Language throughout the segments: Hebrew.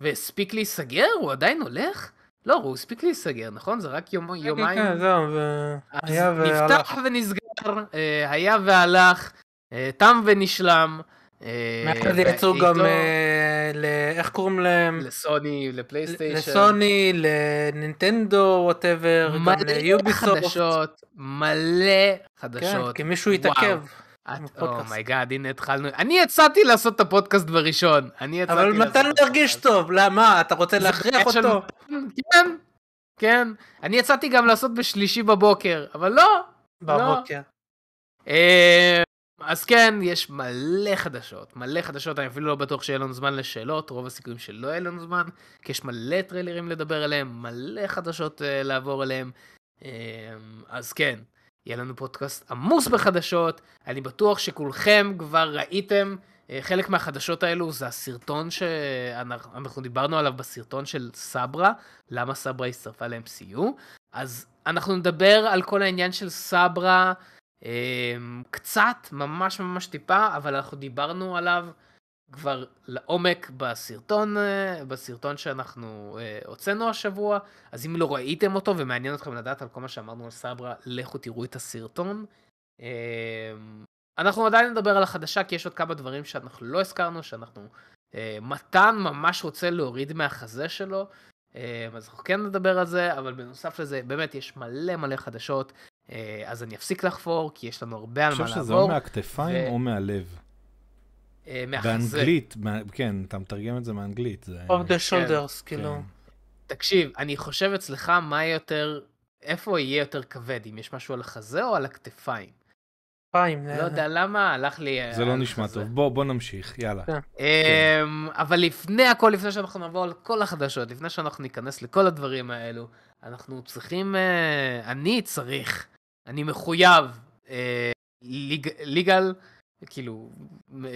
והספיק להיסגר? הוא עדיין הולך? לא, הוא הספיק להיסגר, נכון? זה רק יומיים? כן, זהו, היה והלך. נפתח ונסגר, היה והלך, תם ונשלם. מאחד יצאו גם איך קוראים להם? לסוני, לפלייסטיישן. לסוני, לנינטנדו, whatever, גם ליוביסופט. מלא חדשות. כן, כי מישהו יתעכב. אומייגאד, הנה התחלנו. אני יצאתי לעשות את הפודקאסט בראשון. אבל מתן להרגיש טוב, למה? אתה רוצה להכריח אותו? כן, כן. אני יצאתי גם לעשות בשלישי בבוקר, אבל לא. בבוקר. אז כן, יש מלא חדשות, אני אפילו לא בטוח שיהיה לנו זמן לשאלות, רוב הסיכויים שלא יהיה לנו זמן, כי יש מלא טריילרים לדבר עליהם, מלא חדשות לעבור עליהם, אז כן, יהיה לנו פודקאסט עמוס בחדשות, אני בטוח שכולכם כבר ראיתם, חלק מהחדשות האלו זה הסרטון שאנחנו דיברנו עליו בסרטון של סברה, למה סברה הצטרפה ל-MCU, אז אנחנו נדבר על כל העניין של סברה, קצת, ממש טיפה, אבל אנחנו דיברנו עליו כבר לעומק בסרטון שאנחנו הוצאנו השבוע, אז אם לא ראיתם אותו ומעניין אתכם לדעת על כל מה שאמרנו על סברה, לכו תראו את הסרטון. אנחנו עדיין נדבר על החדשה, כי יש עוד כמה דברים שאנחנו לא הזכרנו, שאנחנו מתן ממש רוצה להוריד מהחזה שלו, אז אנחנו כן נדבר על זה, אבל בנוסף לזה באמת יש מלא חדשות, אז אני אפסיק לחפור, כי יש לנו הרבה על מה לעבור. אני חושב שזה או מהכתפיים או מהלב. באנגלית, כן, אתה מתרגם את זה מאנגלית. Of the shoulders, כאילו. תקשיב, אני חושב אצלך מה יותר, איפה יהיה יותר כבד, אם יש משהו על החזה או על הכתפיים? כתפיים. לא יודע למה, הלך לי... זה לא נשמע טוב, בוא נמשיך, יאללה. אבל לפני הכל, לפני שאנחנו נעבור על כל החדשות, לפני שאנחנו ניכנס לכל הדברים האלו, אנחנו צריכים, אני מחויב, ליגל, כאילו,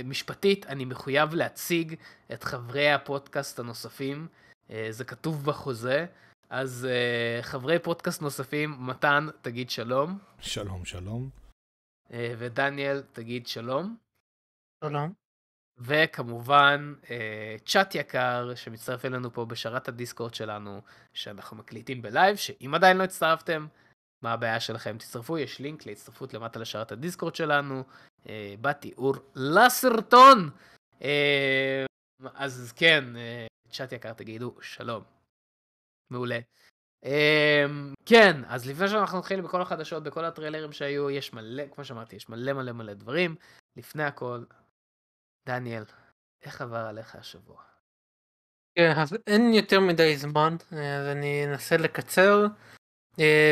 משפטית, אני מחויב להציג את חברי הפודקאסט הנוספים, זה כתוב בחוזה, אז חברי פודקאסט נוספים, מתן, תגיד שלום. שלום. ודניאל, תגיד שלום. שלום. וכמובן, צ'אט יקר שמצטרף אלינו פה בשרת הדיסקורד שלנו, שאנחנו מקליטים בלייב, שאם עדיין לא הצטרפתם, מה הבעיה שלכם? תצטרפו, יש לינק להצטרפות למטה לשרת הדיסקורד שלנו, בתיאור לסרטון. אז כן, צ'אט יקר, תגידו שלום. מעולה. כן, אז לפני שאנחנו נתחיל בכל החדשות, בכל הטריילרים שהיו, יש מלא, כמו שאמרתי, יש מלא דברים. לפני הכל, דניאל, איך עבר עליך השבוע? כן, אז אין יותר מדי זמן, אז אני אנסה לקצר.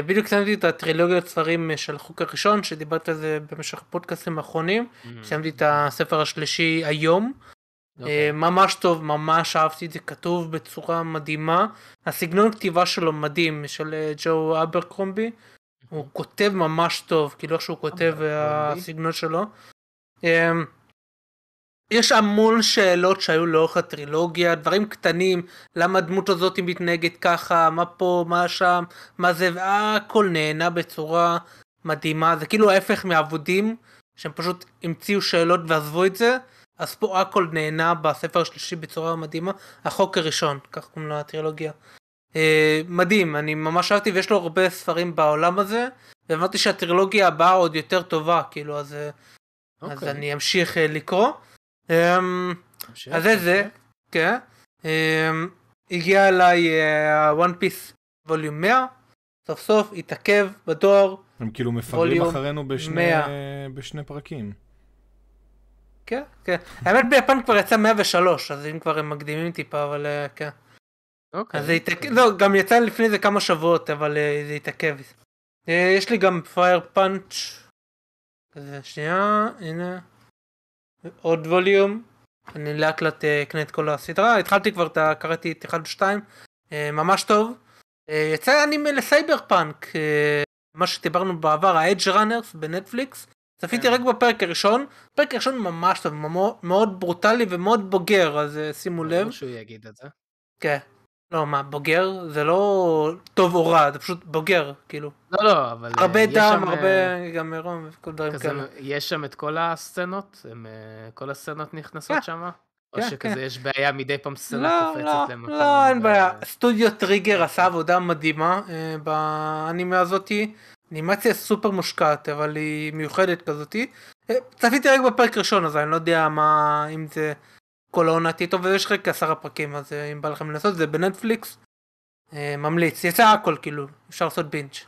בדיוק סיימתי את הטרילוגיית ספרים של החוק הראשון, שדיברתי על זה במשך הפודקאסטים האחרונים. סיימתי את הספר השלישי היום. ממש טוב, ממש אהבתי, זה כתוב בצורה מדהימה. הסגנון כתיבה שלו מדהים, של ג'ו אברקרומבי. הוא כותב ממש טוב, כאילו איך שהוא כותב הסגנון שלו. יש המון שאלות שהיו לאורך הטרילוגיה, דברים קטנים, למה הדמות הזאת היא מתנהגת ככה, מה פה, מה שם, מה זה, והכל נהנה בצורה מדהימה, זה כאילו ההפך מעבודים, שהם פשוט המציאו שאלות ועזבו את זה, אז פה הכל נהנה בספר השלישי בצורה מדהימה, החוק הראשון, כך קוראים לה הטרילוגיה. מדהים, אני ממש אהבתי, ויש לו הרבה ספרים בעולם הזה, ואמרתי שהטרילוגיה הבאה עוד יותר טובה, כאילו, אז אני אמשיך לקרוא. אז זה, כן, הגיע אליי One Piece ווליום 100, סוף סוף התעכב בדואר. הם כאילו מפגרים אחרינו בשני פרקים. כן, כן, האמת ביפן כבר יצא 103, אז אם כבר הם מקדימים טיפה, אבל כן. אוקיי. לא, גם יצא לפני זה כמה שבועות, אבל זה התעכב. יש לי גם פייר פאנץ' כזה, שנייה, הנה. עוד ווליום, אני לאט לאט אקנה את כל הסדרה, התחלתי כבר, קראתי את 1 ו-2, ממש טוב. יצא אנימה לסייבר פאנק, מה שדיברנו בעבר, ה-Edge Runners בנטפליקס, צפיתי רק בפרק הראשון, פרק הראשון ממש טוב, מאוד ברוטלי ומאוד בוגר, אז שימו לב. משהו יגיד את זה. כן. לא, מה, בוגר? זה לא טוב או רע, זה פשוט בוגר, כאילו. לא, לא, אבל... הרבה דם, הרבה גם הרום וכל דברים כאלה. יש שם את כל הסצנות? כל הסצנות נכנסות שם? או שכזה יש בעיה מדי פעם סצנה קופצת למקום? לא, אין בעיה. סטודיו טריגר עשה עבודה מדהימה באנימה הזאת. אנימציה סופר מושקעת, אבל היא מיוחדת כזאת. צפיתי רק בפרק ראשון, אז אני לא יודע מה, אם זה... כל העונתי טוב, ויש רק 10 פרקים, אז אם בא לכם לנסות, זה בנטפליקס, ממליץ, יצא הכל כאילו, אפשר לעשות בינץ'.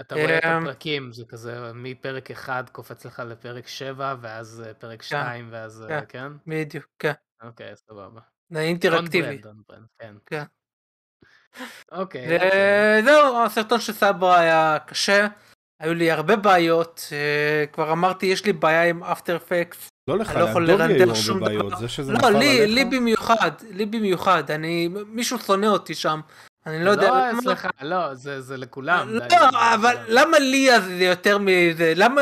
אתה רואה את הפרקים, זה כזה, מפרק 1 קופץ לך לפרק 7, ואז פרק 2, ואז, כן? בדיוק, כן. אוקיי, סבבה. זה אינטראקטיבי. כן. אוקיי. זהו, הסרטון של סבא היה קשה, היו לי הרבה בעיות, כבר אמרתי, יש לי בעיה עם אפטר אפקטס, לא לך, לא יכול לרנדר שום דבר. לא, לי במיוחד, מישהו שונא אותי שם. אני לא יודע. לא, אצלך, לא, זה לכולם. לא, אבל למה לי זה יותר מזה? למה?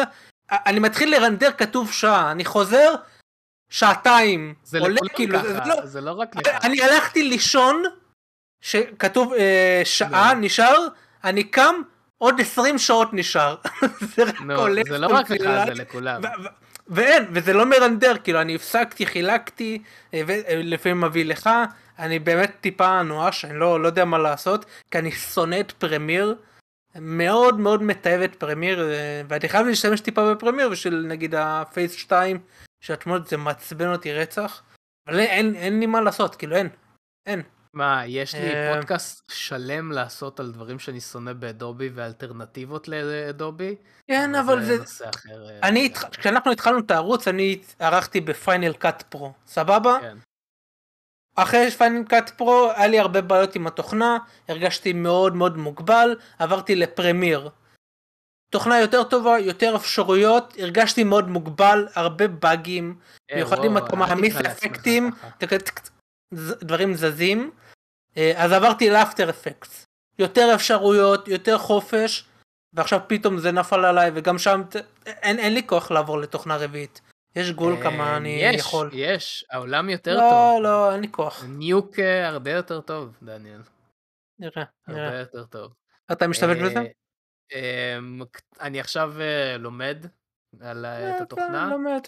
אני מתחיל לרנדר כתוב שעה, אני חוזר שעתיים. זה לכולם ככה, זה לא רק לך. אני הלכתי לישון, שכתוב שעה נשאר, אני קם, עוד 20 שעות נשאר. זה לא רק לך, זה לכולם. ואין, וזה לא מרנדר, כאילו אני הפסקתי, חילקתי, ולפעמים מביא לך, אני באמת טיפה נואש, אני לא יודע מה לעשות, כי אני שונא את פרמיר, מאוד מאוד מתאב את פרמיר, ואני חייב להשתמש טיפה בפרמיר, בשביל נגיד הפייס 2, שהתמוד זה מעצבן אותי רצח, אבל אין לי מה לעשות, כאילו אין. מה, יש לי פודקאסט שלם לעשות על דברים שאני שונא באדובי ואלטרנטיבות לאדובי? כן, אבל זה... כשאנחנו התחלנו את הערוץ, אני ערכתי בפיינל קאט פרו, סבבה? כן. אחרי פיינל קאט פרו, היה לי הרבה בעיות עם התוכנה, הרגשתי מאוד מאוד מוגבל, עברתי לפרמיר. תוכנה יותר טובה, יותר אפשרויות, הרגשתי מאוד מוגבל, הרבה באגים, מיוחדים להמיס אפקטים, דברים זזים, אז עברתי לאפטר אפקטס, יותר אפשרויות, יותר חופש, ועכשיו פתאום זה נפל עליי, וגם שם אין לי כוח לעבור לתוכנה רביעית, יש גול כמה אני יכול. יש, העולם יותר טוב. לא, אין לי כוח. ניוק הרבה יותר טוב, דניאל. נראה. הרבה יותר טוב. אתה משתמש בזה? אני עכשיו לומד על התוכנה. לומד.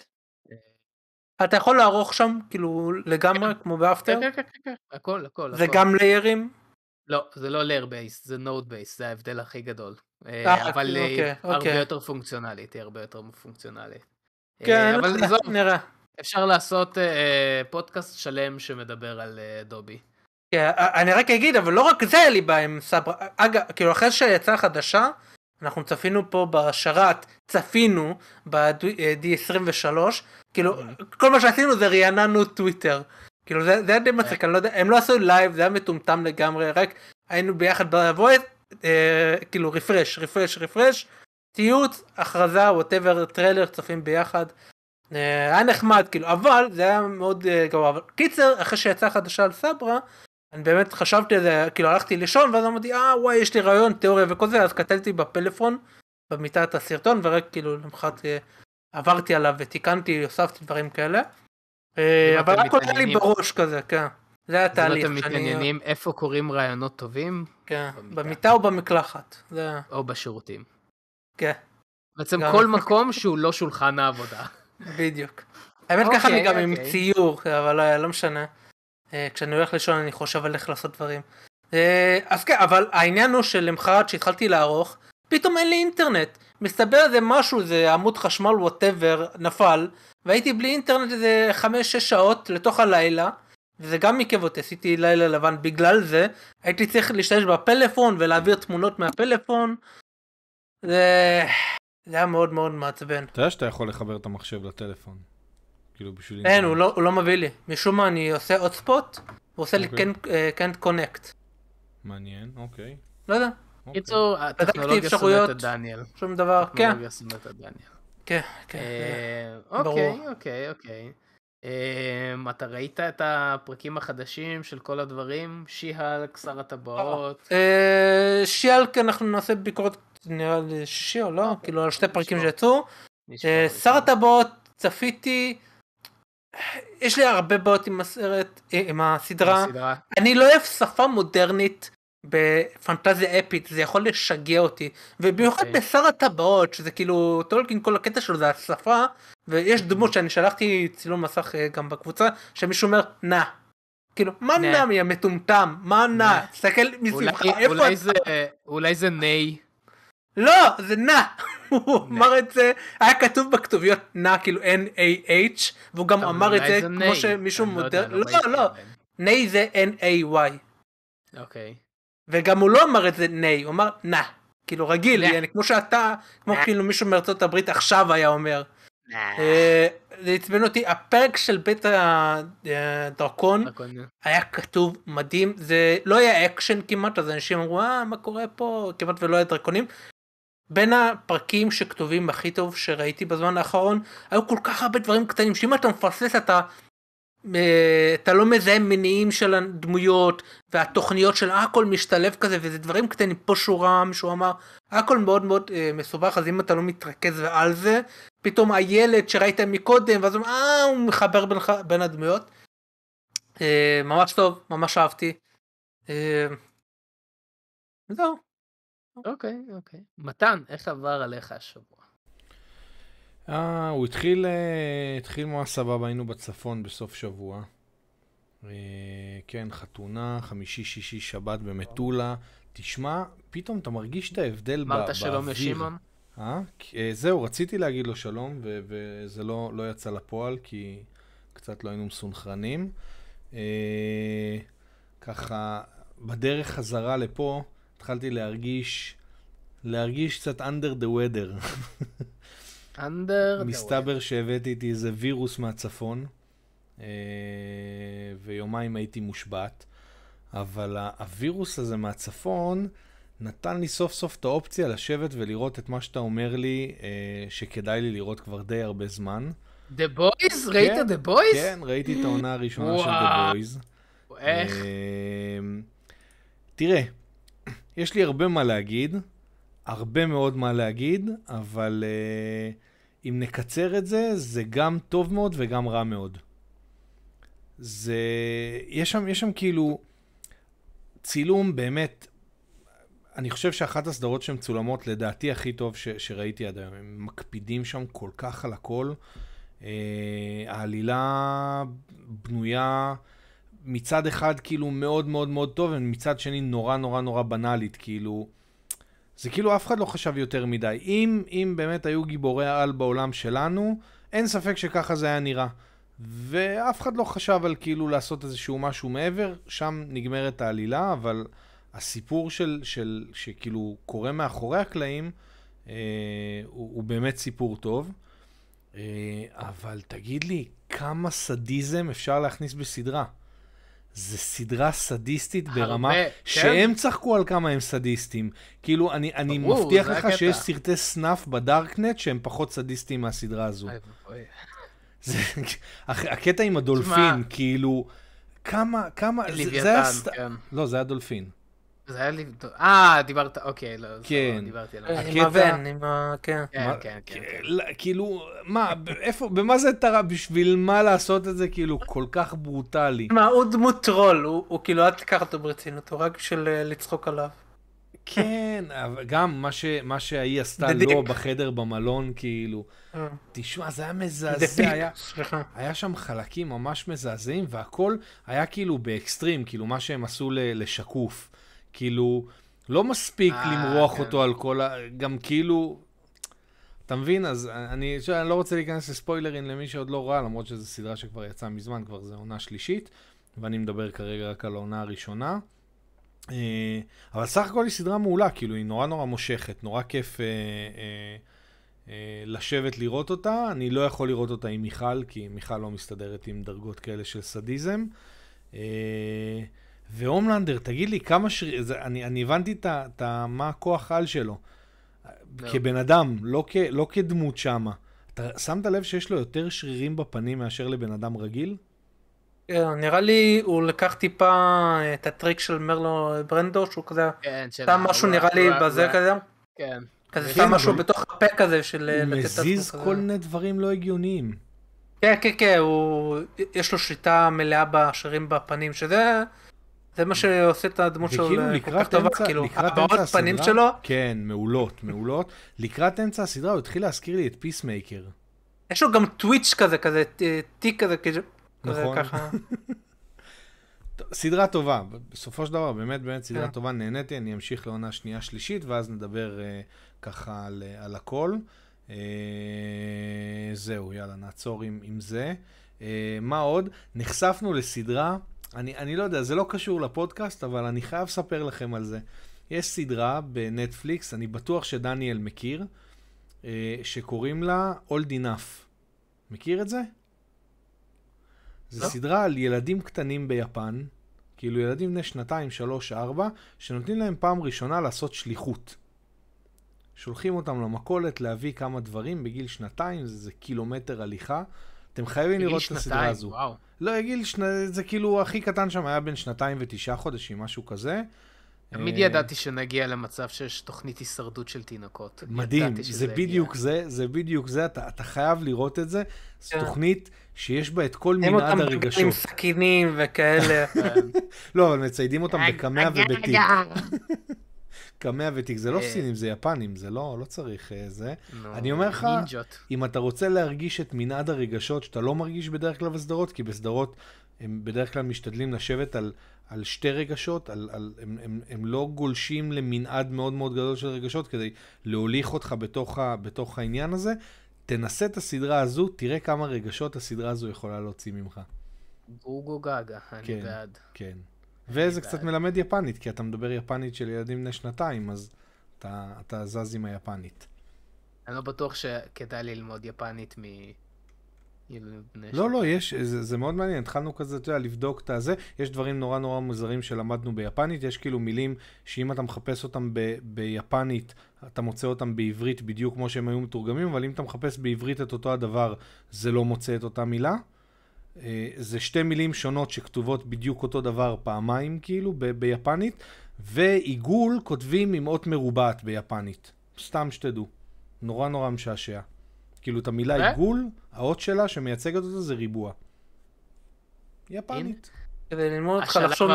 אתה יכול לערוך שם, כאילו, לגמרי, כמו באפטר? כן, הכל. זה גם ליירים? לא, זה לא לייר בייס, זה נוד בייס, זה ההבדל הכי גדול. אבל הרבה יותר פונקציונלית, היא הרבה יותר פונקציונלית. כן, אבל זאת, נראה. אפשר לעשות פודקאסט שלם שמדבר על אדובי. כן, אני רק אגיד, אבל לא רק זה היה לי בה עם סברה. אגב, כאילו, אחרי שיצאה חדשה, אנחנו צפינו פה בשרת, צפינו ב-D23, כאילו, כל מה שעשינו זה ריעננו טוויטר, כאילו זה היה די מצחיק, הם לא עשו לייב, זה היה מטומטם לגמרי, רק היינו ביחד בוואט, כאילו רפרש, ציוץ, הכרזה, ווטאבר, טריילר, צופים ביחד, היה נחמד, כאילו, אבל זה היה מאוד גרוע, אבל קיצר, אחרי שיצאה חדשה על סברה, אני באמת חשבתי, כאילו הלכתי לישון, ואז אמרתי, וואי, יש לי רעיון, תיאוריה וכל זה, אז כתבתי בפלאפון, במיטה את הסרטון, ורק כאילו למחרת עברתי עליו ותיקנתי, הוספתי דברים כאלה, אבל הכל היה לי בראש כזה, כן. זה היה תהליך. אז אתם מתעניינים איפה קוראים רעיונות טובים? כן, במיטה או במקלחת. או בשירותים. כן. בעצם כל מקום שהוא לא שולחן העבודה. בדיוק. האמת ככה אני גם עם ציור, אבל לא משנה. כשאני הולך לישון אני חושב על איך לעשות דברים. אז כן, אבל העניין הוא שלמחרת שהתחלתי לערוך, פתאום אין לי אינטרנט. מסתבר זה משהו, זה עמוד חשמל ווטאבר, נפל, והייתי בלי אינטרנט איזה 5-6 שעות לתוך הלילה, וזה גם עיכב אותי, עשיתי לילה לבן בגלל זה, הייתי צריך להשתמש בפלאפון ולהעביר תמונות מהפלאפון, זה היה מאוד מאוד מעצבן. אתה יודע שאתה יכול לחבר את המחשב לטלפון? כאילו בשביל אינטרנט. אין, הוא לא מביא לי. משום מה אני עושה עוד ספוט, הוא עושה לי can't connect. מעניין, אוקיי. לא יודע. קיצור, הטכנולוגיה שונאת את דניאל. שום דבר, כן. הטכנולוגיה שונאת את דניאל. כן. אוקיי. אתה ראית את הפרקים החדשים של כל הדברים? שיהלק, שר הטבעות? שיהלק אנחנו נעשה ביקורת נראה לי שישי או לא, כאילו על שתי פרקים שיצאו. שר הטבעות צפיתי, יש לי הרבה בעיות עם הסרט, עם הסדרה. אני לא אוהב שפה מודרנית בפנטזיה אפית, זה יכול לשגע אותי, ובמיוחד בשר הטבעות, שזה כאילו טולקין, כל הקטע שלו זה השפה, ויש דמות שאני שלחתי צילום מסך גם בקבוצה, שמישהו אומר נא, כאילו מה נא מי המטומטם, מה נא, תסתכל מסביבך, אולי זה נאי, לא זה נא, הוא אמר את זה, היה כתוב בכתוביות נא, כאילו N-A-H, והוא גם אמר את זה כמו שמישהו מודר, לא נאי זה N-A-Y, אוקיי, וגם הוא לא אמר את זה נאי, הוא אמר נא, כאילו רגיל, כמו שאתה, כמו כאילו מישהו מארצות הברית עכשיו היה אומר. זה הצבן אותי, הפרק של בית הדרקון היה כתוב מדהים, זה לא היה אקשן כמעט, אז אנשים אמרו, מה קורה פה? כמעט ולא היה דרקונים. בין הפרקים שכתובים הכי טוב שראיתי בזמן האחרון, היו כל כך הרבה דברים קטנים, שאם אתה מפסס אתה לא מזהה מניעים של הדמויות והתוכניות של הכל משתלב כזה, וזה דברים קטנים, פה שורה מישהו אמר, הכל מאוד מאוד מסובך, אז אם אתה לא מתרכז ועל זה, פתאום הילד שראית מקודם, ואז הוא מחבר בין הדמויות, ממש טוב, ממש אהבתי, זהו. אוקיי, מתן, איך עבר עליך השבוע? הוא התחיל ממש סבבה, היינו בצפון בסוף שבוע, כן, חתונה, חמישי, שישי, שבת במטולה, תשמע, פתאום אתה מרגיש את ההבדל באוויר. אמרת שלום לשימון? זהו, רציתי להגיד לו שלום, וזה לא יצא לפועל, כי קצת לא היינו מסונכרנים, ככה, בדרך חזרה לפה, התחלתי להרגיש קצת under the weather, מסתבר שהבאתי איתי איזה וירוס מהצפון, ויומיים הייתי מושבת, אבל הווירוס הזה מהצפון נתן לי סוף סוף את האופציה לשבת ולראות את מה שאתה אומר לי שכדאי לי לראות כבר די הרבה זמן. The Boys? ראית The Boys? כן, ראיתי את העונה הראשונה של The Boys. איך? תראה, יש לי הרבה מה להגיד, הרבה מאוד מה להגיד, אבל אם נקצר את זה, זה גם טוב מאוד וגם רע מאוד. זה... יש שם כאילו צילום באמת, אני חושב שאחת הסדרות שהן צולמות לדעתי הכי טוב שראיתי עד היום, הם מקפידים שם כל כך על הכל, העלילה בנויה מצד אחד כאילו מאוד מאוד מאוד טוב, ומצד שני נורא נורא נורא בנאלית, כאילו זה כאילו אף אחד לא חשב יותר מדי. אם באמת היו גיבורי העל בעולם שלנו, אין ספק שככה זה היה נראה. ואף אחד לא חשב על כאילו לעשות איזשהו משהו מעבר, שם נגמרת העלילה, אבל הסיפור של שכאילו קורה מאחורי הקלעים, הוא באמת סיפור טוב. אבל תגיד לי, כמה סדיזם אפשר להכניס בסדרה? זה סדרה סדיסטית ברמה שהם צחקו על כמה הם סדיסטים. כאילו, אני מבטיח לך שיש סרטי סנאף בדארקנט שהם פחות סדיסטים מהסדרה הזו. הקטע עם הדולפין, כאילו, כמה... לא, זה היה דולפין. זה היה לי... דיברת... אוקיי, לא, דיברתי עליו. כאילו, מה, איפה, במה זה תראה? בשביל מה לעשות את זה כאילו כל כך ברוטלי? מה, הוא דמות טרול, הוא כאילו, אל תיקח אותו ברצינות, הוא רק בשביל לצחוק עליו. כן, גם מה שהיא עשתה לו בחדר במלון, כאילו, תשמע, זה היה מזעזע, היה שם חלקים ממש מזעזעים, והכל היה כאילו באקסטרים, כאילו מה שהם עשו לשקוף. כאילו, לא מספיק למרוח אותו על כל ה... גם כאילו... אתה מבין? אז אני לא רוצה להיכנס לספוילרים למי שעוד לא ראה, למרות שזו סדרה שכבר יצאה מזמן, כבר זו עונה שלישית, ואני מדבר כרגע רק על העונה הראשונה. אבל סך הכל היא סדרה מעולה, כאילו, היא נורא נורא מושכת, נורא כיף לשבת לראות אותה. אני לא יכול לראות אותה עם מיכל, כי מיכל לא מסתדרת עם דרגות כאלה של סדיזם. והומלנדר, תגיד לי, כמה אני הבנתי מה הכוח על שלו, כבן אדם, לא כדמות שמה. אתה שמת לב שיש לו יותר שרירים בפנים מאשר לבן אדם רגיל? נראה לי הוא לקח טיפה את הטריק של מרלו ברנדו, שהוא כזה, שם משהו נראה לי בזה כזה. כן. כזה שם משהו בתוך הפה כזה של... הוא מזיז כל מיני דברים לא הגיוניים. כן, כן, כן, יש לו שליטה מלאה בשרירים בפנים, שזה... זה מה שעושה את הדמות שלו כל כך טובה, כאילו, הבעות פנים שלו. כן, מעולות, מעולות. לקראת אמצע הסדרה הוא התחיל להזכיר לי את פיסמייקר. יש לו גם טוויץ' כזה, כזה, טיק כזה, נכון. סדרה טובה, בסופו של דבר, באמת באמת סדרה טובה, נהניתי, אני אמשיך לעונה שנייה שלישית, ואז נדבר ככה על הכל. זהו, יאללה, נעצור עם זה. מה עוד? נחשפנו לסדרה, אני לא יודע, זה לא קשור לפודקאסט, אבל אני חייב לספר לכם על זה. יש סדרה בנטפליקס, אני בטוח שדניאל מכיר, שקוראים לה Old Enough. מכיר את זה? זו סדרה על ילדים קטנים ביפן, כאילו ילדים בני 2, 3, 4, שנותנים להם פעם ראשונה לעשות שליחות. שולחים אותם למכולת להביא כמה דברים בגיל 2, זה קילומטר הליכה. אתם חייבים לראות את הסדרה הזו. לא, זה כאילו הכי קטן שם היה בין 2 ו9 חודשים, משהו כזה. תמיד ידעתי שנגיע למצב שיש תוכנית הישרדות של תינוקות. מדהים, זה בדיוק זה, זה בדיוק זה, אתה חייב לראות את זה. זו תוכנית שיש בה את כל מנעד הרגשות. עם סכינים וכאלה. לא, אבל מציידים אותם בקמיה ובתיק. קמיה ותיק, זה לא סינים, זה יפנים, זה לא צריך זה. אני אומר לך, אם אתה רוצה להרגיש את מנעד הרגשות, שאתה לא מרגיש בדרך כלל בסדרות, כי בסדרות הם בדרך כלל משתדלים לשבת על שתי רגשות, הם לא גולשים למנעד מאוד מאוד גדול של רגשות, כדי להוליך אותך בתוך העניין הזה. תנסה את הסדרה הזו, תראה כמה רגשות הסדרה הזו יכולה להוציא ממך. גוגו גגה, אני בעד. כן. וזה קצת מלמד יפנית, כי אתה מדבר יפנית של ילדים בני 2, אז אתה זז עם היפנית. אני לא בטוח שכדאי ללמוד יפנית מילדים בני 2. לא, לא, זה מאוד מעניין. התחלנו כזה, אתה יודע, לבדוק את זה. יש דברים נורא נורא מוזרים שלמדנו ביפנית. יש כאילו מילים שאם אתה מחפש אותם ביפנית, אתה מוצא אותם בעברית בדיוק כמו שהם היו מתורגמים, אבל אם אתה מחפש בעברית את אותו הדבר, זה לא מוצא את אותה מילה. זה שתי מילים שונות שכתובות בדיוק אותו דבר פעמיים כאילו ביפנית, ועיגול כותבים עם אות מרובעת ביפנית. סתם שתדעו, נורא נורא משעשע. כאילו את המילה עיגול, האות שלה שמייצגת אותה זה ריבוע. יפנית. כדי ללמוד אותך לחשוב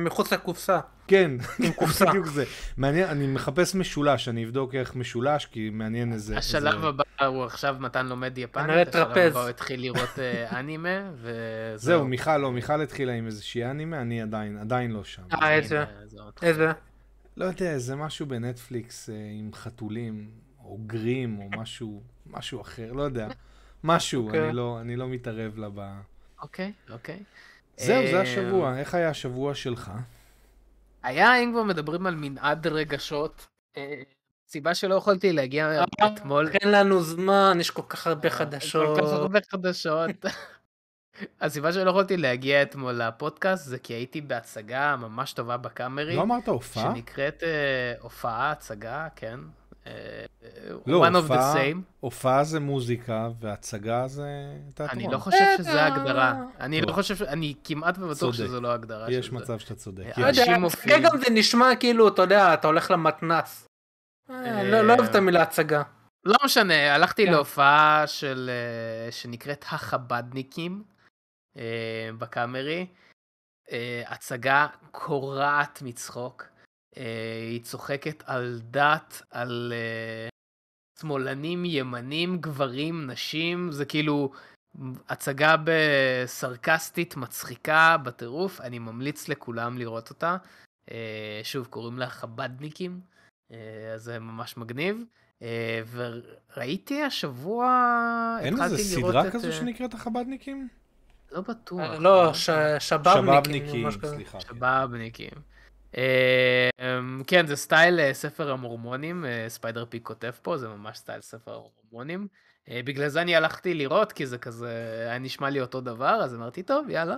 מחוץ לקופסה. כן, עם קופסה. בדיוק זה. מעניין, אני מחפש משולש, אני אבדוק איך משולש, כי מעניין איזה... השלב הבא הוא עכשיו מתן לומד יפנית. אני אתרפז. השלב הבא הוא התחיל לראות אנימה, וזהו. זהו, מיכל, לא, מיכל התחילה עם איזושהי אנימה, אני עדיין לא שם. איזה? איזה? לא יודע, זה משהו בנטפליקס עם חתולים, או גרים, או משהו אחר, לא יודע. משהו, אני לא מתערב לה ב... אוקיי, אוקיי. זהו, זה השבוע. איך היה השבוע שלך? היה, אם כבר מדברים על מנעד רגשות, סיבה שלא יכולתי להגיע אתמול. אין לנו זמן, יש כל כך הרבה חדשות. כל כך הרבה חדשות. הסיבה שלא יכולתי להגיע אתמול לפודקאסט, זה כי הייתי בהצגה ממש טובה בקאמרי. לא אמרת הופעה? שנקראת הופעה, הצגה, כן. לא, הופעה זה מוזיקה והצגה זה תיאטרון. אני לא חושב שזה ההגדרה. אני כמעט בטוח שזו לא ההגדרה. יש מצב שאתה צודק. הצגה גם זה נשמע כאילו, אתה יודע, אתה הולך למתנ"ס. לא אוהב את המילה הצגה. לא משנה, הלכתי להופעה שנקראת החבדניקים בקאמרי. הצגה קורעת מצחוק. היא צוחקת על דת, על שמאלנים, ימנים, גברים, נשים, זה כאילו הצגה בסרקסטית, מצחיקה, בטירוף, אני ממליץ לכולם לראות אותה, שוב קוראים לה חבדניקים, אז זה ממש מגניב, וראיתי השבוע, אין איזה סדרה כזו שנקראת החבדניקים? לא בטוח. לא, שבאבניקים, סליחה. שבאבניקים. כן, זה סטייל ספר המורמונים, ספיידר פי כותב פה, זה ממש סטייל ספר המורמונים. בגלל זה אני הלכתי לראות, כי זה כזה, היה נשמע לי אותו דבר, אז אמרתי, טוב, יאללה.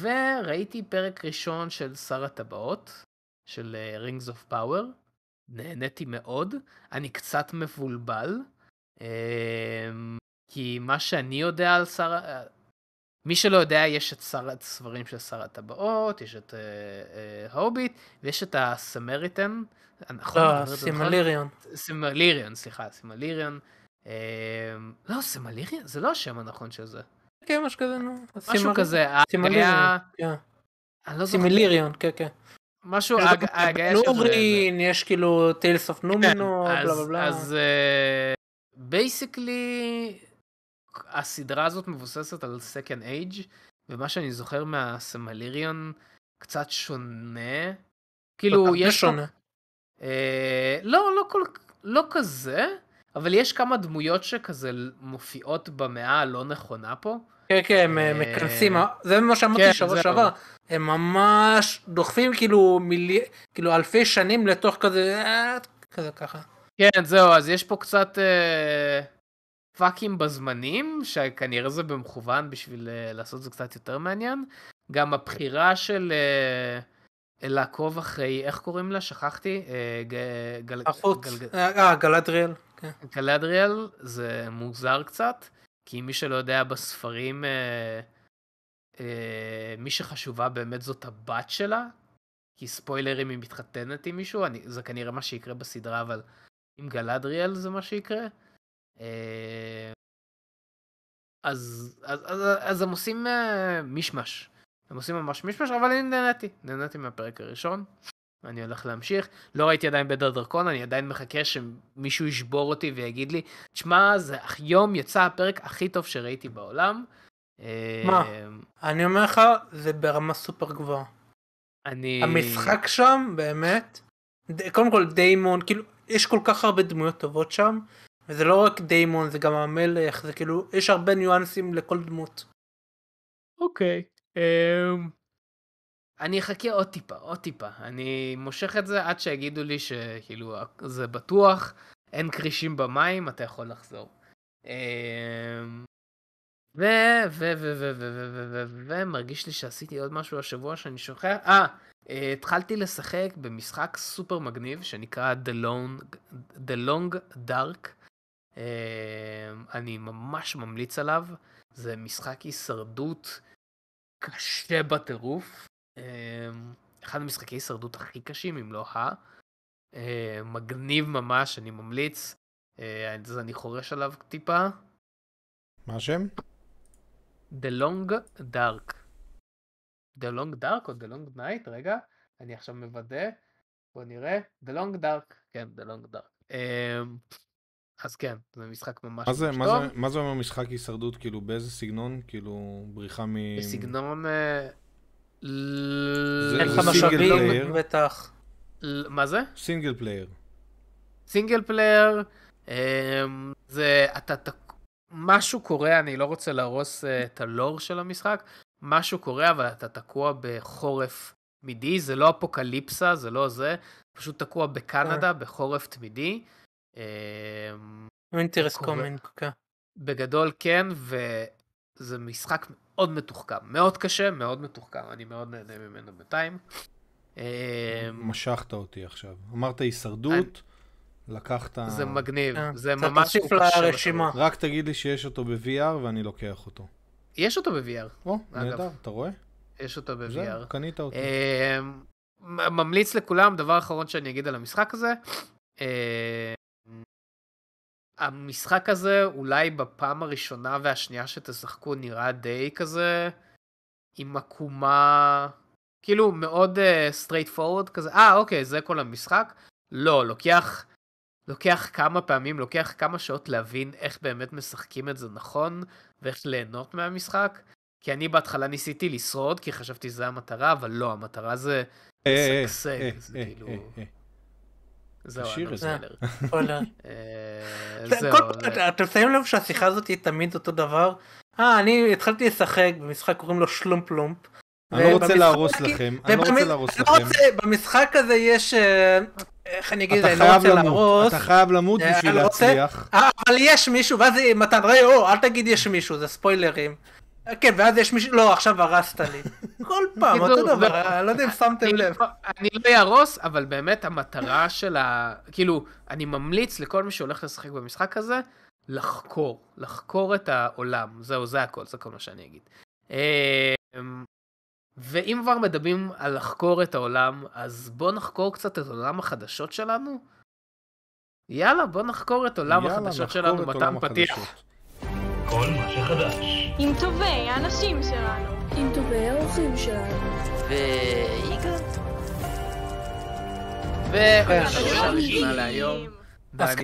וראיתי פרק ראשון של שר הטבעות, של Rings of Power, נהניתי מאוד, אני קצת מבולבל, כי מה שאני יודע על שר... מי שלא יודע, יש את הספרים של שר הטבעות, יש את ההוביט, ויש את הסמריטן. לא, סימליריון. סימליריון, סליחה, סימליריון. לא, סימליריון? זה לא השם הנכון של זה. כן, משהו כזה, נו. משהו כזה, ההגיה... סימליריון, כן, כן. משהו, ההגיה של זה. נורין, יש כאילו טיילס אוף נומנור, בלה בלה בלה. אז בייסיקלי... הסדרה הזאת מבוססת על Second Age, ומה שאני זוכר מהסמליריון קצת שונה. כאילו יש... שונה. לא, לא כזה, אבל יש כמה דמויות שכזה מופיעות במאה הלא נכונה פה. כן, כן, הם מכנסים, זה מה שאמרתי שבוע שעבר, הם ממש דוחפים כאילו אלפי שנים לתוך כזה ככה. כן, זהו, אז יש פה קצת... פאקים בזמנים, שכנראה זה במכוון בשביל לעשות זה קצת יותר מעניין. גם הבחירה של לעקוב אחרי, איך קוראים לה? שכחתי. החוץ. גלדריאל. גלדריאל זה מוזר קצת, כי מי שלא יודע בספרים, מי שחשובה באמת זאת הבת שלה, כי ספוילרים היא מתחתנת עם מישהו, זה כנראה מה שיקרה בסדרה, אבל עם גלדריאל זה מה שיקרה. אז הם עושים מישמש, הם עושים ממש מישמש, אבל אני נהניתי מהפרק הראשון. אני הולך להמשיך, לא ראיתי עדיין בית הדרקון, אני עדיין מחכה שמישהו ישבור אותי ויגיד לי, תשמע, זה היום יצא הפרק הכי טוב שראיתי בעולם. מה? אני אומר לך, זה ברמה סופר גבוהה. המשחק שם באמת, קודם כל דיימון, כאילו יש כל כך הרבה דמויות טובות שם, וזה לא רק דיימון, זה גם המלך, זה כאילו, יש הרבה ניואנסים לכל דמות. אוקיי. אני אחכה עוד טיפה. אני מושך את זה עד שיגידו לי שכאילו, זה בטוח, אין קרישים במים, אתה יכול לחזור. מרגיש לי שעשיתי עוד משהו השבוע שאני שוכח. התחלתי לשחק במשחק סופר מגניב שנקרא The Long Dark. אני ממש ממליץ עליו, זה משחק הישרדות קשה בטירוף, אחד המשחקי הישרדות הכי קשים, אם לא מגניב ממש, אני ממליץ, אז אני חורש עליו טיפה. מה השם? The Long Dark או The Long Night, רגע, אני עכשיו מוודא, בוא נראה, The Long Dark, כן, The Long Dark. אז כן, זה משחק ממש טוב. מה זה אומר משחק הישרדות, כאילו באיזה סגנון, כאילו בריחה מ... בסגנון... אין לך משאבים בטח. מה זה? סינגל פלייר, זה... משהו קורה, אני לא רוצה להרוס את הלור של המשחק, משהו קורה, אבל אתה תקוע בחורף תמידי, זה לא אפוקליפסה, זה לא זה, פשוט תקוע בקנדה, בחורף תמידי. אינטרס קומנג, כן. בגדול כן, וזה משחק מאוד מתוחכם, מאוד קשה, מאוד מתוחכם, אני מאוד נהנה ממנו בינתיים. משכת אותי עכשיו, אמרת הישרדות, לקחת... זה מגניב, זה ממש... רק תגיד לי שיש אותו ב-VR ואני לוקח אותו. יש אותו ב-VR. או, נהדר, אתה רואה? יש אותו ב-VR. זהו, קנית אותו. ממליץ לכולם, דבר אחרון שאני אגיד על המשחק הזה, המשחק הזה אולי בפעם הראשונה והשנייה שתשחקו נראה די כזה עם עקומה, כאילו מאוד straight forward כזה, אוקיי, זה כל המשחק. לא, לוקח כמה פעמים, לוקח כמה שעות להבין איך באמת משחקים את זה נכון, ואיך ליהנות מהמשחק, כי אני בהתחלה ניסיתי לשרוד, כי חשבתי זה המטרה, אבל לא, המטרה זה לסגסג, זה כאילו... זהו, אני רוצה לראות. אתם שמים לב שהשיחה הזאת היא תמיד אותו דבר? אני התחלתי לשחק במשחק, קוראים לו שלומפ לומפ, אני רוצה להרוס לכם, במשחק הזה יש, איך אני אגיד, אני לא רוצה להרוס, אתה חייב למות בשביל להצליח, אבל יש מישהו, ואז מתן, אל תגיד יש מישהו, זה ספוילרים, כן, ואז יש מישהו, לא, עכשיו הרסת לי, כל פעם, אותו דבר, לא יודע אם שמתם לב. אני לא ירוס, אבל באמת המטרה של, כאילו, אני ממליץ לכל מי שהולך לשחק במשחק הזה, לחקור, לחקור את העולם, זהו, זה הכל, זה כל מה שאני אגיד. ואם כבר מדברים על לחקור את העולם, אז בוא נחקור קצת את עולם החדשות שלנו. יאללה, בוא נחקור את עולם החדשות שלנו, מתן פתיח. כל מה שחדש. עם טובי האנשים שלנו. עם טובי האורחים שלנו. ואיגה. והחדשה הראשונה להיום. אז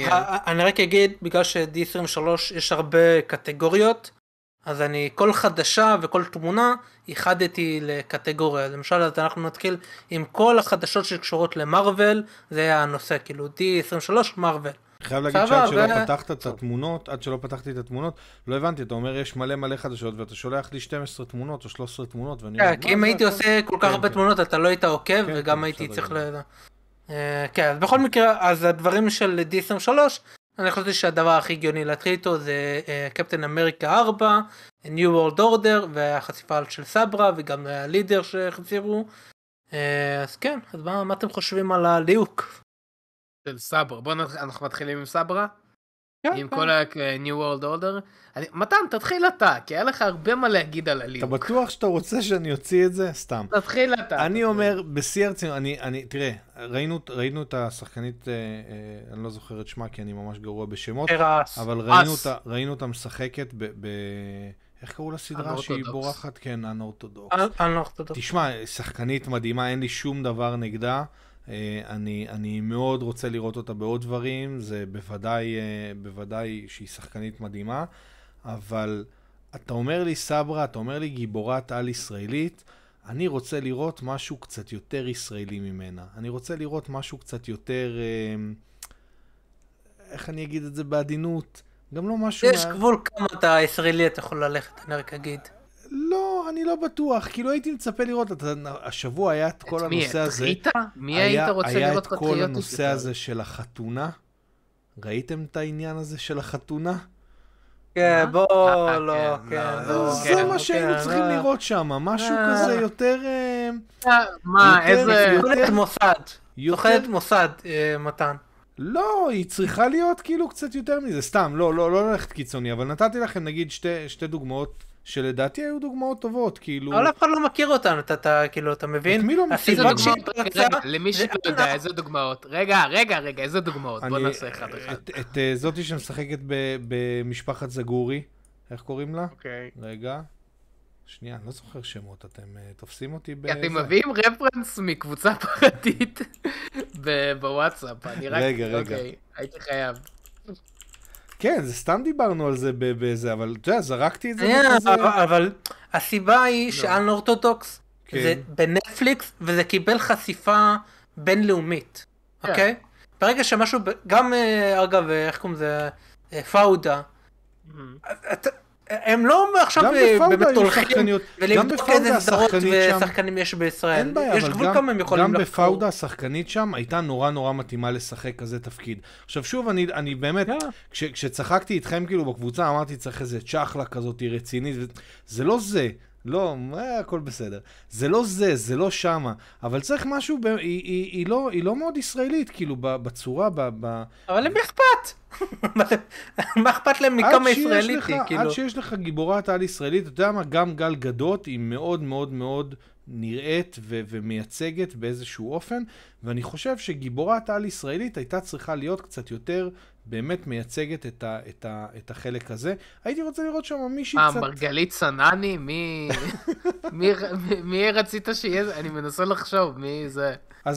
אני רק אגיד, בגלל ש-D23 יש הרבה קטגוריות, אז אני כל חדשה וכל תמונה יחדתי לקטגוריה. למשל, אז אנחנו נתחיל עם כל החדשות שקשורות למרוול, זה היה הנושא, כאילו D23 מרוול. אני חייב להגיד שעד שלא פתחת את התמונות, עד שלא פתחתי את התמונות, לא הבנתי, אתה אומר יש מלא מלא חדשות, ואתה שולח לי 12 תמונות או 13 תמונות, ואני... כן, כי אם הייתי עושה כל כך הרבה תמונות, אתה לא היית עוקב, וגם הייתי צריך ל... כן, אז בכל מקרה, אז הדברים של D23, אני חושב שהדבר הכי הגיוני להתחיל איתו זה קפטן אמריקה 4, New World Order, והחשיפה של סברה, וגם הלידר שחצירו. אז כן, אז מה אתם חושבים על הליוק? של סברה, בואו אנחנו מתחילים עם סברה? כן. עם כל ה-New World Order? מתן, תתחיל אתה, כי היה לך הרבה מה להגיד על הליוק. אתה בטוח שאתה רוצה שאני אוציא את זה? סתם. תתחיל אתה. אני אומר, בשיא הרצינות, תראה, ראינו את השחקנית, אני לא זוכר את שמה, כי אני ממש גרוע בשמות, אבל ראינו אותה משחקת ב... איך קראו לסדרה שהיא בורחת? כן, אנורתודוקס. אנורתודוקס. תשמע, שחקנית מדהימה, אין לי שום דבר נגדה. אני מאוד רוצה לראות אותה בעוד דברים, זה בוודאי שהיא שחקנית מדהימה, אבל אתה אומר לי סברה, אתה אומר לי גיבורת על ישראלית, אני רוצה לראות משהו קצת יותר ישראלי ממנה, אני רוצה לראות משהו קצת יותר, איך אני אגיד את זה בעדינות, גם לא משהו... יש גבול כמה אתה ישראלי, אתה יכול ללכת, אני רק אגיד. לא, אני לא בטוח, כאילו הייתי מצפה לראות, השבוע היה את כל הנושא הזה, היה את כל הנושא הזה של החתונה, ראיתם את העניין הזה של החתונה? כן, בואו, לא, כן, בואו. זה מה שהיינו צריכים לראות שם, משהו כזה יותר... מה, איזה... תוכלת מוסד, מתן. לא, היא צריכה להיות כאילו קצת יותר מזה, סתם, לא ללכת קיצוני, אבל נתתי לכם נגיד שתי דוגמאות, שלדעתי היו דוגמאות טובות, כאילו... אבל אף אחד לא מכיר אותנו, אתה כאילו, אתה מבין? את מי לא מכיר? למי שלא יודע, איזה דוגמאות? רגע, איזה דוגמאות? בוא נעשה אחד. את זאתי שמשחקת במשפחת זגורי, איך קוראים לה? אוקיי. רגע. שנייה, אני לא זוכר שמות, אתם תופסים אותי באיזה... אתם מביאים רפרנס מקבוצה פרטית בוואטסאפ, אני רק... רגע. הייתי חייב. כן, זה סתם דיברנו על זה באיזה, אבל אתה יודע, זרקתי את זה. אבל הסיבה היא שאנורתודוקס זה בנטפליקס, וזה קיבל חשיפה בינלאומית, אוקיי? ברגע שמשהו, גם אגב, איך קוראים זה, פאודה, הם לא עכשיו באמת הולכים ולבדוק איזה סדרות ושחקנים יש בישראל. יש גבול כמה הם יכולים לחקור. גם בפאודה השחקנית שם הייתה נורא נורא מתאימה לשחק כזה תפקיד. עכשיו שוב, אני באמת, כשצחקתי איתכם כאילו בקבוצה, אמרתי צריך איזה צ'חלה כזאת רצינית. זה לא זה. לא, הכל בסדר. זה לא זה, זה לא שמה. אבל צריך משהו, היא לא מאוד ישראלית, כאילו, בצורה, אבל הם אכפת. מה אכפת להם מכמה ישראלית? עד שיש לך גיבורת על ישראלית, אתה יודע מה, גם גל גדות היא מאוד מאוד מאוד נראית ומייצגת באיזשהו אופן, ואני חושב שגיבורת על ישראלית הייתה צריכה להיות קצת יותר באמת מייצגת את החלק הזה. הייתי רוצה לראות שם מישהי קצת... מרגלית סנני? מי רצית שיהיה? אני מנסה לחשוב מי זה.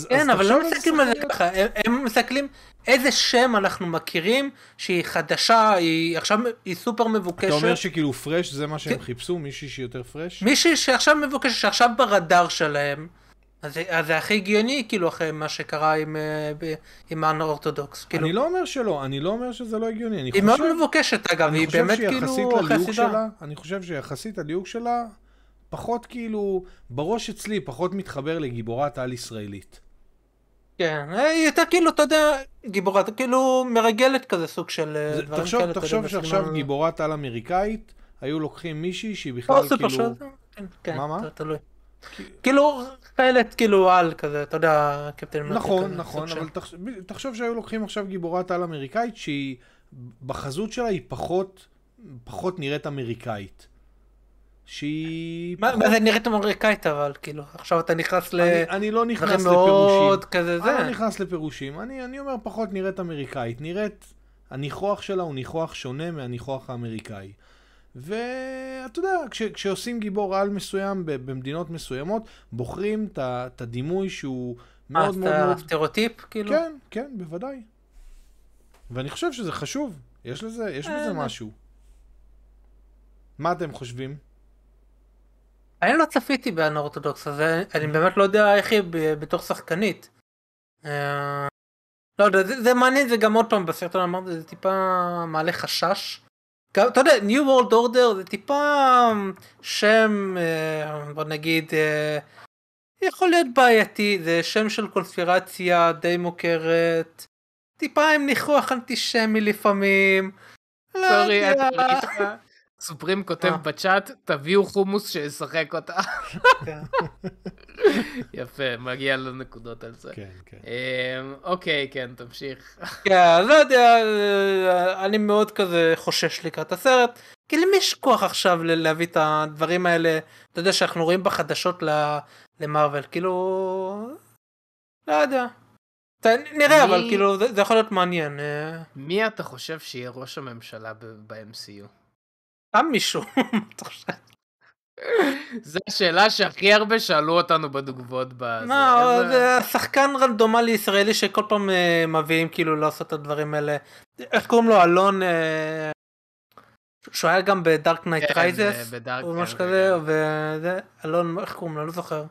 כן, אבל לא מסתכלים על זה ככה. הם מסתכלים איזה שם אנחנו מכירים שהיא חדשה, היא עכשיו סופר מבוקשת. אתה אומר שכאילו פרש זה מה שהם חיפשו? מישהי שיותר פרש? מישהי שעכשיו מבוקשת, שעכשיו ברדאר שלהם. אז זה הכי הגיוני, כאילו, אחרי מה שקרה עם האנורתודוקס. אני לא אומר שלא, אני לא אומר שזה לא הגיוני. היא מאוד מבוקשת, אגב, היא באמת כאילו אחרי סידה. אני חושב שיחסית הליוק שלה פחות כאילו, בראש אצלי פחות מתחבר לגיבורת על ישראלית. כן, היא יותר כאילו, אתה יודע, גיבורת, כאילו מרגלת כזה סוג של דברים כאלה. תחשוב שעכשיו גיבורת על אמריקאית, היו לוקחים מישהי שהיא בכלל כאילו... מה? כאילו חיילת כאילו על כזה, אתה יודע, קפטן אמריקאי. נכון, אבל תחשוב שהיו לוקחים עכשיו גיבורת על אמריקאית שהיא בחזות שלה היא פחות נראית אמריקאית. שהיא... מה זה נראית אמריקאית אבל, כאילו, עכשיו אתה נכנס ל... אני לא נכנס לפירושים. אני לא נכנס לפירושים, אני אומר פחות נראית אמריקאית. נראית, הניחוח שלה הוא ניחוח שונה מהניחוח האמריקאי. ואתה יודע, כשעושים גיבור על מסוים במדינות מסוימות, בוחרים את הדימוי שהוא מאוד מאוד... אתה סטריאוטיפ, כאילו? כן, כן, בוודאי. ואני חושב שזה חשוב. יש בזה משהו. מה אתם חושבים? אני לא צפיתי באנורתודוקס הזה, אני באמת לא יודע איך היא בתור שחקנית. לא יודע, זה מעניין, זה גם עוד פעם בסרטון אמרתי, זה טיפה מעלה חשש. אתה יודע, New World Order זה טיפה שם, בוא נגיד, יכול להיות בעייתי, זה שם של קונספירציה די מוכרת. טיפה עם ניחוח אנטישמי לפעמים. סורי, אתה ראית? סופרים כותב בצ'אט, תביאו חומוס שישחק אותה. יפה, מגיע לו נקודות על זה. כן, כן. אוקיי, כן, תמשיך. כן, לא יודע, אני מאוד כזה חושש לקראת הסרט, כי למי יש כוח עכשיו להביא את הדברים האלה, אתה יודע שאנחנו רואים בחדשות למרוול, כאילו, לא יודע. נראה, אבל כאילו, זה יכול להיות מעניין. מי אתה חושב שיהיה ראש הממשלה ב-MCU? עם מישהו, מה אתה חושב? זו השאלה שהכי הרבה שאלו אותנו בתגובות בזה. לא, זה שחקן רנדומלי ישראלי שכל פעם מביאים כאילו לעשות את הדברים האלה. איך קוראים לו? אלון, שהוא היה גם בדארק נייט רייזס, או משהו כזה, וזה, אלון, איך קוראים לו? אני לא זוכר.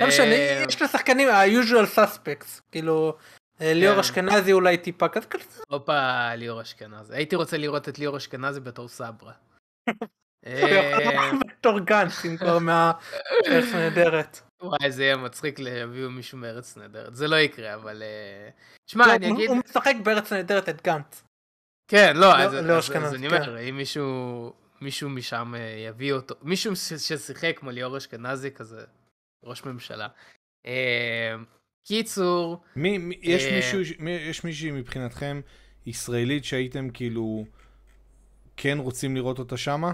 לא משנה, יש לשחקנים, ה-usual suspects, כאילו... ליאור אשכנזי אולי טיפה כזה כזה. אופה, ליאור אשכנזי. הייתי רוצה לראות את ליאור אשכנזי בתור סברה. בתור גנץ, אם כבר מהארץ נהדרת. וואי, זה יהיה מצחיק להביאו מישהו מארץ נהדרת. זה לא יקרה, אבל... תשמע, אני אגיד... הוא משחק בארץ נהדרת את גנץ. כן, לא, אז אני אומר, אם מישהו משם יביא אותו, מישהו ששיחק כמו ליאור אשכנזי כזה, ראש ממשלה. קיצור, יש מישהי מבחינתכם ישראלית שהייתם כאילו כן רוצים לראות אותה שמה?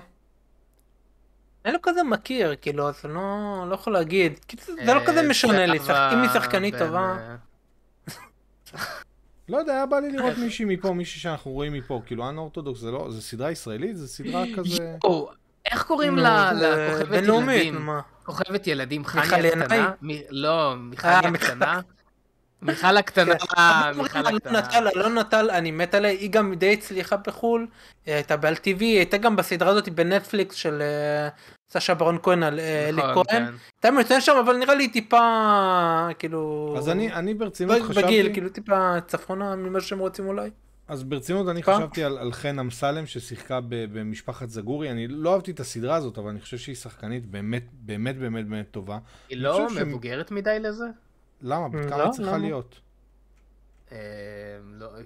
אני לא כזה מכיר, כאילו, אז לא יכול להגיד, זה לא כזה משנה לי, אם היא שחקנית טובה. לא יודע, היה בא לי לראות מישהי מפה, מישהי שאנחנו רואים מפה, כאילו אנורתודוקס זה סדרה ישראלית, זה סדרה כזה... איך קוראים לה לכוכבת ילדים? כוכבת ילדים, חני הקטנה? לא, מיכל הקטנה. מיכל הקטנה. אלון נטל, אני מת עליה, היא גם די הצליחה בחול, היא הייתה בעל טבעי, היא הייתה גם בסדרה הזאת בנטפליקס של סשה ברון כהן על אלי כהן. הייתה מצוין שם, אבל נראה לי טיפה, כאילו... אז אני ברצינות חשבתי... בגיל, כאילו טיפה צפונה ממה שהם רוצים אולי. אז ברצינות אני חשבתי על חן אמסלם ששיחקה במשפחת זגורי, אני לא אהבתי את הסדרה הזאת, אבל אני חושב שהיא שחקנית באמת באמת באמת באמת טובה. היא לא מבוגרת מדי לזה? למה? בכמה צריכה להיות? לא,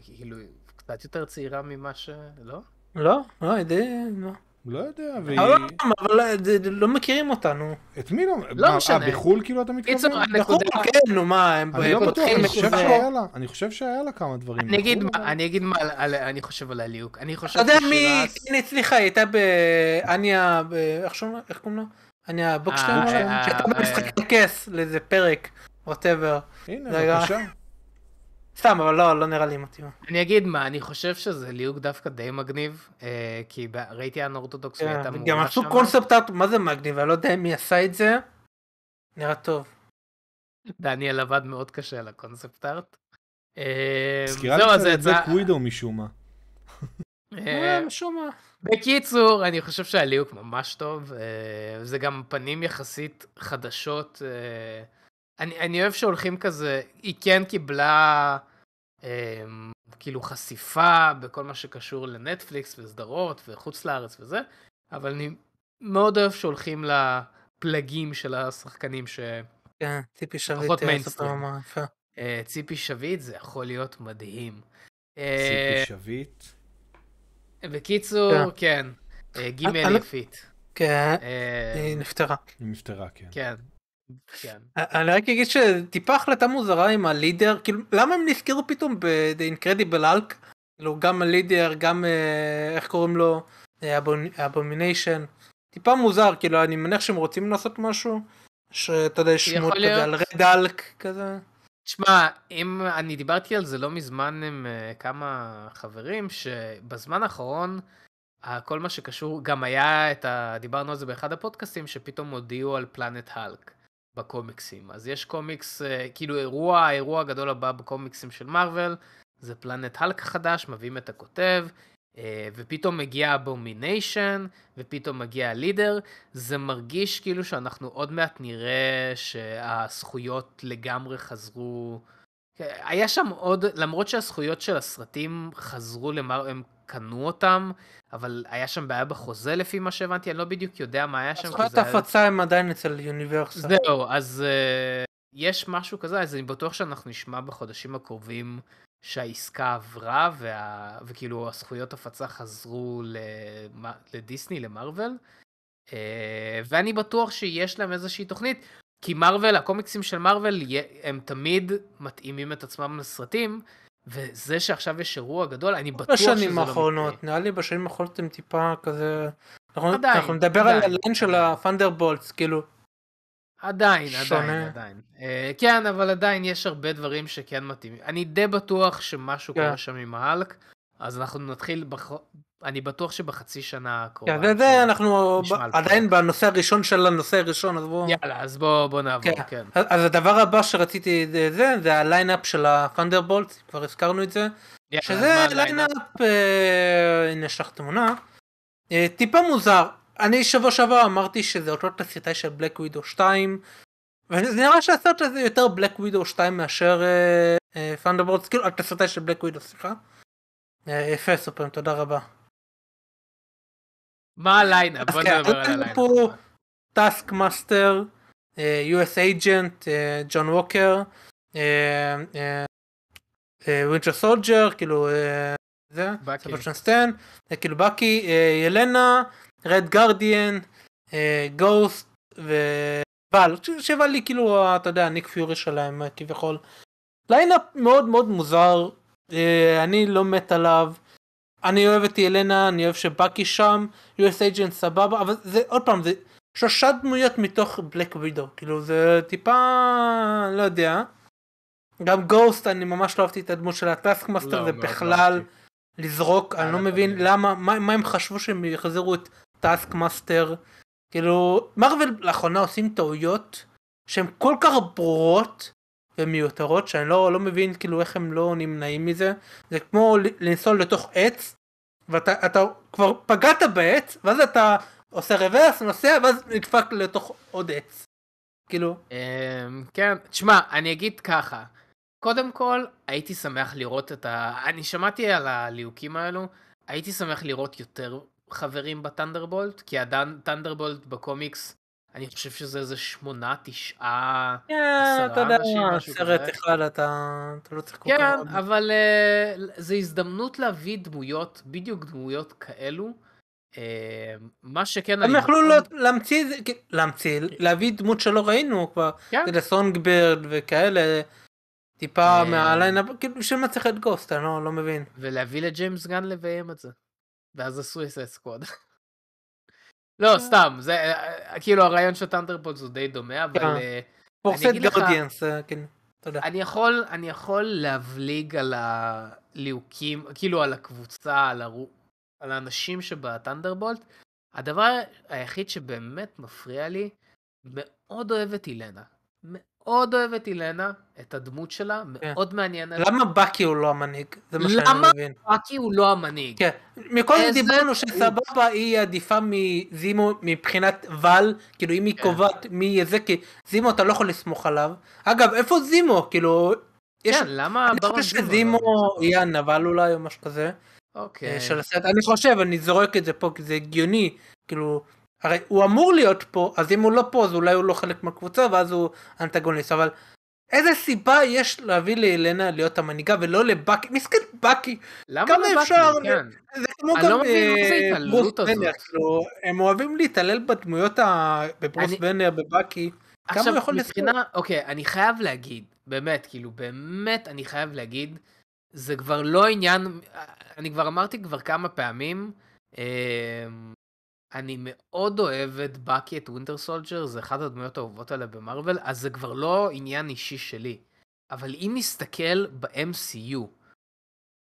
כאילו, קצת יותר צעירה ממה ש... לא? לא, לא יודע, לא. לא יודע, והיא... אבל לא מכירים אותנו. את מי לא? לא משנה. בחול כאילו אתה מתכוון? בחול, כן, נו מה, הם פותחים את זה. אני חושב שהיה לה כמה דברים. אני אגיד מה, אני חושב על הליוק. אתה יודע מי, סליחה, היא הייתה באניה, איך קוראים לה? אניה בוקשטיין? שהייתה במשחק הכס לאיזה פרק, ווטאבר. הנה, בבקשה. סתם, אבל לא נראה לי מתאימה. אני אגיד מה, אני חושב שזה ליהוק דווקא די מגניב, כי ראיתי האנורתודוקס והייתה מורה שם. גם עשו קונספט, מה זה מגניב? אני לא יודע מי עשה את זה. נראה טוב. דניאל עבד מאוד קשה על הקונספט ארט. סקירה לי את זה קווידו משום מה. משום מה. בקיצור, אני חושב שהליהוק ממש טוב. זה גם פנים יחסית חדשות... אני אוהב שהולכים כזה, היא כן קיבלה כאילו חשיפה בכל מה שקשור לנטפליקס וסדרות וחוץ לארץ וזה, אבל אני מאוד אוהב שהולכים לפלגים של השחקנים ש... כן, ציפי שביט תעשת רמה יפה. ציפי שביט זה יכול להיות מדהים. ציפי שביט? בקיצור, כן. גימל יפית. כן, היא נפטרה. היא נפטרה, כן. כן. אני רק אגיד שטיפה החלטה מוזרה עם הלידר, למה הם נזכרו פתאום ב-The Incredible Hulk כאילו גם הלידר, גם איך קוראים לו, אבומיניישן, טיפה מוזר, כאילו אני מניח שהם רוצים לעשות משהו, שאתה יודע, שמות כזה על רד אלק כזה. תשמע, אני דיברתי על זה לא מזמן עם כמה חברים, שבזמן האחרון, כל מה שקשור, גם היה, דיברנו על זה באחד הפודקאסטים, שפתאום הודיעו על פלנט הלק בקומיקסים. אז יש קומיקס, כאילו האירוע הגדול הבא בקומיקסים של מארוול, זה פלנט הלק חדש, מביאים את הכותב, ופתאום מגיע הבומיניישן, ופתאום מגיע הלידר. זה מרגיש כאילו שאנחנו עוד מעט נראה שהזכויות לגמרי חזרו. היה שם עוד, למרות שהזכויות של הסרטים חזרו למר, הם קנו אותם, אבל היה שם בעיה בחוזה לפי מה שהבנתי, אני לא בדיוק יודע מה היה שם. הזכויות ההפצה הם עדיין אצל יוניברסל. זהו, אז יש משהו כזה, אז אני בטוח שאנחנו נשמע בחודשים הקרובים שהעסקה עברה, וכאילו הזכויות הפצה חזרו לדיסני, למרוול, ואני בטוח שיש להם איזושהי תוכנית, כי מרוול, הקומיקסים של מרוול, הם תמיד מתאימים את עצמם לסרטים, וזה שעכשיו יש אירוע גדול, אני בטוח שזה לא מתאים. בשנים האחרונות, נראה לי בשנים האחרונות הם טיפה כזה, אנחנו נדבר על הליין של הפנדרבולטס, כאילו, עדיין. כן, אבל עדיין יש הרבה דברים שכן מתאימים. אני די בטוח שמשהו קורה שם עם ההלק, אז אנחנו נתחיל, אני בטוח שבחצי שנה הקרובה. כן, זה אנחנו עדיין בנושא הראשון של הנושא הראשון, אז בואו. יאללה, אז בואו נעבור, כן. אז הדבר הבא שרציתי זה הליינאפ של הפנדרבולט, כבר הזכרנו את זה. שזה ליינאפ, הנה שלח תמונה, טיפה מוזר. אני שבוע שעבר אמרתי שזה אותו תסריטאי של בלק ווידו 2, וזה נראה שהסרט הזה יותר בלק ווידו 2 מאשר פנדרבולטס, כאילו התסריטאי של בלק ווידו, סליחה. יפה סופרים, תודה רבה. מה הליינאפ? בוא נדבר על הליינאפ. פה טאסק מאסטר, US אייג'נט, ג'ון ווקר, ווינטר סולג'ר, כאילו זה, סבסטיאן סטן, כאילו בקי, ילנה, רד גרדיאן, גוסט וואל, שווה לי כאילו, אתה יודע, ניק פיורי שלהם כביכול. ליינאפ מאוד מאוד מוזר, אני לא מת עליו, אני אוהב את ילנה, אני אוהב שבאקי שם, US Agent סבבה, אבל זה עוד פעם, זה שלושה דמויות מתוך בלק ווידו, כאילו זה טיפה, לא יודע. גם גוסט, אני ממש לא אהבתי את הדמות של הטאסק מאסטר, זה בכלל לזרוק, אני לא מבין למה, מה הם חשבו שהם יחזרו את טאסק מאסטר, כאילו, מארוול לאחרונה עושים טעויות שהן כל כך ברורות ומיותרות, שאני לא מבין כאילו איך הם לא נמנעים מזה. זה כמו לנסול לתוך עץ, ואתה כבר פגעת בעץ, ואז אתה עושה רוורס, נוסע, ואז נדפק לתוך עוד עץ. כאילו. כן, תשמע, אני אגיד ככה, קודם כל, הייתי שמח לראות את אני שמעתי על הליהוקים האלו, הייתי שמח לראות יותר חברים בטנדרבולט, כי הטנדרבולט בקומיקס, אני חושב שזה איזה 8, 9, 10 אנשים, משהו כזה. סרט אחד, אתה לא צריך כל כך. כן, אבל זו הזדמנות להביא דמויות, בדיוק דמויות כאלו, מה שכן הם יכלו להמציא, להביא דמות שלא ראינו כבר, זה סונגברד וכאלה, טיפה מהליין, כאילו שמצליח את גוסט, אני לא מבין. ולהביא לג'יימס גן לביים את זה. ואז הסוויסה סקוואד. לא, סתם, זה, כאילו הרעיון של טנדרבולט זה די דומה, אבל פורסט גרדיאנס, כן, תודה. אני יכול להבליג על הליהוקים, כאילו על הקבוצה, על האנשים שבטנדרבולט. הדבר היחיד שבאמת מפריע לי, מאוד אוהבת ילנה. מאוד אוהבת ילנה, את הדמות שלה, מאוד מעניינת. למה בקי הוא לא המנהיג? זה מה שאני מבין. למה בקי הוא לא המנהיג? כן, מכל דיברנו שסבבה היא עדיפה מזימו מבחינת ואל, כאילו אם היא קובעת מי זה, כי זימו אתה לא יכול לסמוך עליו. אגב, איפה זימו? כאילו, יש... כן, למה... אני חושב שזימו היא הנבל אולי או משהו כזה. אוקיי. אני חושב, אני זורק את זה פה, כי זה הגיוני, כאילו... הרי הוא אמור להיות פה, אז אם הוא לא פה, אז אולי הוא לא חלק מהקבוצה, ואז הוא אנטגוניסט, אבל איזה סיבה יש להביא לילנה להיות המנהיגה, ולא לבקי, מסכן בקי, כמה אפשר, זה כמו גם ברוס ונר, הם אוהבים להתעלל בדמויות בברוס ונר, בבקי, כמה הוא יכול לסכן? אוקיי, אני חייב להגיד, באמת, אני חייב להגיד, זה כבר לא עניין, אני כבר אמרתי כבר כמה פעמים, אני מאוד אוהב את בקי, את ווינטר סולג'ר, זה אחת הדמויות האהובות עליה במרוול, אז זה כבר לא עניין אישי שלי. אבל אם נסתכל ב-MCU,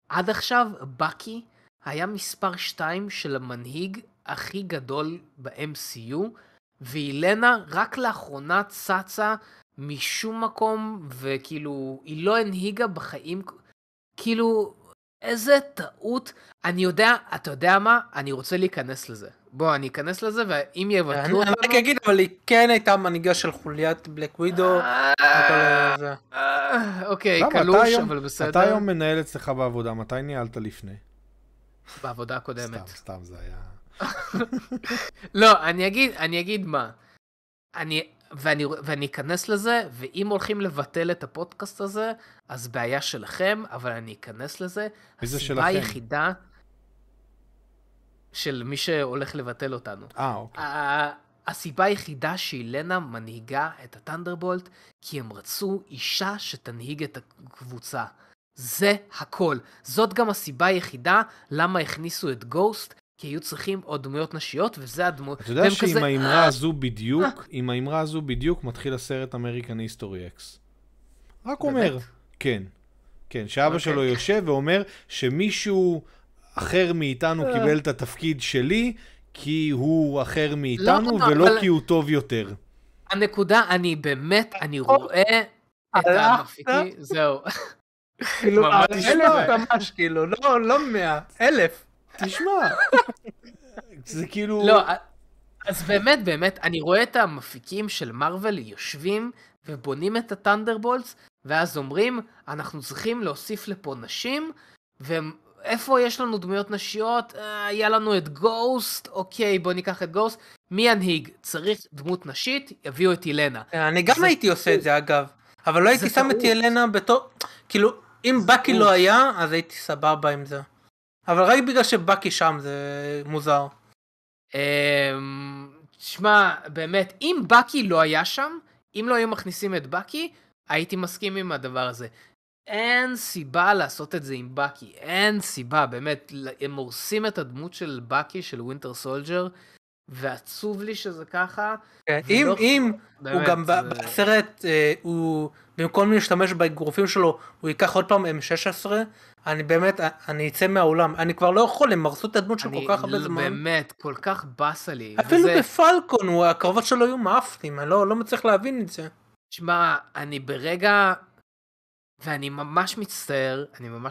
עד עכשיו בקי היה מספר 2 של המנהיג הכי גדול ב-MCU, ואילנה רק לאחרונה צצה משום מקום, וכאילו היא לא הנהיגה בחיים, כאילו איזה טעות, אני יודע, אתה יודע מה, אני רוצה להיכנס לזה. בוא, אני אכנס לזה, ואם יבטלו... אני רק אגיד, אבל היא כן הייתה מנהיגה של חוליית בלק ווידו. אוקיי, קלוש, אבל בסדר. אתה היום מנהל אצלך בעבודה, מתי ניהלת לפני? בעבודה הקודמת. סתם, זה היה... לא, אני אגיד מה. ואני אכנס לזה, ואם הולכים לבטל את הפודקאסט הזה, אז בעיה שלכם, אבל אני אכנס לזה. איזה שלכם? הסיבה היחידה... של מי שהולך לבטל אותנו. אוקיי. הסיבה היחידה שאילנה מנהיגה את הטנדרבולט, כי הם רצו אישה שתנהיג את הקבוצה. זה הכל. זאת גם הסיבה היחידה למה הכניסו את גוסט, כי היו צריכים עוד דמויות נשיות, וזה הדמויות... אתה יודע שעם האמרה הזו בדיוק, עם האמרה הזו בדיוק מתחיל הסרט אמריקן היסטורי אקס. רק אומר, כן. כן, שאבא שלו יושב ואומר שמישהו... אחר מאיתנו קיבל את התפקיד שלי, כי הוא אחר מאיתנו, ולא כי הוא טוב יותר. הנקודה, אני באמת, אני רואה את המפיקי, זהו. כאילו, ממש, כאילו, לא 100,000. תשמע. זה כאילו... לא, אז באמת, באמת, אני רואה את המפיקים של מרוול יושבים, ובונים את הטנדרבולטס, ואז אומרים, אנחנו צריכים להוסיף לפה נשים, והם... איפה יש לנו דמויות נשיות? היה לנו את גוסט, אוקיי, בוא ניקח את גוסט. מי ינהיג? צריך דמות נשית, יביאו את אילנה. אני גם הייתי עושה את זה אגב, אבל לא הייתי שם את אילנה בתור, כאילו, אם בקי לא היה, אז הייתי סבבה עם זה. אבל רק בגלל שבקי שם זה מוזר. תשמע, באמת, אם בקי לא היה שם, אם לא היו מכניסים את בקי, הייתי מסכים עם הדבר הזה. אין סיבה לעשות את זה עם בקי, אין סיבה, באמת, הם הורסים את הדמות של בקי, של ווינטר סולג'ר, ועצוב לי שזה ככה. אם הוא גם בסרט, הוא במקום להשתמש בגרופים שלו, הוא ייקח עוד פעם M16, אני באמת, אני אצא מהעולם, אני כבר לא יכול, הם הרסו את הדמות של כל כך הרבה זמן. באמת, כל כך בסה לי. אפילו בפלקון, הקרבות שלו היו מאפתים, אני לא מצליח להבין את זה. תשמע, אני ברגע... ואני ממש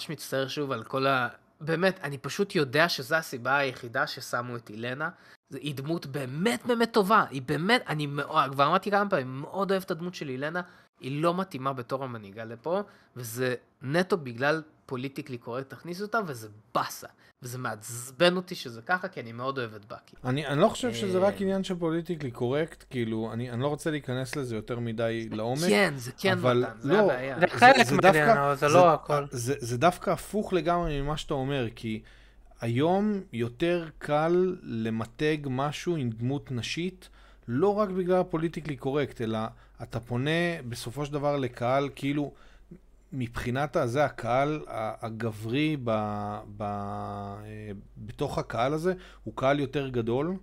מצטער, שוב על כל ה... באמת, אני פשוט יודע שזו הסיבה היחידה ששמו את אילנה. היא דמות באמת באמת טובה, היא באמת, אני כבר אמרתי כמה פעמים, מאוד אוהב את הדמות של אילנה, היא לא מתאימה בתור המנהיגה לפה, וזה נטו בגלל פוליטיקלי קורקט תכניס אותה, וזה בסה, וזה מעצבן אותי שזה ככה, כי אני מאוד אוהב את בקי. אני לא חושב שזה רק עניין של פוליטיקלי קורקט, כאילו, אני לא רוצה להיכנס לזה יותר מדי לעומק. כן, זה כן מתן, זה הבעיה. זה חלק מדיאנה, זה לא הכל. זה דווקא הפוך לגמרי ממה שאתה אומר, כי היום יותר קל למתג משהו עם דמות נשית, לא רק בגלל הפוליטיקלי קורקט, אלא אתה פונה בסופו של דבר לקהל, כאילו, מבחינת זה הקהל הגברי בתוך הקהל הזה הוא קהל יותר גדול,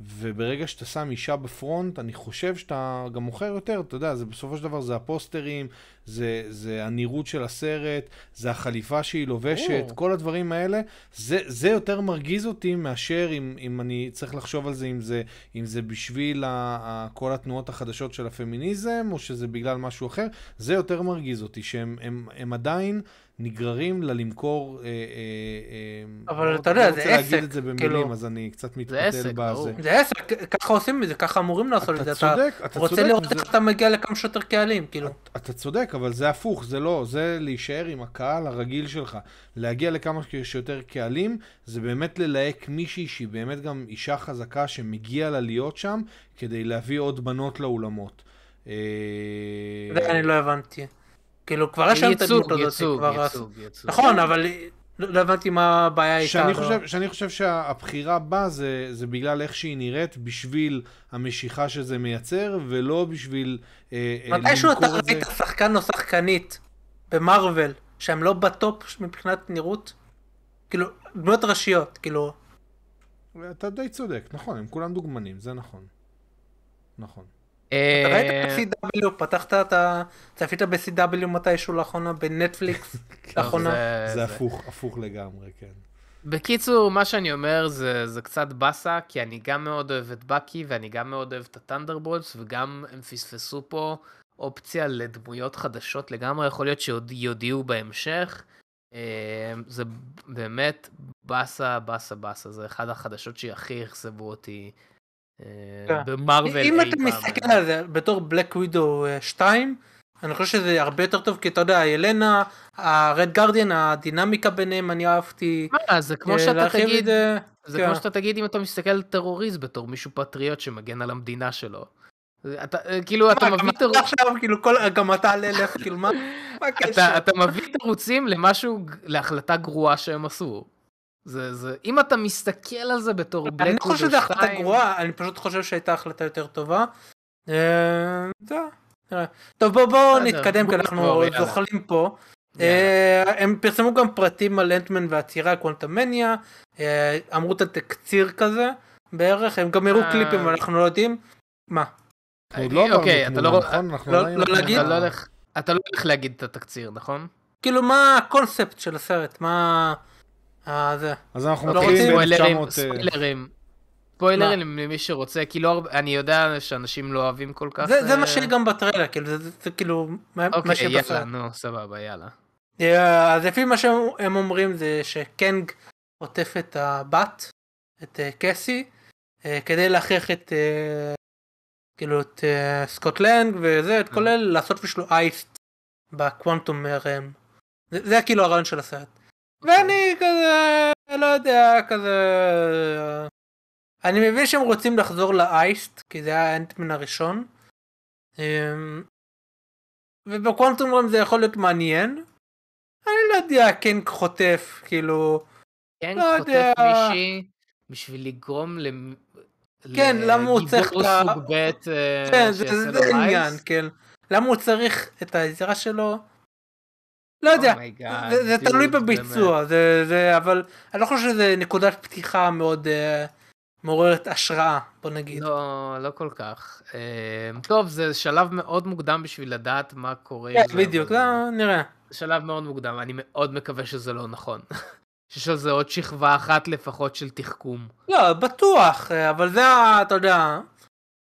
וברגע שאתה שם אישה בפרונט אני חושב שאתה גם מוכר יותר, אתה יודע, זה בסופו של דבר זה הפוסטרים, זה הנראות של הסרט, זה החליפה שהיא לובשת, כל הדברים האלה, זה יותר מרגיז אותי מאשר אם אני צריך לחשוב על זה, אם זה בשביל כל התנועות החדשות של הפמיניזם, או שזה בגלל משהו אחר, זה יותר מרגיז אותי, שהם עדיין נגררים ללמכור, אבל אתה יודע, זה עסק. אני רוצה להגיד את זה במילים, אז אני קצת מתפתל בזה. זה עסק, ככה עושים את זה, ככה אמורים לעשות את זה. אתה רוצה לראות איך אתה מגיע לכמה שיותר קהלים, כאילו. אתה צודק, אבל זה הפוך, זה לא, זה להישאר עם הקהל הרגיל שלך. להגיע לכמה שיותר קהלים, זה באמת ללהק מישהי שהיא באמת גם אישה חזקה שמגיעה לה להיות שם, כדי להביא עוד בנות לאולמות. זה אני לא הבנתי. כאילו כבר יש שם את הדמות הזאת, נכון, אבל לא הבנתי מה הבעיה הייתה. שאני חושב שהבחירה בה זה בגלל איך שהיא נראית, בשביל המשיכה שזה מייצר, ולא בשביל... מתישהו אתה ראית שחקן או שחקנית במרוול, שהם לא בטופ מבחינת נראות, כאילו, דמויות ראשיות, כאילו. אתה די צודק, נכון, הם כולם דוגמנים, זה נכון. נכון. אתה ראית ב-CW, פתחת, אתה צפית ב-CW מתישהו לאחרונה, בנטפליקס לאחרונה. זה הפוך, הפוך לגמרי, כן. בקיצור, מה שאני אומר זה קצת בסה, כי אני גם מאוד אוהב את בקי, ואני גם מאוד אוהב את הטנדרבולטס, וגם הם פספסו פה אופציה לדמויות חדשות לגמרי, יכול להיות שיודיעו בהמשך. זה באמת בסה, בסה, בסה. זה אחד החדשות שהכי אכזבו אותי במרוול. אם אתה מסתכל על זה בתור בלק ווידו 2, אני חושב שזה הרבה יותר טוב, כי אתה יודע, ילנה, הרד גרדיאן, הדינמיקה ביניהם, אני אהבתי. זה כמו שאתה תגיד, אם אתה מסתכל על טרוריסט בתור מישהו פטריוט שמגן על המדינה שלו. כאילו, אתה מביא תירוצים... עכשיו, כאילו, גם אתה ללך, כאילו, מה? אתה מביא תירוצים למשהו, להחלטה גרועה שהם עשו. אם אתה מסתכל על זה בתור בלק ווידו 2... אני חושב שזה החלטה גרועה, אני פשוט חושב שהייתה החלטה יותר טובה. זה... טוב, בואו נתקדם, כי אנחנו זוכלים פה. הם פרסמו גם פרטים על אנטמן והצירה, קוונטמניה, אמרו את התקציר כזה, בערך, הם גם הראו קליפים, אנחנו לא יודעים. מה? אוקיי, אתה לא הולך להגיד את התקציר, נכון? כאילו, מה הקונספט של הסרט? מה... זה. אז אנחנו מתחילים ב-1900... ספוילרים. ספוילרים למי שרוצה, כי לא, אני יודע שאנשים לא אוהבים כל כך... זה מה שיהיה גם בטריילר, כאילו, זה כאילו... אוקיי, יאללה, נו, סבבה, יאללה. אז לפי מה שהם אומרים זה שקנג עוטף את הבת, את קסי, כדי להכריח את... כאילו, את סקוטלנד וזה, את כולל לעשות בשלו אייסט בקוונטום רם. זה כאילו הרעיון של הסרט. ואני כזה... לא יודע, כזה... אני מבין שהם רוצים לחזור לאייסט, כי זה היה האנטמן הראשון. ובקוונטום רם זה יכול להיות מעניין. אני לא יודע, קנג חוטף, כאילו... קנג חוטף מישהי בשביל לגרום למה הוא צריך... לגיבור סוג בית שיעשה לו אייסט. כן, למה הוא צריך את העזרה שלו? לא יודע, זה תלוי בביצוע, אבל אני לא חושב שזה נקודת פתיחה מאוד... מעוררת השראה, בוא נגיד. לא, לא כל כך. טוב, זה שלב מאוד מוקדם בשביל לדעת מה קורה. כן, בדיוק, נראה. שלב מאוד מוקדם, אני מאוד מקווה שזה לא נכון. שיש על זה עוד שכבה אחת לפחות של תחכום. לא, בטוח, אבל זה, אתה יודע,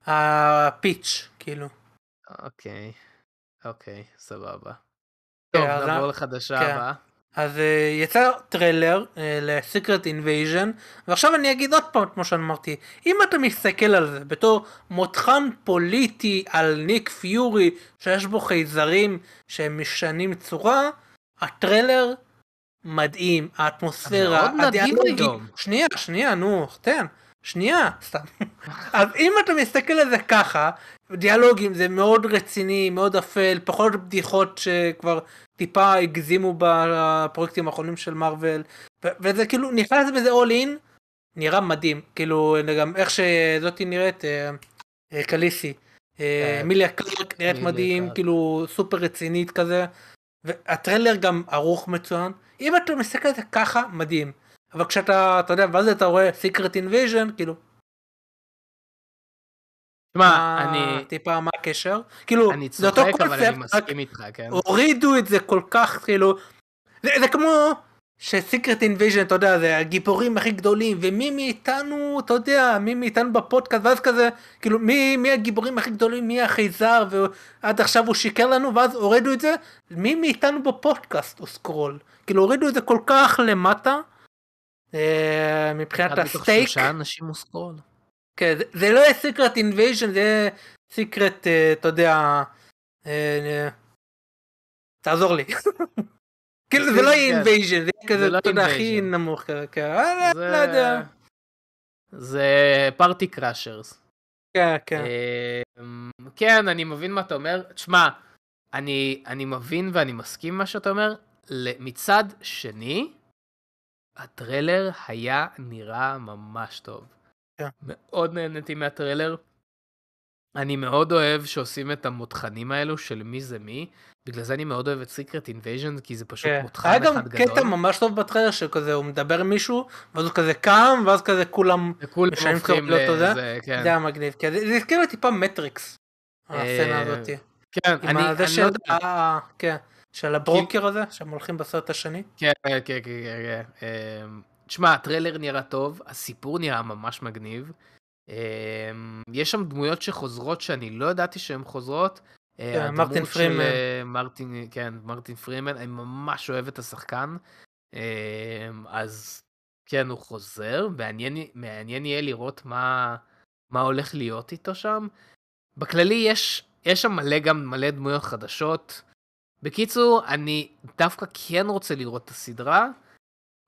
הפיץ', כאילו. אוקיי, אוקיי, סבבה. טוב, נעבור לחדשה הבאה. אז יצא טריילר ל-Secret Invasion, ועכשיו אני אגיד עוד פעם כמו שאמרתי, אם אתה מסתכל על זה בתור מותחן פוליטי על ניק פיורי שיש בו חייזרים שהם משנים צורה, הטריילר מדהים, האטמוספירה, שנייה, נו, תן, שנייה, סתם. אז אם אתה מסתכל על זה ככה, דיאלוגים זה מאוד רציני, מאוד אפל, פחות בדיחות שכבר טיפה הגזימו בפרויקטים האחרונים של מרוול, וזה כאילו נכנס בזה all in, נראה מדהים, כאילו גם איך שזאתי נראית, קליסי, אמיליה קלארק נראית מדהים, כאילו סופר רצינית כזה, והטריילר גם ערוך מצוין, אם אתה מסתכל על זה ככה, מדהים, אבל כשאתה, אתה יודע, ואז אתה רואה Secret Invasion, כאילו, טיפה מה הקשר? אני צוחק אבל אני מסכים איתך, הורידו את זה כל כך, זה כמו ש-Secret Invasion, אתה יודע, זה הגיבורים הכי גדולים, ומי מאיתנו, אתה יודע, מי מאיתנו בפודקאסט, ואז כזה, כאילו, מי הגיבורים הכי גדולים, מי החייזר, ועד עכשיו הוא שיקר לנו, ואז הורידו את זה, מי מאיתנו בפודקאסט הוא סקרול, כאילו הורידו את זה כל כך למטה, מבחינת הסטייק. אנשים הוא סקרול. כן, זה לא יהיה Secret Invasion, זה יהיה Secret, אתה יודע, תעזור לי. כאילו זה לא יהיה Invasion, זה יהיה כזה, אתה יודע, הכי נמוך כזה, לא יודע. זה Party Crushers. כן, כן. כן, אני מבין מה אתה אומר. תשמע, אני מבין ואני מסכים מה שאתה אומר. מצד שני, הטריילר היה נראה ממש טוב. מאוד נהניתי מהטריילר, אני מאוד אוהב שעושים את המותחנים האלו של מי זה מי, בגלל זה אני מאוד אוהב את Secret Invasion, כי זה פשוט מותחן אחד גדול. היה גם קטע ממש טוב בטריילר שכזה הוא מדבר עם מישהו, ואז הוא כזה קם, ואז כזה כולם משנים לזה, כן. זה היה מגניב, כי זה הזכיר לטיפה מטריקס, הסצנה הזאת. כן, אני זה של הברוקר הזה, שהם הולכים בסרט השני. כן, כן, כן, כן. תשמע, הטריילר נראה טוב, הסיפור נראה ממש מגניב, יש שם דמויות שחוזרות שאני לא ידעתי שהן חוזרות. מרטין פרימן. כן, מרטין פרימן, אני ממש אוהב את השחקן. אז כן, הוא חוזר, מעניין יהיה לראות מה הולך להיות איתו שם. בכללי יש שם מלא דמויות חדשות. בקיצור, אני דווקא כן רוצה לראות את הסדרה.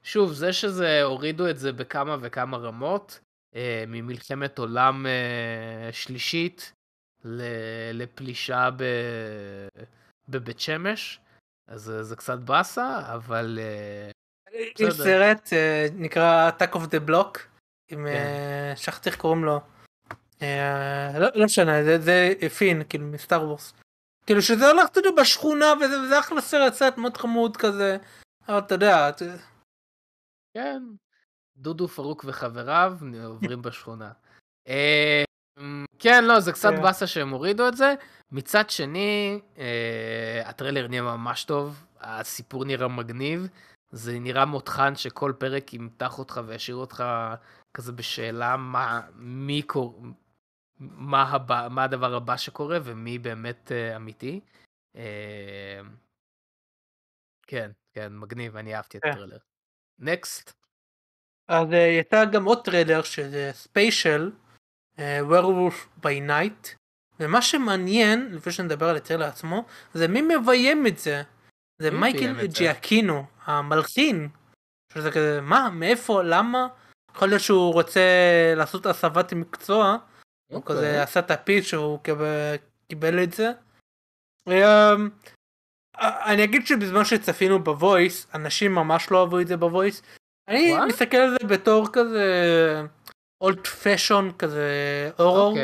שוב, זה שזה הורידו את זה בכמה וכמה רמות. ממלחמת עולם שלישית לפלישה בבית שמש, אז זה קצת באסה, אבל סרט נקרא Attack of the Block, עם שכתיך קוראים לו, לא משנה, זה פין, כאילו מסטאר וורס, כאילו שזה הולך בשכונה, וזה אחלה סרט, סרט מאוד חמוד כזה, אבל אתה יודע, כן, דודו פרוק וחבריו עוברים בשכונה. כן, לא, זה קצת בסה שהם הורידו את זה. מצד שני, הטריילר נראה ממש טוב, הסיפור נראה מגניב, זה נראה מותחן שכל פרק ימתח אותך וישאיר אותך כזה בשאלה מה הדבר הבא שקורה ומי באמת אמיתי. כן, כן, מגניב, אני אהבתי את הטריילר. נקסט. אז הייתה גם עוד טריילר שזה ספיישל, Werewolf by Night, ומה שמעניין, לפני שנדבר על הטריילר עצמו, זה מי מביים את זה, זה מייקל ג'יאקינו, המלחין, שזה כזה, מה, מאיפה, למה, יכול להיות שהוא רוצה לעשות הסבת מקצוע, הוא כזה עשה את הפיץ שהוא קיבל את זה, אני אגיד שבזמן שצפינו בוויס, אנשים ממש לא אהבו את זה בוויס, אני מסתכל על זה בתור כזה אולד פשון כזה אורור,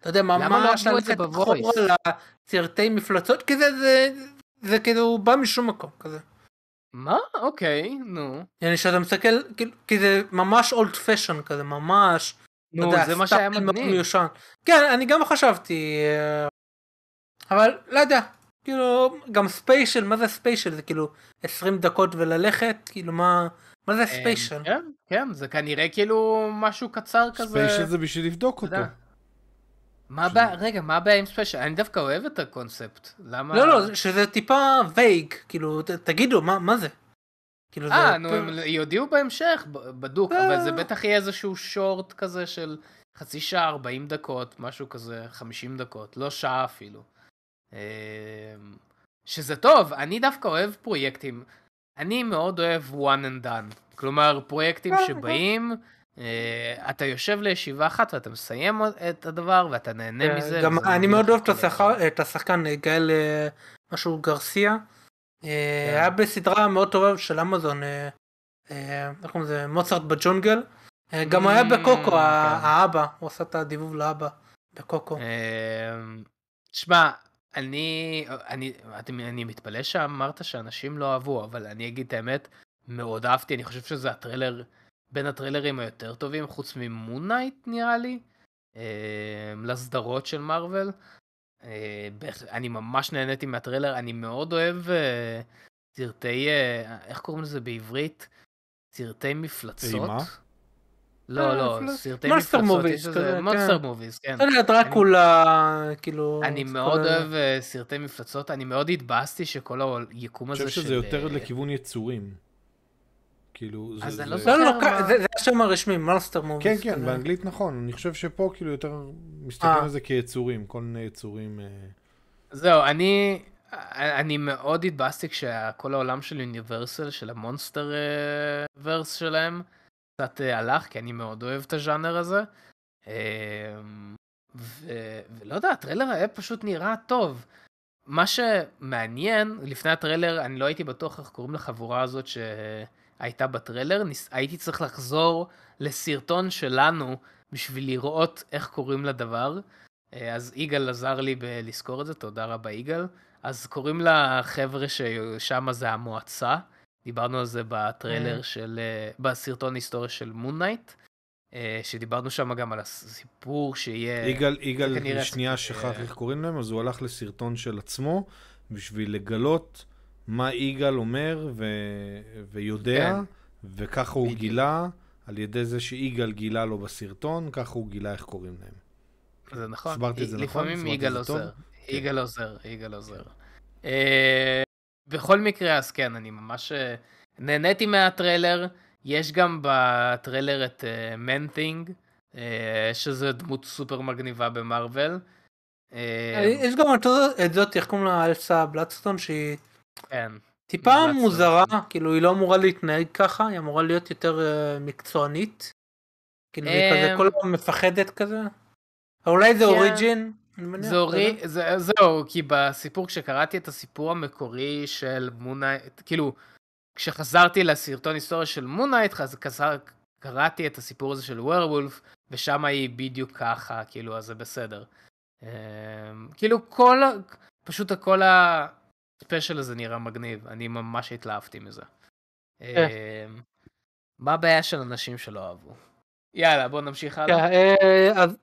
אתה יודע ממש ללכת חור על סרטי מפלצות, כי זה כאילו בא משום מקום כזה. מה? אוקיי, נו. אני שאתה מסתכל, כי זה ממש אולד פשון כזה, ממש, נו, זה מה שהיה מגניב. כן, אני גם חשבתי, אבל לא יודע, כאילו גם ספיישל, מה זה ספיישל? זה כאילו 20 דקות וללכת, כאילו מה זה ספיישל? כן, כן, זה כנראה כאילו משהו קצר כזה. ספיישל זה בשביל לבדוק אותו. רגע, מה הבעיה עם ספיישל? אני דווקא אוהב את הקונספט. לא, שזה טיפה וייג, כאילו, תגידו, מה זה? נו, הם יודיעו בהמשך, בדוק, אבל זה בטח יהיה איזשהו שורט כזה של חצי שעה, 40 דקות, משהו כזה, 50 דקות, לא שעה אפילו. שזה טוב, אני דווקא אוהב פרויקטים. אני מאוד אוהב one and done, כלומר פרויקטים שבאים, אתה יושב לישיבה אחת ואתה מסיים את הדבר ואתה נהנה מזה. גם אני מאוד אוהב את השחקן גאל משהו גרסיה, היה בסדרה מאוד טובה של אמזון, איך קוראים לזה, מוצרט בג'ונגל, גם היה בקוקו, האבא, הוא עשה את הדיבוב לאבא בקוקו. תשמע, אני מתפלא שאמרת שאנשים לא אהבו, אבל אני אגיד את האמת, מאוד אהבתי, אני חושב שזה הטריילר, בין הטריילרים היותר טובים, חוץ ממון נייט נראה לי, לסדרות של מארוול, אני ממש נהניתי מהטריילר, אני מאוד אוהב סרטי, איך קוראים לזה בעברית? סרטי מפלצות? לא, סרטי מפלצות, מונסטר מוביז, כן. דרקולה, כאילו אני מאוד אוהב סרטי מפלצות, אני מאוד התבאסתי שכל היקום הזה של אני חושב שזה יותר לכיוון יצורים. כאילו זה השם הרשמי, מונסטר מוביז. כן, באנגלית נכון, אני חושב שפה כאילו יותר מסתכלים על זה כיצורים, כל מיני יצורים. זהו, אני מאוד התבאסתי כשכל העולם של יוניברסל, של המונסטר ורס שלהם, קצת הלך, כי אני מאוד אוהב את הז'אנר הזה, ולא יודע, הטריילר היה פשוט נראה טוב. מה שמעניין, לפני הטריילר אני לא הייתי בטוח איך קוראים לחבורה הזאת שהייתה בטריילר, הייתי צריך לחזור לסרטון שלנו בשביל לראות איך קוראים לדבר, אז איגל עזר לי בלזכור את זה, תודה רבה איגל. אז קוראים לחבר'ה ששם זה המועצה, דיברנו על זה בטריילר של, בסרטון היסטוריה של מון נייט, שדיברנו שם גם על הסיפור שיהיה... איגל שנייה שכח איך קוראים להם, אז הוא הלך לסרטון של עצמו, בשביל לגלות מה איגל אומר ויודע, וככה הוא גילה, על ידי זה שאיגל גילה לו בסרטון, ככה הוא גילה איך קוראים להם. זה נכון, לפעמים איגל עוזר, איגל עוזר, איגל עוזר. בכל מקרה, אז כן, אני ממש נהניתי מהטריילר, יש גם בטריילר את Man-Thing, שזו דמות סופר מגניבה במרוול. יש גם את זאת, איך קוראים לה אלסה בלדסטון, שהיא טיפה מוזרה, כאילו היא לא אמורה להתנהג ככה, היא אמורה להיות יותר מקצוענית, כאילו היא כזה כל הזמן מפחדת כזה. אולי זה אוריג'ין? זהו, כי בסיפור, כשקראתי את הסיפור המקורי של מונייט, כאילו, כשחזרתי לסרטון היסטוריה של מונייט, קראתי את הסיפור הזה של ווירולף, ושם היא בדיוק ככה, כאילו, אז זה בסדר. כאילו, פשוט כל הספיישל הזה נראה מגניב, אני ממש התלהבתי מזה. מה הבעיה של אנשים שלא אהבו? יאללה, בואו נמשיך הלאה. אז...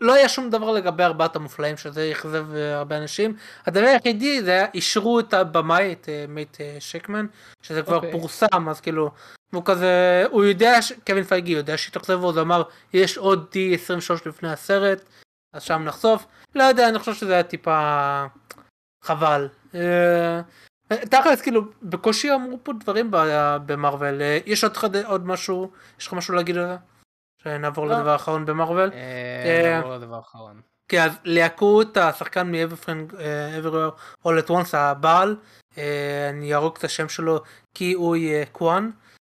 לא היה שום דבר לגבי ארבעת המופלאים, שזה יחזב הרבה אנשים. הדבר היחידי זה היה, אישרו את הבמאי, את מייט שקמן, שזה כבר פורסם, אז כאילו, הוא כזה, הוא יודע, קווין פייגי יודע שהתאכזב, והוא אמר, יש עוד D23 לפני הסרט, אז שם נחשוף. לא יודע, אני חושב שזה היה טיפה חבל. תכלס, כאילו, בקושי אמרו פה דברים במרוול. יש עוד משהו, יש לך משהו להגיד על זה? שנעבור לדבר האחרון במרוול. נעבור לדבר האחרון. כן, אז ליעקו את השחקן מ-Everywhere All At Once, הבעל, אני ארוג את השם שלו, קי אוי קואן,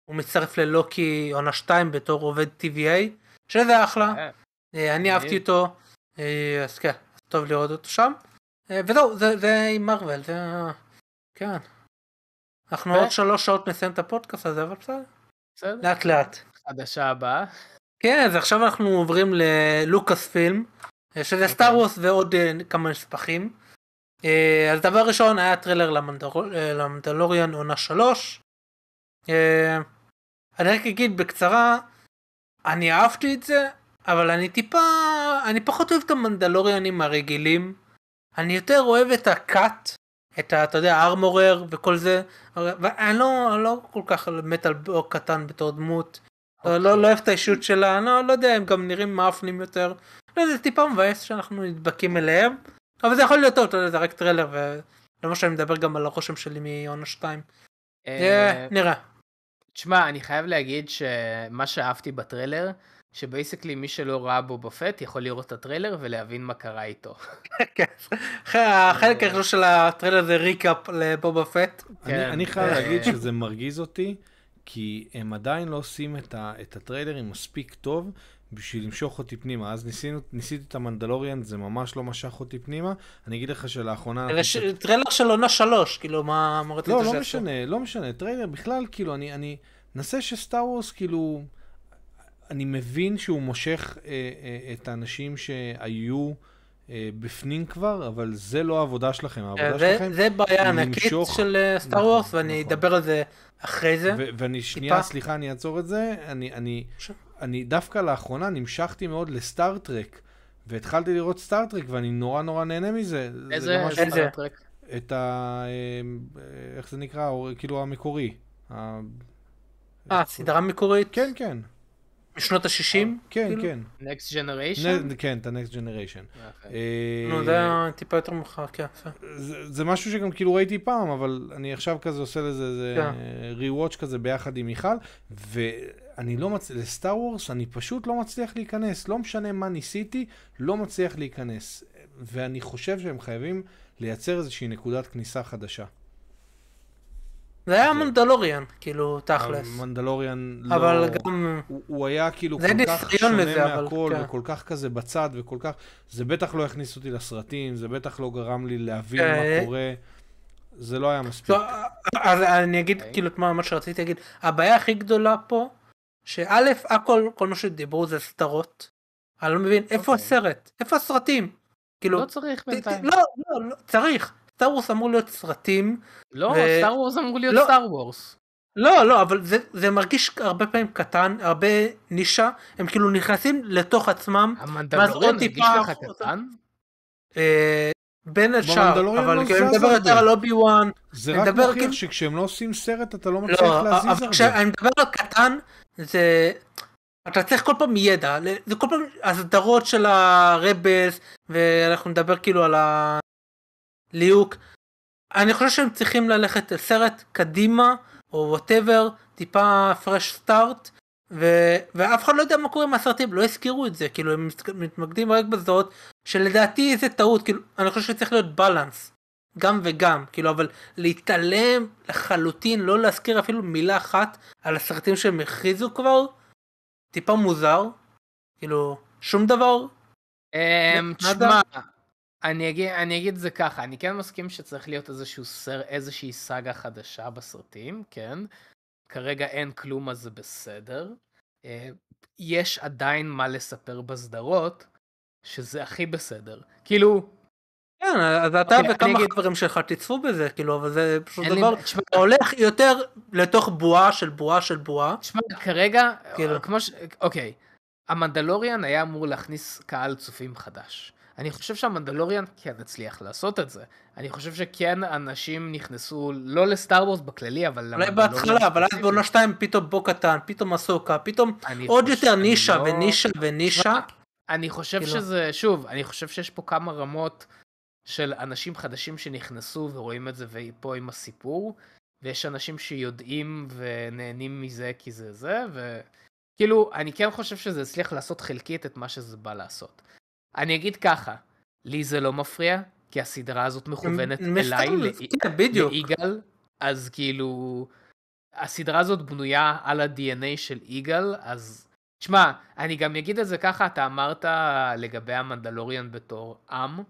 הוא מצטרף ללוקי עונה 2 בתור עובד TVA, שזה אחלה, אני אהבתי אותו, אז כן, טוב לראות אותו שם, וזהו, זה עם מרוול, זה... כן. אנחנו עוד 3 שעות מסיים את הפודקאסט הזה, אבל בסדר? בסדר. לאט לאט. חדשה הבאה. כן, אז עכשיו אנחנו עוברים ללוקאס פילם, שזה סטאר וורס ועוד כמה נספחים. אז דבר ראשון היה טרילר למנדלוריאן עונה 3. אני רק אגיד בקצרה, אני אהבתי את זה, אבל אני פחות אוהב את המנדלוריאנים הרגילים. אני יותר אוהב את הקאט, את ה, אתה יודע, הארמורר וכל זה. ואני לא כל כך מת על בו קטן בתור דמות. לא אוהב את האישיות שלה, לא יודע, הם גם נראים מאפנים יותר, לא יודע, זה טיפה מבאס שאנחנו נדבקים אליהם, אבל זה יכול להיות טוב, אתה יודע, זה רק טרילר, ולמה שאני מדבר גם על הרושם שלי מעונה 2, נראה. תשמע, אני חייב להגיד שמה שאהבתי בטרילר, שבייסקלי מי שלא ראה בו בפט, יכול לראות את הטרילר ולהבין מה קרה איתו. החלק הראשון של הטרילר זה ריקאפ לבובה פט. אני חייב להגיד שזה מרגיז אותי, כי הם עדיין לא עושים את הטריילרים מספיק טוב בשביל למשוך אותי פנימה. אז ניסיתי את המנדלוריאן, זה ממש לא משך אותי פנימה. אני אגיד לך שלאחרונה... טריילר של עונה 3, כאילו, מה אמרתי את זה? לא, לא משנה. טריילר בכלל, כאילו, אני נסה שסטאר וורס, כאילו, אני מבין שהוא מושך את האנשים שהיו בפנים כבר, אבל זה לא העבודה שלכם. זה בעיה ענקית של סטאר וורס, ואני אדבר על זה אחרי זה. ואני שנייה, סליחה, אני אעצור את זה. אני דווקא לאחרונה נמשכתי מאוד לסטאר טרק, והתחלתי לראות סטאר טרק, ואני נורא נהנה מזה. איזה סטאר טרק? את ה... איך זה נקרא? כאילו המקורי. סדרה מקורית? כן. משנות ה-60? כן. Next Generation? כן, את ה-Next Generation. נו, זה טיפה יותר מוכר, כן. זה משהו שגם כאילו ראיתי פעם, אבל אני עכשיו כזה עושה לזה re-watch כזה ביחד עם מיכל, ואני לא מצליח, לסטאר וורס אני פשוט לא מצליח להיכנס, לא משנה מה ניסיתי, לא מצליח להיכנס, ואני חושב שהם חייבים לייצר איזושהי נקודת כניסה חדשה. זה היה המנדלוריאן, כאילו, תכלס. המנדלוריאן לא... אבל גם... הוא היה כאילו כל כך שונה מהכל, וכל כך כזה בצד, וכל כך... זה בטח לא הכניס אותי לסרטים, זה בטח לא גרם לי להבין מה קורה. זה לא היה מספיק. אז אני אגיד, כאילו, את מה שרציתי להגיד. הבעיה הכי גדולה פה, שא', כל מה שדיברו זה סדרות. אני לא מבין, איפה הסרט? איפה הסרטים? לא צריך בינתיים. לא, צריך. סטאר וורס אמור להיות סרטים. לא, סטאר וורס אמור להיות סטאר וורס. לא, אבל זה מרגיש הרבה פעמים קטן, הרבה נישה, הם כאילו נכנסים לתוך עצמם. המנדלוריון מרגיש לך קטן? בין השאר, אבל כשאני מדבר יותר על אובי וואן, זה רק מוכיח שכשהם לא עושים סרט אתה לא מצליח להזיז הרבה. כשאני מדבר על קטן, זה... אתה צריך כל פעם ידע, זה כל פעם הסדרות של הרבלס, ואנחנו נדבר כאילו על הליהוק. אני חושב שהם צריכים ללכת לסרט קדימה, או whatever, טיפה fresh start, ואף אחד לא יודע מה קורה עם הסרטים, לא הזכירו את זה, כאילו הם מתמקדים רק בזאת, שלדעתי זה טעות, כאילו, אני חושב שצריך להיות בלנס, גם וגם, כאילו, אבל להתעלם לחלוטין, לא להזכיר אפילו מילה אחת על הסרטים שהם הכריזו כבר, טיפה מוזר, כאילו, שום דבר. תשמע, אני אגיד את זה ככה, אני כן מסכים שצריך להיות איזושהי סאגה חדשה בסרטים, כן? כרגע אין כלום, אז זה בסדר. יש עדיין מה לספר בסדרות, שזה הכי בסדר. כאילו... כן, אז אתה וכמה חברים שלך תצפו בזה, כאילו, אבל זה פשוט דבר, אתה הולך יותר לתוך בועה של בועה של בועה. תשמע, כרגע, כמו ש... אוקיי, המנדלוריאן היה אמור להכניס קהל צופים חדש. אני חושב שהמנדלוריאן כן הצליח לעשות את זה. אני חושב שכן אנשים נכנסו, לא לסטאר וורס בכללי, אבל למנדלוריאן... אולי בהתחלה, אבל אז בעונה 2 פתאום בו קטן, פתאום מסוקה, פתאום עוד יותר נישה ונישה ונישה. אני חושב שזה, שוב, אני חושב שיש פה כמה רמות של אנשים חדשים שנכנסו ורואים את זה ופה עם הסיפור, ויש אנשים שיודעים ונהנים מזה כי זה זה, וכאילו, אני כן חושב שזה הצליח לעשות חלקית את מה שזה בא לעשות. אני אגיד ככה, לי זה לא מפריע, כי הסדרה הזאת מכוונת אליי, לאיגל, אז כאילו, הסדרה הזאת בנויה על ה-DNA של איגל, אז... תשמע, אני גם אגיד את זה ככה, אתה אמרת לגבי המנדלוריאן בתור עם,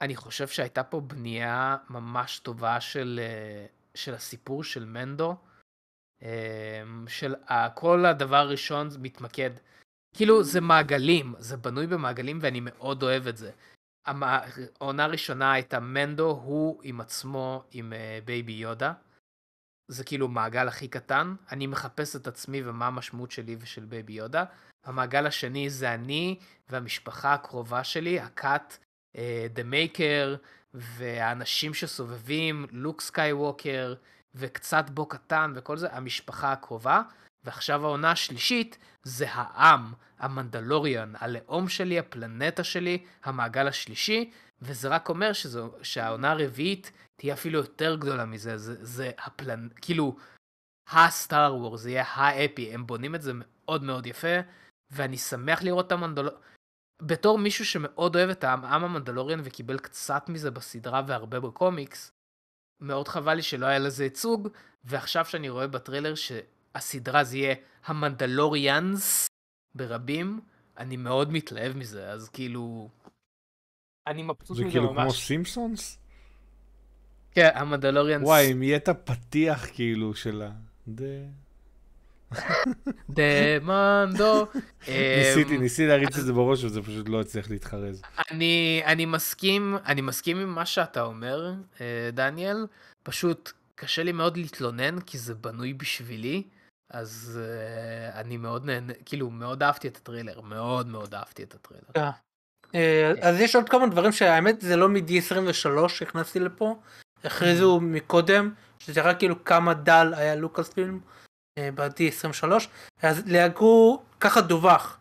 אני חושב שהייתה פה בנייה ממש טובה של הסיפור של מנדו, של כל הדבר הראשון מתמקד, כאילו זה מעגלים, זה בנוי במעגלים ואני מאוד אוהב את זה. העונה הראשונה הייתה מנדו, הוא עם עצמו, עם בייבי יודה, זה כאילו מעגל הכי קטן, אני מחפש את עצמי ומה המשמעות שלי ושל בייבי יודה. המעגל השני זה אני והמשפחה הקרובה שלי, הקאט, דה מייקר, והאנשים שסובבים, לוק סקייווקר, וקצת בו קטן וכל זה, המשפחה הקרובה. ועכשיו העונה השלישית זה העם, המנדלוריאן, הלאום שלי, הפלנטה שלי, המעגל השלישי, וזה רק אומר שהעונה הרביעית תהיה אפילו יותר גדולה מזה, זה כאילו הסטאר וורס, זה יהיה האפי, הם בונים את זה מאוד מאוד יפה, ואני שמח לראות את המנדלוריאן, בתור מישהו שמאוד אוהב את העם המנדלוריאן וקיבל קצת מזה בסדרה והרבה בקומיקס, מאוד חבל לי שלא היה לזה ייצוג, ועכשיו שאני רואה בטרילר שהסדרה זה יהיה המנדלוריאנס ברבים, אני מאוד מתלהב מזה, אז כאילו... אני מבסוט מזה ממש. זה כאילו כמו סימפסונס? כן, המנדלוריאנס. וואי, אם יהיה את הפתיח כאילו שלה. דמנדו. ניסיתי להריץ את זה בראש וזה פשוט לא הצליח להתחרז. אני מסכים עם מה שאתה אומר, דניאל, פשוט קשה לי מאוד להתלונן כי זה בנוי בשבילי, אז אני מאוד נהנה, כאילו מאוד אהבתי את הטרילר, מאוד מאוד אהבתי את הטרילר. אז יש עוד כמה דברים שהאמת זה לא מ-D23 שהכנסתי לפה, הכריזו מקודם, שזה רק כאילו כמה דל היה לוקאס פילם, ב-D23, אז להגרו ככה דווח,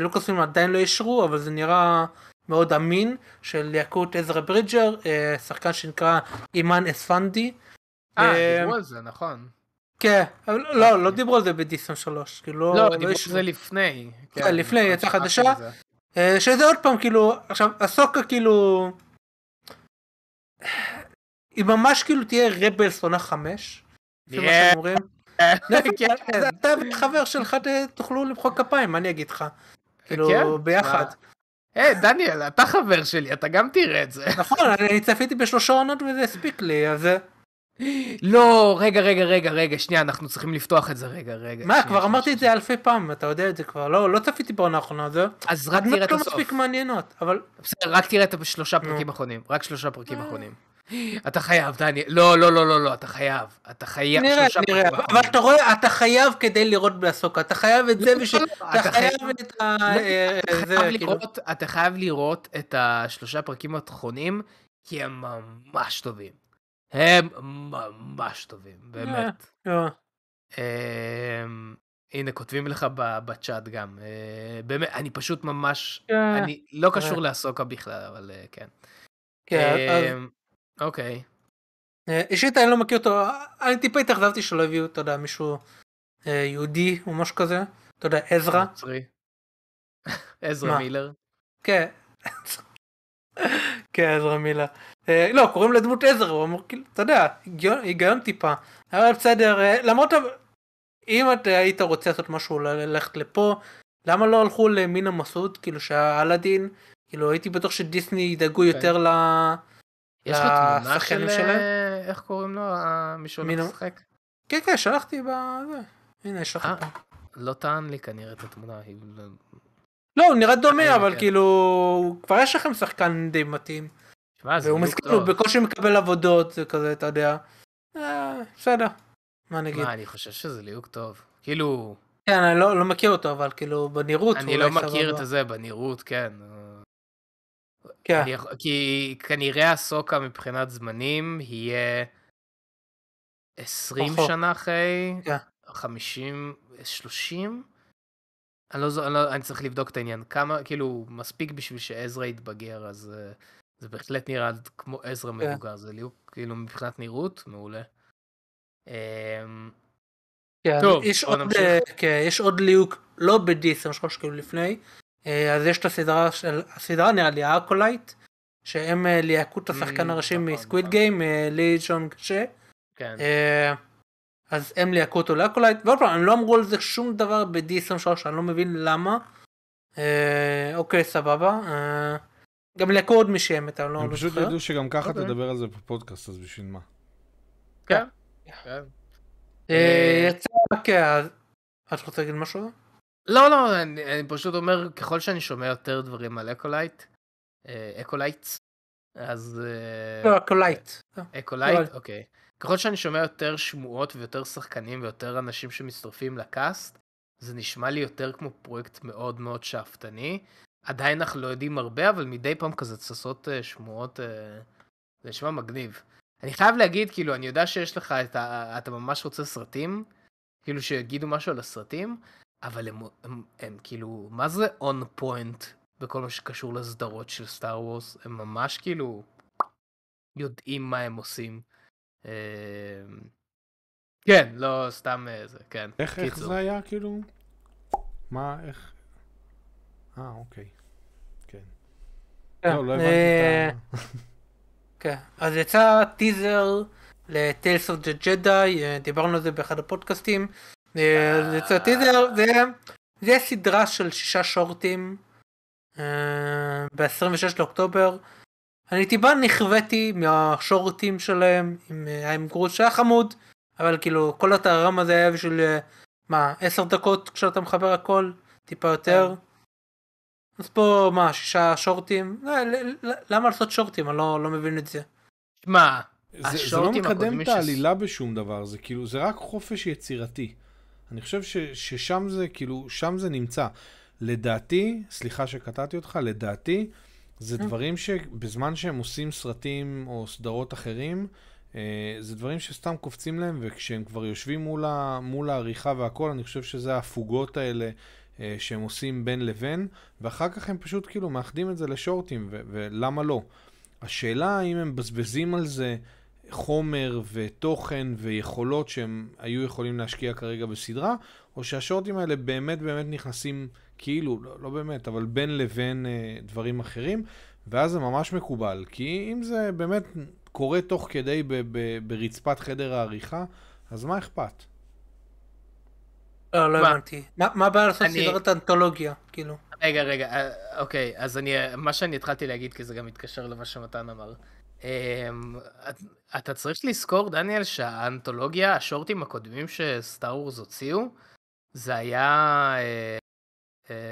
לוקאספילם עדיין לא ישרו, אבל זה נראה מאוד אמין, של להגרו את עזרא ברידג'ר, שחקן שנקרא אימן אספנדי. דיברו על זה, נכון. כן, אבל לא דיברו על זה ב-D23. לא, דיברו על זה לפני. לפני, יצא חדשה, שזה עוד פעם, כאילו, עכשיו, הסוקה כאילו, היא ממש כאילו תהיה רבלס עונה 5, לפי מה שאתם אומרים. אתה וחבר שלך תוכלו למחוא כפיים, מה אני אגיד לך? כאילו ביחד. דניאל, אתה חבר שלי, אתה גם תראה את זה. נכון, אני צפיתי ב3 עונות וזה הספיק לי, אז לא, רגע, שנייה, אנחנו צריכים לפתוח את זה, רגע. מה, כבר אמרתי את זה אלפי פעם, אתה יודע את זה כבר, לא צפיתי בעונה האחרונה, זהו. אז רק תראה את הסוף. לא מספיק מעניינות, אבל... בסדר, רק תראה את שלושה פרקים אחרונים. אתה חייב, דני, לא, אתה חייב. נראה, אבל אתה רואה, אתה חייב כדי לראות בעסוקה, אתה חייב את זה בשביל... אתה חייב לראות את השלושה פרקים האחרונים, כי הם ממש טובים. הם ממש טובים, באמת. הנה, כותבים לך בצ'אט גם. באמת, אני פשוט ממש... אני לא קשור לעסוקה בכלל, אבל כן. כן, אוקיי. אישית, אני לא מכיר אותו. אני טיפה התאכזבתי שלא הביאו, אתה יודע, מישהו יהודי או משהו כזה. אתה יודע, עזרא. עזרא מילר. כן. כן, עזרא מילר. לא, קוראים לדמות עזרא, הוא אמר, אתה יודע, היגיון טיפה. אבל בסדר, למרות, אם אתה היית רוצה לעשות משהו, ללכת לפה, למה לא הלכו למינה מסעוד, כאילו שהאלאדין, כאילו הייתי בטוח שדיסני ידאגו יותר ל... יש לך תמונה של... איך קוראים לו? מישהו לשחק? כן, שלחתי בזה. הנה, יש לך פה. לא טען לי כנראה את התמונה. לא, הוא נראה דומה, אבל כאילו... כבר יש לכם שחקן די מתאים. והוא מסכים, הוא בקושי מקבל עבודות, זה כזה, אתה יודע. בסדר. מה נגיד? מה, אני חושב שזה ליהוק טוב. כאילו... כן, אני לא מכיר אותו, אבל כאילו בנירות... אני לא מכיר את זה, בנירות, כן. כי כנראה הסוקה מבחינת זמנים יהיה 20 שנה אחרי, 50, 30, אני צריך לבדוק את העניין, כמה, כאילו מספיק בשביל שעזרא יתבגר, אז זה בהחלט נראה כמו עזרא מבוגר, זה כאילו מבחינת נראות, מעולה. טוב, בוא נמשיך. יש עוד ליהוק, לא בדיס, אני חושב שכאילו לפני, אז יש את הסדרה נראה לי, האקולייט, שהם ליהקו את השחקן הראשי מסקוויד גיים, לי ג'ונג צ'ה. אז הם ליהקו אותו לאקולייט, ועוד פעם, הם לא אמרו על זה שום דבר ב-D23, אני לא מבין למה. אוקיי, סבבה. גם ליהקו עוד משם, אתה לא זוכר. פשוט ידעו שגם ככה תדבר על זה בפודקאסט, אז בשביל מה? כן. יצא, אוקיי, אז... את רוצה להגיד משהו? לא, אני פשוט אומר, ככל שאני שומע יותר דברים על אקולייט, אז... אקולייט, אוקיי. ככל שאני שומע יותר שמועות ויותר שחקנים ויותר אנשים שמצטרפים לקאסט, זה נשמע לי יותר כמו פרויקט מאוד מאוד שאפתני. עדיין אנחנו לא יודעים הרבה, אבל מדי פעם כזה צסות שמועות, זה נשמע מגניב. אני חייב להגיד, כאילו, אני יודע שיש לך את ה... אתה ממש רוצה סרטים, כאילו שיגידו משהו על הסרטים, אבל הם כאילו, מה זה on point בכל מה שקשור לסדרות של סטאר וורס? הם ממש כאילו יודעים מה הם עושים. כן, לא סתם זה, כן. איך זה היה כאילו? מה, איך? אוקיי. כן. לא הבנתי את זה. כן, אז יצא טיזר ל-Tales of the Jedi, דיברנו על זה באחד הפודקאסטים. זה סדרה של 6 שורטים ב-26 לאוקטובר. אני טיפה נכוויתי מהשורטים שלהם, עם גרוט שהיה חמוד, אבל כאילו כל התערם הזה היה בשביל 10 דקות כשאתה מחבר הכל, טיפה יותר. אז פה 6 שורטים, למה לעשות שורטים? אני לא מבין את זה. זה לא מקדם את העלילה בשום דבר, זה רק חופש יצירתי. אני חושב ששם זה, כאילו, שם זה נמצא. לדעתי, סליחה שקטעתי אותך, לדעתי, זה דברים שבזמן שהם עושים סרטים או סדרות אחרים, זה דברים שסתם קופצים להם, וכשהם כבר יושבים מול העריכה והכל, אני חושב שזה ההפוגות האלה שהם עושים בין לבין, ואחר כך הם פשוט כאילו מאחדים את זה לשורטים, ולמה לא? השאלה אם הם בזבזים על זה, חומר ותוכן ויכולות שהם היו יכולים להשקיע כרגע בסדרה, או שהשורטים האלה באמת נכנסים כאילו, לא באמת, אבל בין לבין דברים אחרים, ואז זה ממש מקובל, כי אם זה באמת קורה תוך כדי ברצפת חדר העריכה, אז מה אכפת? לא הבנתי. מה הבעיה לעשות סדרת אנתולוגיה, כאילו? רגע, אוקיי, אז מה שאני התחלתי להגיד, כי זה גם מתקשר למה שמתן אמר, אתה צריך לזכור, דניאל, שהאנתולוגיה, השורטים הקודמים שסטאר וורס הוציאו, זה היה...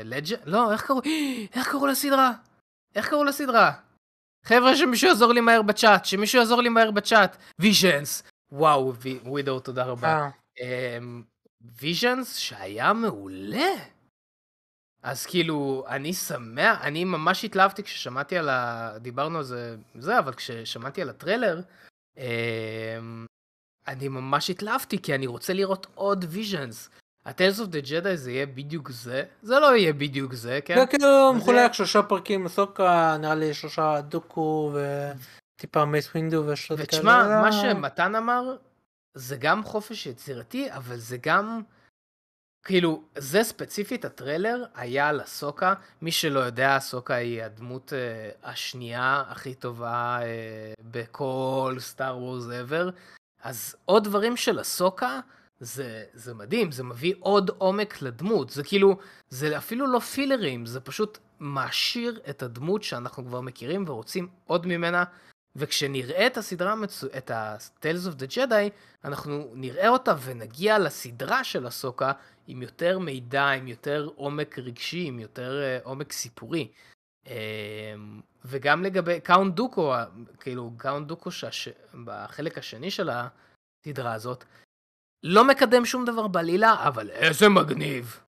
לג'נד? לא, איך קראו לסדרה? חבר'ה, שמישהו יעזור לי מהר בצ'אט, ויז'נס. וואו, ווידו, תודה רבה. ויז'נס שהיה מעולה. אז כאילו, אני שמח, אני ממש התלהבתי כששמעתי על ה... דיברנו על זה, אבל כששמעתי על הטרילר, אני ממש התלהבתי, כי אני רוצה לראות עוד ויז'נס. ה-Tales of the Jedi זה יהיה בדיוק זה? זה לא יהיה בדיוק זה, כן? זה כאילו מחולק 3 פרקים מסוקה, נראה לי 3 דוקו וטיפה מייס ווינדו ושלוט כאלה. ותשמע, מה שמתן אמר, זה גם חופש יצירתי, אבל זה גם... כאילו, זה ספציפית, הטרילר היה על הסוקה. מי שלא יודע, הסוקה היא הדמות השנייה הכי טובה בכל סטאר וורס ever. אז עוד דברים של הסוקה, זה מדהים, זה מביא עוד עומק לדמות. זה כאילו, זה אפילו לא פילרים, זה פשוט מעשיר את הדמות שאנחנו כבר מכירים ורוצים עוד ממנה. וכשנראה את הסדרה, את ה-Tales of the Jedi, אנחנו נראה אותה ונגיע לסדרה של הסוקה עם יותר מידע, עם יותר עומק רגשי, עם יותר עומק סיפורי. וגם לגבי קאונט דוקו, כאילו קאונט דוקו בחלק השני של הסדרה הזאת, לא מקדם שום דבר בעלילה, אבל איזה מגניב.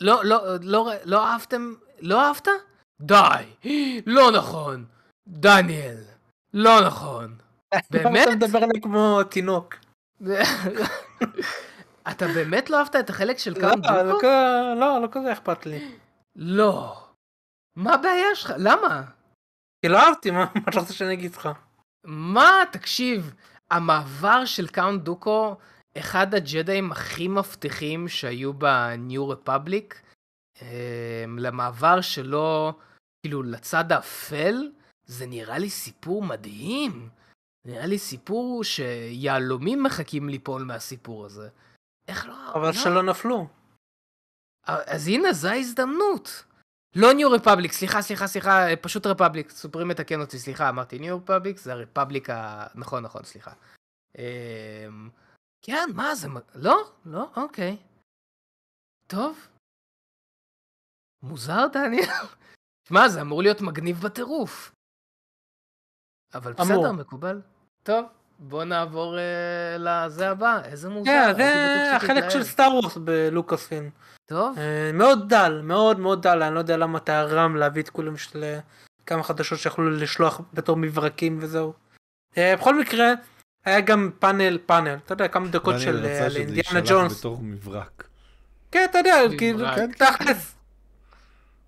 לא, לא, לא, לא אהבתם, לא אהבת? די, לא נכון, דניאל, לא נכון. באמת? אתה מדבר עליי כמו תינוק. אתה באמת לא אהבת את החלק של קאונט דוקו? לא, לא כזה אכפת לי. לא. מה הבעיה שלך? למה? כי לא אהבתי, מה אתה רוצה שאני אגיד לך? מה? תקשיב, המעבר של קאונט דוקו, אחד הג'דאים הכי מבטיחים שהיו בניו רפאבליק, למעבר שלו, כאילו לצד האפל, זה נראה לי סיפור מדהים. נראה לי סיפור שיהלומים מחכים ליפול מהסיפור הזה. איך לא... אבל שלא נפלו. אז הנה, זו ההזדמנות. לא ניו רפאבליק, סליחה, פשוט רפאבליק, סופרים מתקן אותי, סליחה, אמרתי ניו רפאבליק, זה הרפאבליק ה... נכון, סליחה. כן, מה זה? לא, אוקיי. טוב. מוזר, דניאל. מה, זה אמור להיות מגניב בטירוף. אבל בסדר, מקובל. טוב, בוא נעבור לזה הבא. איזה מוזר. כן, זה החלק של סטאר וורס בלוקאספילם. טוב. מאוד דל, מאוד דל. אני לא יודע למה אתה הרם להביא את כולם של כמה חדשות שיכולו לשלוח בתור מברקים וזהו. בכל מקרה, היה גם פאנל. אתה יודע, כמה דקות של אינדיאנה ג'ונס. בתור מברק. כן, אתה יודע, כאילו, תכלס.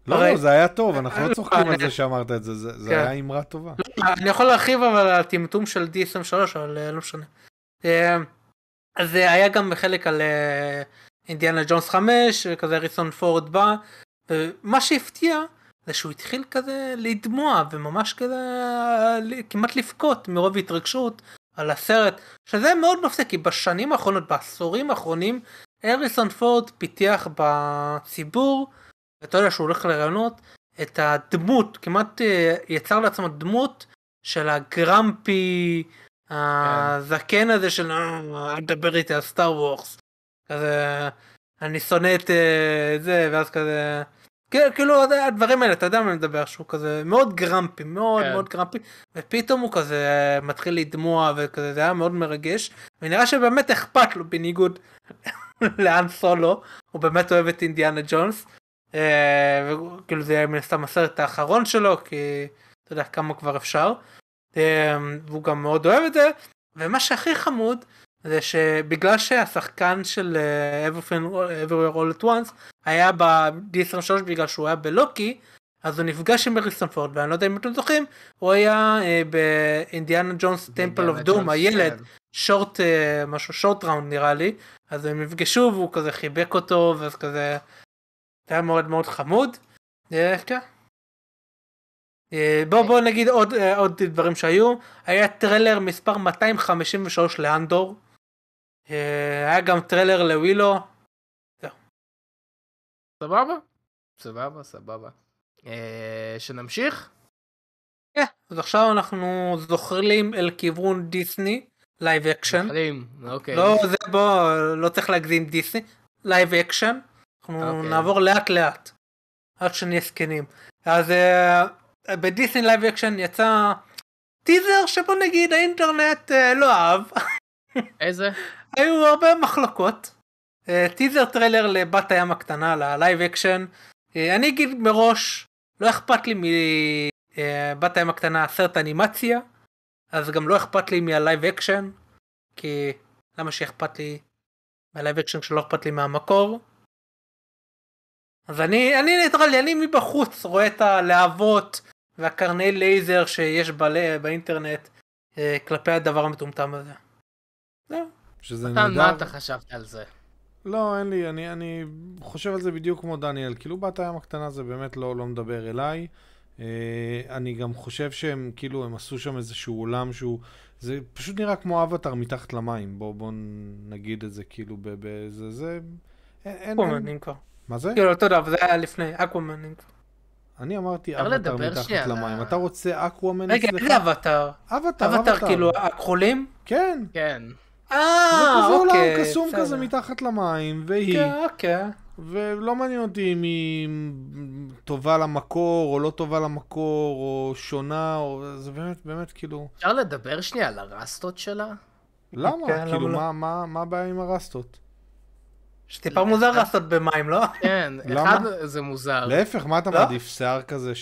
לא, זה היה טוב, אנחנו לא צוחקים על זה שאמרת את זה, זה היה אמרה טובה. אני יכול להרחיב אבל על הטמטום של D23, אבל לא משנה. אז היה גם בחלק על אינדיאנה ג'ונס 5, כזה הריסון פורד בא, ומה שהפתיע זה שהוא התחיל כזה לדמוע, וממש כזה כמעט לפקוט מרוב התרגשות על הסרט, שזה מאוד מפתיע, כי בשנים האחרונות, בעשורים האחרונים, הריסון פורד פיתח בציבור, אתה יודע שהוא הולך לרעיונות, את הדמות, כמעט יצר לעצמו דמות של הגרמפי, הזקן הזה של אל תדבר איתי על סטאר וורס, כזה, אני שונא את זה, ואז כזה, כאילו הדברים האלה, אתה יודע מה אני מדבר, שהוא כזה מאוד גרמפי, מאוד גרמפי, ופתאום הוא כזה מתחיל לדמוע, וכזה זה היה מאוד מרגש, ונראה שבאמת אכפת לו בניגוד לאן סולו, הוא באמת אוהב את אינדיאנה ג'ונס, וכאילו זה היה מן הסתם הסרט האחרון שלו, כי אתה יודע כמה כבר אפשר, והוא גם מאוד אוהב את זה. ומה שהכי חמוד זה שבגלל שהשחקן של Everywhere All At Once היה ב-D23 בגלל שהוא היה בלוקי, אז הוא נפגש עם הריסון פורד, ואני לא יודע אם אתם זוכרים, הוא היה באינדיאנה ג'ונס טמפל אוף דום, הילד, שורט, משהו שורט ראונד נראה לי, אז הם נפגשו והוא כזה חיבק אותו, ואז כזה זה היה מאוד מאוד חמוד. בואו נגיד עוד דברים שהיו. היה טרילר מספר 253 לאנדור. היה גם טרילר לווילו. זהו. סבבה? סבבה. שנמשיך? אז עכשיו אנחנו זוכרים אל כיוון דיסני, לייב אקשן. זוכרים, אוקיי. לא, זה בוא, לא צריך להגזים דיסני, לייב אקשן. אנחנו נעבור לאט לאט, עד שנהיה זקנים. אז בדיסני לייב אקשן יצא טיזר שבו נגיד האינטרנט לא אהב. איזה? היו הרבה מחלוקות. טיזר טריילר לבת הים הקטנה, ללייב אקשן. אני אגיד מראש, לא אכפת לי מבת הים הקטנה סרט אנימציה, אז גם לא אכפת לי מהלייב אקשן, כי למה שאכפת לי מהלייב אקשן שלא אכפת לי מהמקור? אז אני ניטרלי, אני מבחוץ רואה את הלהבות והקרני לייזר שיש באינטרנט כלפי הדבר המטומטם הזה. זהו. שזה נדע. מה אתה חשבת על זה? לא, אין לי, אני חושב על זה בדיוק כמו דניאל, כאילו בת הים הקטנה זה באמת לא מדבר אליי, אני גם חושב שהם כאילו הם עשו שם איזשהו עולם שהוא, זה פשוט נראה כמו אבטר מתחת למים, בוא נגיד את זה כאילו באיזה זה, אין... אקוומן נמכר. מה זה? כאילו אותו דבר, זה היה לפני, אקוומן נמכר. אני אמרתי אבטר מתחת למים, אתה רוצה אקוומן אצלך? רגע, זה אבטר. אבטר כאילו הכחולים? כן. כן. זה כזה עולם קסום כזה מתחת למים, והיא, ולא מעניין אותי אם היא טובה למקור או לא טובה למקור או שונה, זה באמת כאילו... אפשר לדבר שנייה על הרסטות שלה? למה? כאילו מה הבעיה עם הרסטות? שטיפה מוזר רסטות במים, לא? כן, אחד זה מוזר. להפך, מה אתה מעדיף? שיער כזה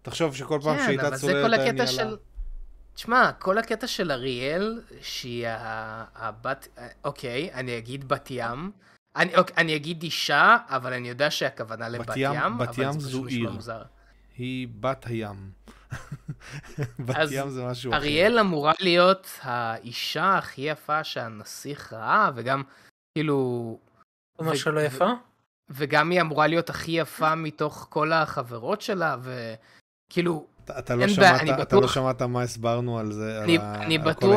שתחשוב שכל פעם שהייתה צוללת העניין לה... תשמע, כל הקטע של אריאל, שהיא הבת, אוקיי, אני אגיד בת ים, אני אגיד אישה, אבל אני יודע שהכוונה לבת ים, בת ים זו עיר, היא בת הים. בת ים זה משהו אחר. אריאל אמורה להיות האישה הכי יפה שהנסיך ראה, וגם, כאילו... מה שלא יפה? וגם היא אמורה להיות הכי יפה מתוך כל החברות שלה, וכאילו... אתה לא שמעת מה הסברנו על זה, על כל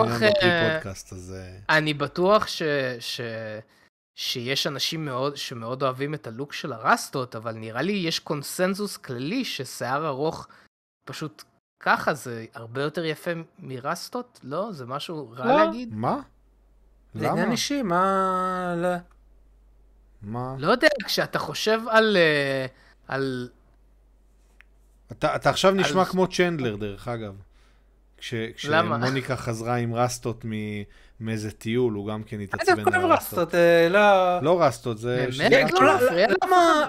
העניין בפודקאסט הזה. אני בטוח שיש אנשים שמאוד אוהבים את הלוק של הרסטות, אבל נראה לי יש קונסנזוס כללי ששיער ארוך פשוט ככה, זה הרבה יותר יפה מרסטות, לא? זה משהו רע להגיד? מה? למה? לעניין אישי, מה? לא יודע, כשאתה חושב על... אתה עכשיו נשמע כמו צ'נדלר, דרך אגב. כשמוניקה חזרה עם רסטות מאיזה טיול, הוא גם כן התעצבן על הרסטות. לא רסטות, זה... באמת? לא מפריע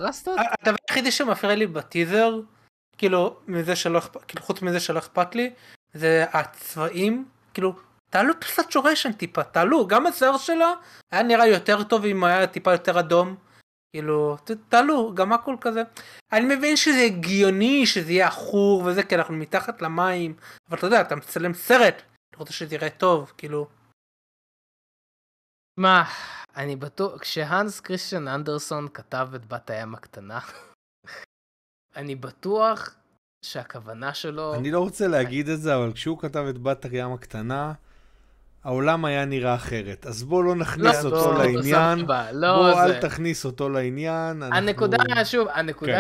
לרסטות? הדבר היחידי שמפריע לי בטיזר, כאילו, חוץ מזה שלא אכפת לי, זה הצבעים, כאילו, תעלו סטוריישן טיפה, תעלו, גם השיער שלה היה נראה יותר טוב אם היה טיפה יותר אדום. כאילו, תעלו, גם הכל כזה. אני מבין שזה הגיוני, שזה יהיה אחור וזה, כי אנחנו מתחת למים, אבל אתה יודע, אתה מצלם סרט, אתה רוצה שזה יראה טוב, כאילו. מה, אני בטוח, כשהנס כריסטיאן אנדרסון כתב את בת הים הקטנה, אני בטוח שהכוונה שלו... אני לא רוצה להגיד את זה, אבל כשהוא כתב את בת הים הקטנה... העולם היה נראה אחרת, אז בוא לא נכניס אותו לעניין, בוא אל תכניס אותו לעניין. הנקודה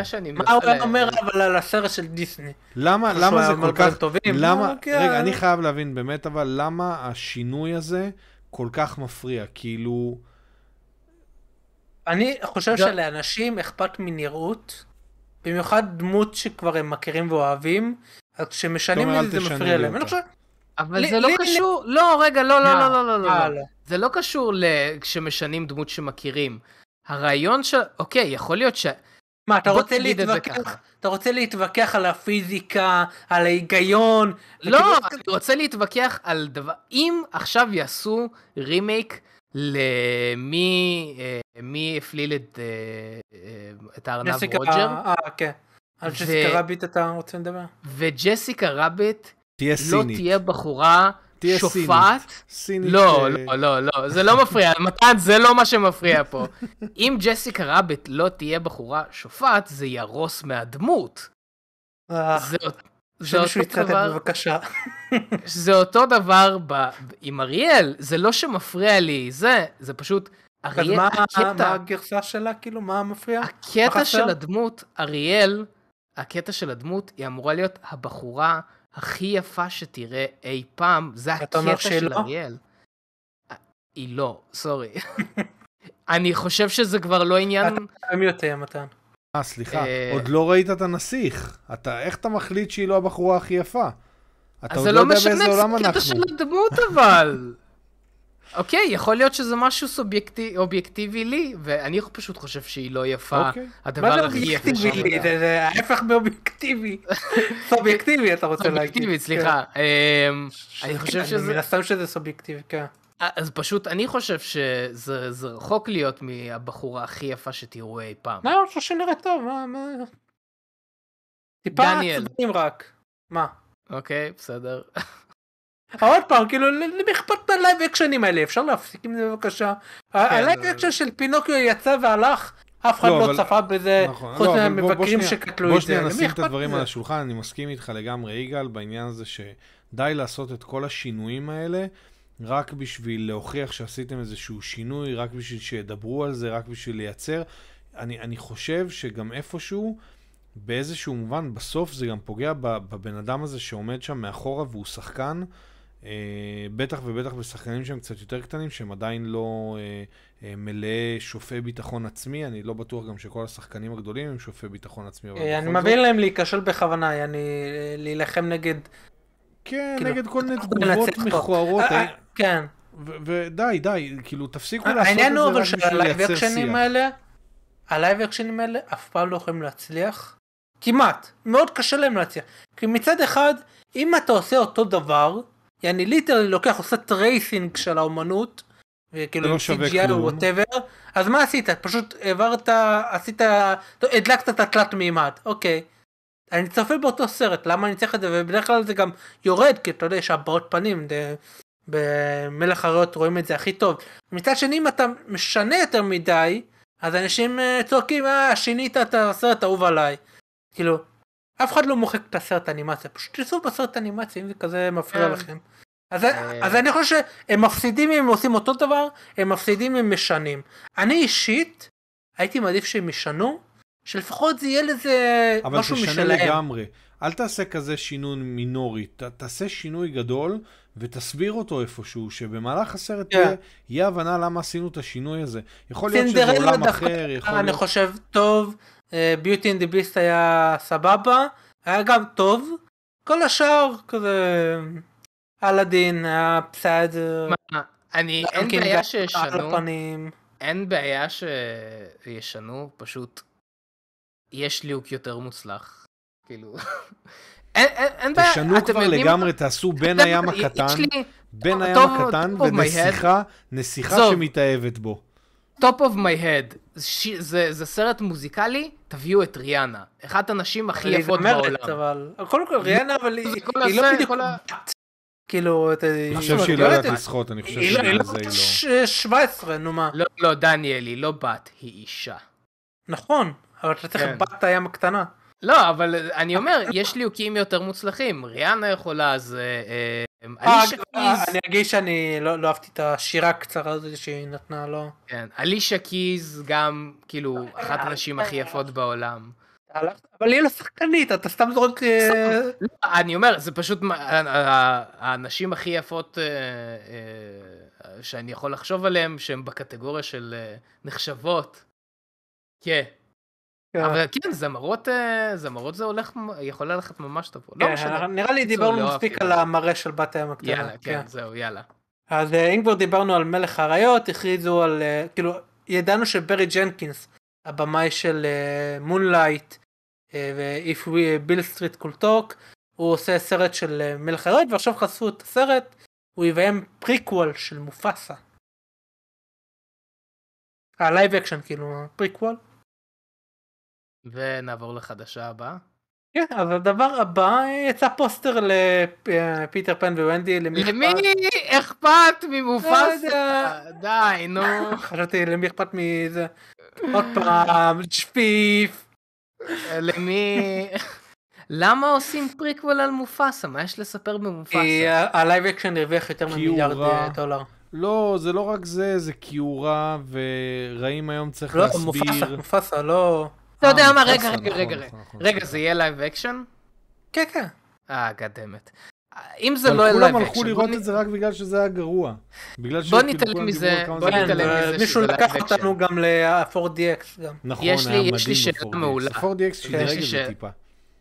שאני... מה הוא אומר אבל על הסרט של דיסני? למה זה כל כך... רגע, אני חייב להבין באמת, אבל למה השינוי הזה כל כך מפריע, כאילו... אני חושב שלאנשים אכפת מנראות, במיוחד דמות שכבר הם מכירים ואוהבים, אז כשמשנים לי זה מפריע להם. אבל זה לא קשור, לא רגע, לא, זה לא קשור כשמשנים דמות שמכירים, הרעיון של, אוקיי, יכול להיות ש... מה, אתה רוצה להתווכח על הפיזיקה, על ההיגיון? לא, אני רוצה להתווכח על דבר, אם עכשיו יעשו רימייק למי הפליל את הארנב רוג'ר, על ג'סיקה רביט אתה רוצה לדבר? וג'סיקה רביט, לא תהיה בחורה שופעת. לא, לא, לא, זה לא מפריע. מתן, זה לא מה שמפריע פה. אם ג'סיקה רביט לא תהיה בחורה שופעת, זה ירוס מהדמות. שמישהו יצטט בבקשה. זה אותו דבר עם אריאל. זה לא שמפריע לי. זה פשוט... מה הגרסה שלה? כאילו, מה מפריע? הקטע של הדמות, אריאל, הקטע של הדמות, היא אמורה להיות הבחורה... הכי יפה שתראה אי פעם, זה הקטע של אריאל. היא לא, סורי. אני חושב שזה כבר לא עניין... אתה מיותר, מתן. סליחה, עוד לא ראית את הנסיך. איך אתה מחליט שהיא לא הבחורה הכי יפה? אז זה לא משנה, זה קטע של הדמות אבל. אוקיי, יכול להיות שזה משהו אובייקטיבי לי, ואני פשוט חושב שהיא לא יפה. הדבר הכי יפה שם. זה ההפך מאובייקטיבי. סובייקטיבי אתה רוצה להגיד. סובייקטיבי, סליחה. אני חושב שזה... אני חושב שזה סובייקטיבי, כן. אז פשוט אני חושב שזה רחוק להיות מהבחורה הכי יפה שתראו אי פעם. לא, אני חושב שנראה טוב, מה... טיפה עצבים רק. מה? אוקיי, בסדר. עוד פעם, כאילו, למכפת הלייב אקשנים האלה, אפשר להפסיק עם זה בבקשה. הלייב אקשן של פינוקיו יצא והלך, אף אחד לא צפה בזה, חוץ מהמבקרים שקטלו את זה. בוא שנייה נשים את הדברים על השולחן, אני מסכים איתך לגמרי, יגאל, בעניין הזה שדי לעשות את כל השינויים האלה, רק בשביל להוכיח שעשיתם איזשהו שינוי, רק בשביל שידברו על זה, רק בשביל לייצר. אני חושב שגם איפשהו, באיזשהו מובן, בסוף זה גם פוגע בבן אדם הזה שעומד שם מאחורה והוא שחקן, בטח ובטח בשחקנים שהם קצת יותר קטנים, שהם עדיין לא מלא שופעי ביטחון עצמי. אני לא בטוח גם שכל השחקנים הגדולים הם שופעי ביטחון עצמי. אני מבין להם להיכשל בכוונה, להילחם נגד... כן, נגד כל מיני תגובות מכוערות. כן. ודי, די, כאילו תפסיקו לעשות את זה רק בשביל לייצר שיח. הלייב אקשנים האלה אף פעם לא יכולים להצליח. כמעט. מאוד קשה להם להצליח. כי מצד אחד, אם אתה עושה אותו דבר, אני ליטרלי לוקח, עושה טרייסינג של האומנות, וכאילו CGI או whatever, אז מה עשית? פשוט העברת, עשית, הדלקת את התלת מימד. אוקיי. אני צופה באותו סרט, למה אני צריך את זה? ובדרך כלל זה גם יורד, כי אתה יודע, יש הבעות פנים, במלך הרעות רואים את זה הכי טוב. מצד שני, אם אתה משנה יותר מדי, אז אנשים צועקים, שינית את הסרט האהוב עליי. כאילו, אף אחד לא מוחק את הסרט האנימציה, פשוט תיסו בסרט האנימציה, אם זה כזה מפריע לכם. אז אני חושב שהם מפסידים אם הם עושים אותו דבר, הם מפסידים אם הם משנים. אני אישית, הייתי מעדיף שהם ישנו, שלפחות זה יהיה לזה משהו משלהם. אבל תשנה לגמרי. אל תעשה כזה שינוי מינורי, תעשה שינוי גדול ותסביר אותו איפשהו, שבמהלך הסרט יהיה הבנה למה עשינו את השינוי הזה. יכול להיות שזה עולם אחר, אני חושב טוב, Beauty and the Beast היה סבבה, היה גם טוב, כל השאר כזה, אלאדין, היה בסדר. מה, אין בעיה שישנו, אין בעיה שישנו, פשוט יש ליהוק יותר מוצלח. כאילו, אין בעיה. תשנו כבר לגמרי, תעשו בין הים הקטן, בין הים הקטן ונסיכה, נסיכה שמתאהבת בו. Top of my head, זה סרט מוזיקלי, תביאו את ריאנה, אחת הנשים הכי יפות בעולם. קודם כל ריאנה, אבל היא לא בדיוק... כאילו, אני חושב שהיא לא יודעת לשחות, אני חושב שהיא לא... היא לא 17, נו מה. לא, דניאל, היא לא בת, היא אישה. נכון. אבל אתה צריך בת הים הקטנה. לא, אבל אני אומר, יש ליהוקים יותר מוצלחים. ריאנה יכולה, אז... אני אגיש שאני לא אהבתי את השירה הקצרה הזאת שהיא נתנה לו. כן, אלישה קיז גם, כאילו, אחת הנשים הכי יפות בעולם. אבל היא לא שחקנית, אתה סתם זורק... אני אומר, זה פשוט... הנשים הכי יפות שאני יכול לחשוב עליהן, שהן בקטגוריה של נחשבות. כן. אבל כן, זמרות זה הולך, יכולה ללכת ממש טוב. נראה לי דיברנו מספיק על המראה של בת הים הקטנה. יאללה, כן, זהו, יאללה. אז אם כבר דיברנו על מלך האריות, הכריזו על, כאילו, ידענו שברי ג'נקינס, הבמאי של מונלייט ו-If We Bill Street Could Talk, הוא עושה סרט של מלך האריות, ועכשיו חשפו את הסרט, הוא יביים פריקוול של מופסה. הלייב אקשן, כאילו, פריקוול. ונעבור לחדשה הבאה. כן, אז הדבר הבא, יצא פוסטר לפיטר פן ווונדי. למי אכפת ממופסה? די, נו. חשבתי, למי אכפת מזה? עוד פעם, שפיף. למי... למה עושים פריקוול על מופסה? מה יש לספר במופסה? הלייב אקשן הרוויח יותר מ$1 מיליארד. לא, זה לא רק זה, זה קיורה, ורעים היום צריך להסביר. לא, מופסה, לא... אתה יודע מה, רגע, זה יהיה לייב אקשן? כן, כן. גדמת. אם זה לא לייב אקשן. כולם הלכו לראות את זה רק בגלל שזה היה גרוע. בוא נתעלם מזה. מישהו לקח אותנו גם ל-4DX. נכון, היה מדהים ב-4DX. 4DX שדרגת בטיפה.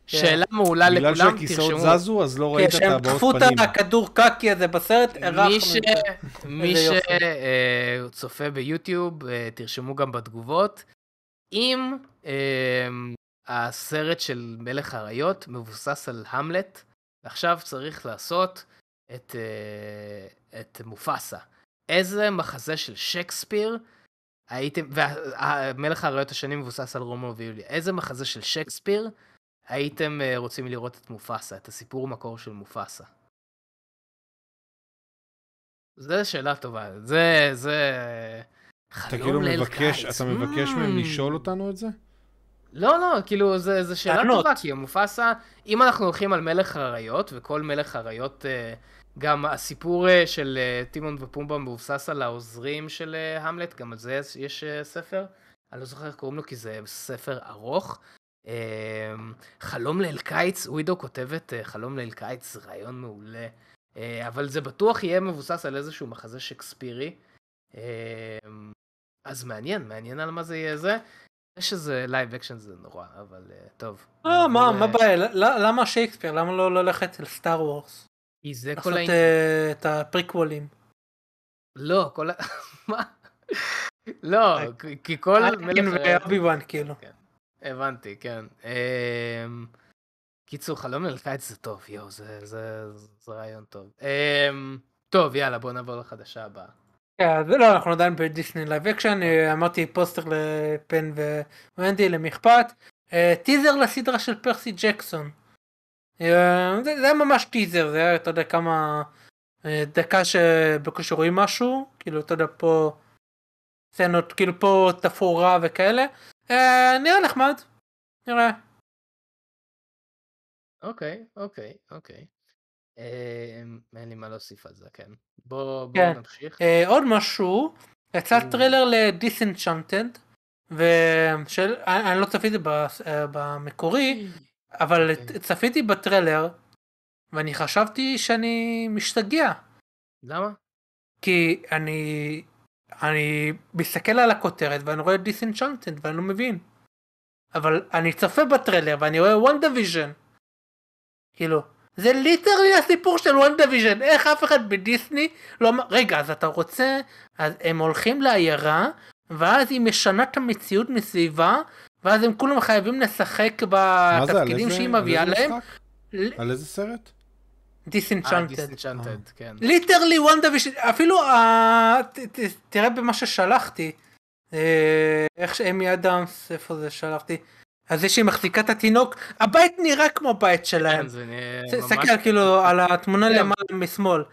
שאלה מעולה לכולם, תרשמו. בגלל שהכיסאות זזו, אז לא ראית את הבאות פנים. כשהם דחפו את הכדור קקי הזה בסרט, הרחנו. מי שצופה ביוטיוב, תרשמו גם בתגובות. אם הסרט של מלך הריות מבוסס על המלט, עכשיו צריך לעשות את מופסה. איזה מחזה של שייקספיר הייתם, והמלך הריות השני מבוסס על רומאו ויוליה, איזה מחזה של שייקספיר הייתם רוצים לראות את מופסה, את הסיפור מקור של מופסה? זו שאלה טובה, זה חלום ליל קיץ. אתה מבקש מהם לשאול אותנו את זה? לא, לא, כאילו, זה שאלה טובה, כי מופסה, אם אנחנו הולכים על מלך הריות, וכל מלך הריות, גם הסיפור של טימון ופומבה מבוסס על העוזרים של המלט, גם על זה יש ספר, אני לא זוכר איך קוראים לו, כי זה ספר ארוך. חלום ליל קיץ, ווידו כותבת חלום ליל קיץ, זה רעיון מעולה, אבל זה בטוח יהיה מבוסס על איזשהו מחזה שייקספירי, אז מעניין על מה זה יהיה זה. שזה לייב אקשן זה נורא, אבל טוב. לא, מה בעיה? למה שייקספיר? למה לא ללכת אל סטאר וורס? כי זה כל העניין. לעשות את הפריקוולים. לא, כל... מה? לא, כי כל... אובי-ואן, כאילו. הבנתי, כן. קיצור, חלום ליל קיץ זה טוב, יואו, זה רעיון טוב. טוב, יאללה, בוא נעבור לחדשה הבאה. לא, אנחנו עדיין בדיסני לייב אקשן, אמרתי פוסטר לפן ומנדי למכפת, טיזר לסדרה של פרסי ג'קסון, זה היה ממש טיזר, זה היה, אתה יודע, כמה דקה שבקושי רואים משהו, כאילו, אתה יודע, פה סצנות, כאילו פה תפאורה וכאלה, נראה נחמד, נראה. אוקיי. אין לי מה להוסיף על זה, כן. בואו נמשיך. עוד משהו, יצא טריילר ל-Disenchanted, אני לא צפיתי במקורי, אבל צפיתי בטריילר, ואני חשבתי שאני משתגע. למה? כי אני מסתכל על הכותרת, ואני רואה Disenchanted, ואני לא מבין. אבל אני צפה בטריילר, ואני רואה WandaVision. כאילו, זה ליטרלי הסיפור של WandaVision, איך אף אחד בדיסני לא אומר, רגע, אז אתה רוצה, אז הם הולכים לעיירה, ואז היא משנה את המציאות מסביבה, ואז הם כולם חייבים לשחק בתפקידים שהיא מביאה להם. על איזה סרט? Disenchanted, כן. ליטרלי WandaVision, אפילו, תראה במה ששלחתי, איך שאמי אדמס, איפה זה שלחתי, אז זה שהיא מחזיקה את התינוק, הבית נראה כמו בית שלהם. סתכל כאילו על התמונה למעלה משמאל.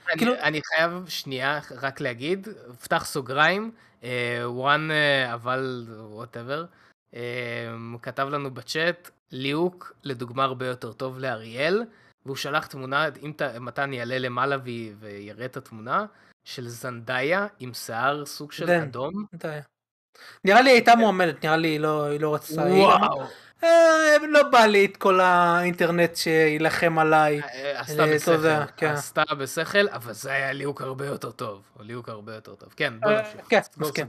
אני חייב שנייה רק להגיד, פתח סוגריים, וואן אבל whatever, כתב לנו בצ'אט, ליהוק לדוגמה הרבה יותר טוב לאריאל, והוא שלח תמונה, אם מתן יעלה למעלה ויראה את התמונה, של זנדאיה עם שיער סוג של אדום. נראה לי הייתה מועמדת, נראה לי היא לא רצה. וואו. לא בא לי את כל האינטרנט שילחם עליי. עשתה בשכל, אבל זה היה ליהוק הרבה יותר טוב. ליהוק הרבה יותר טוב. כן, בוא נמשיך.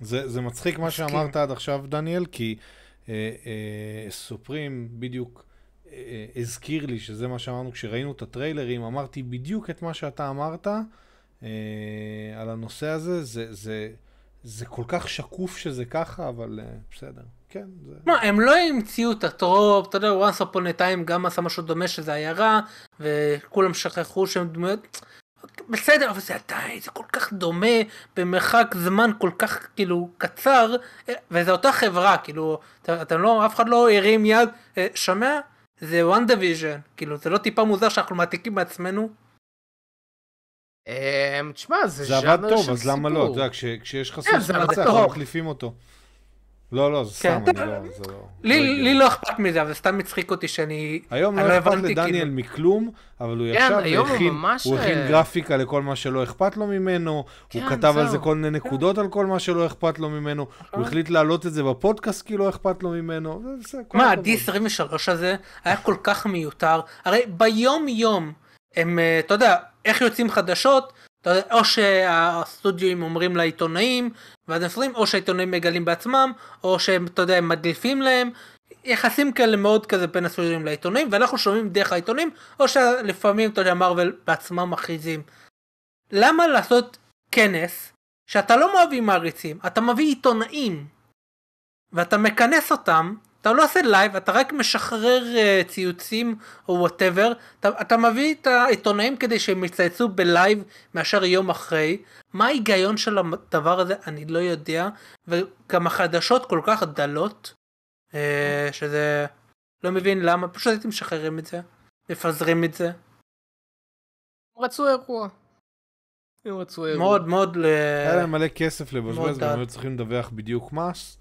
זה מצחיק מה שאמרת עד עכשיו, דניאל, כי סופרים בדיוק הזכיר לי שזה מה שאמרנו כשראינו את הטריילרים, אמרתי בדיוק את מה שאתה אמרת על הנושא הזה, זה כל כך שקוף שזה ככה, אבל בסדר. כן, זה... מה, הם לא המציאו את הטרופ, אתה יודע, once upon a time גם עשה משהו דומה שזה עיירה, וכולם שכחו שהם דמויות, בסדר, אבל זה עדיין, זה כל כך דומה, במרחק זמן כל כך, כאילו, קצר, וזה אותה חברה, כאילו, אף אחד לא הרים יד, שמע? זה WandaVision, כאילו, זה לא טיפה מוזר שאנחנו מעתיקים בעצמנו, תשמע, זה ז'אנר של סיפור. זה עבד טוב, אז למה לא? כשיש לך סוף, אנחנו מחליפים אותו. לא, לא, זה סתם, אני לא... לי לא אכפת מזה, אבל זה סתם מצחיק אותי שאני... היום לא אכפת לדניאל מכלום, אבל הוא ישב והכין גרפיקה לכל מה שלא אכפת לו ממנו, הוא כתב על זה כל מיני נקודות על כל מה שלא אכפת לו ממנו, הוא החליט להעלות את זה בפודקאסט כי לא אכפת לו ממנו. מה, ה-D23 הזה היה כל כך מיותר, הרי ביום יום הם, אתה יודע, איך יוצאים חדשות, או שהסטודיו אומרים לעיתונאים, ואז הם עושים, או שהעיתונאים מגלים בעצמם, או שהם, אתה יודע, הם מדליפים להם, יחסים כאלה מאוד כזה בין הסטודיו לעיתונאים, ואנחנו שומעים דרך העיתונאים, או שלפעמים, אתה יודע, מרוול בעצמם מכריזים. למה לעשות כנס שאתה לא מביא מעריצים, אתה מביא עיתונאים, ואתה מכנס אותם, אתה לא עושה לייב, אתה רק משחרר ציוצים או וואטאבר, אתה מביא את העיתונאים כדי שהם יצייצו בלייב מאשר יום אחרי. מה ההיגיון של הדבר הזה? אני לא יודע, וגם החדשות כל כך דלות, שזה לא מבין למה, פשוט הייתם משחררים את זה, מפזרים את זה. רצו אירוע. מאוד מאוד... היה להם מלא כסף לבזבז, והם היו צריכים לדווח בדיוק מס.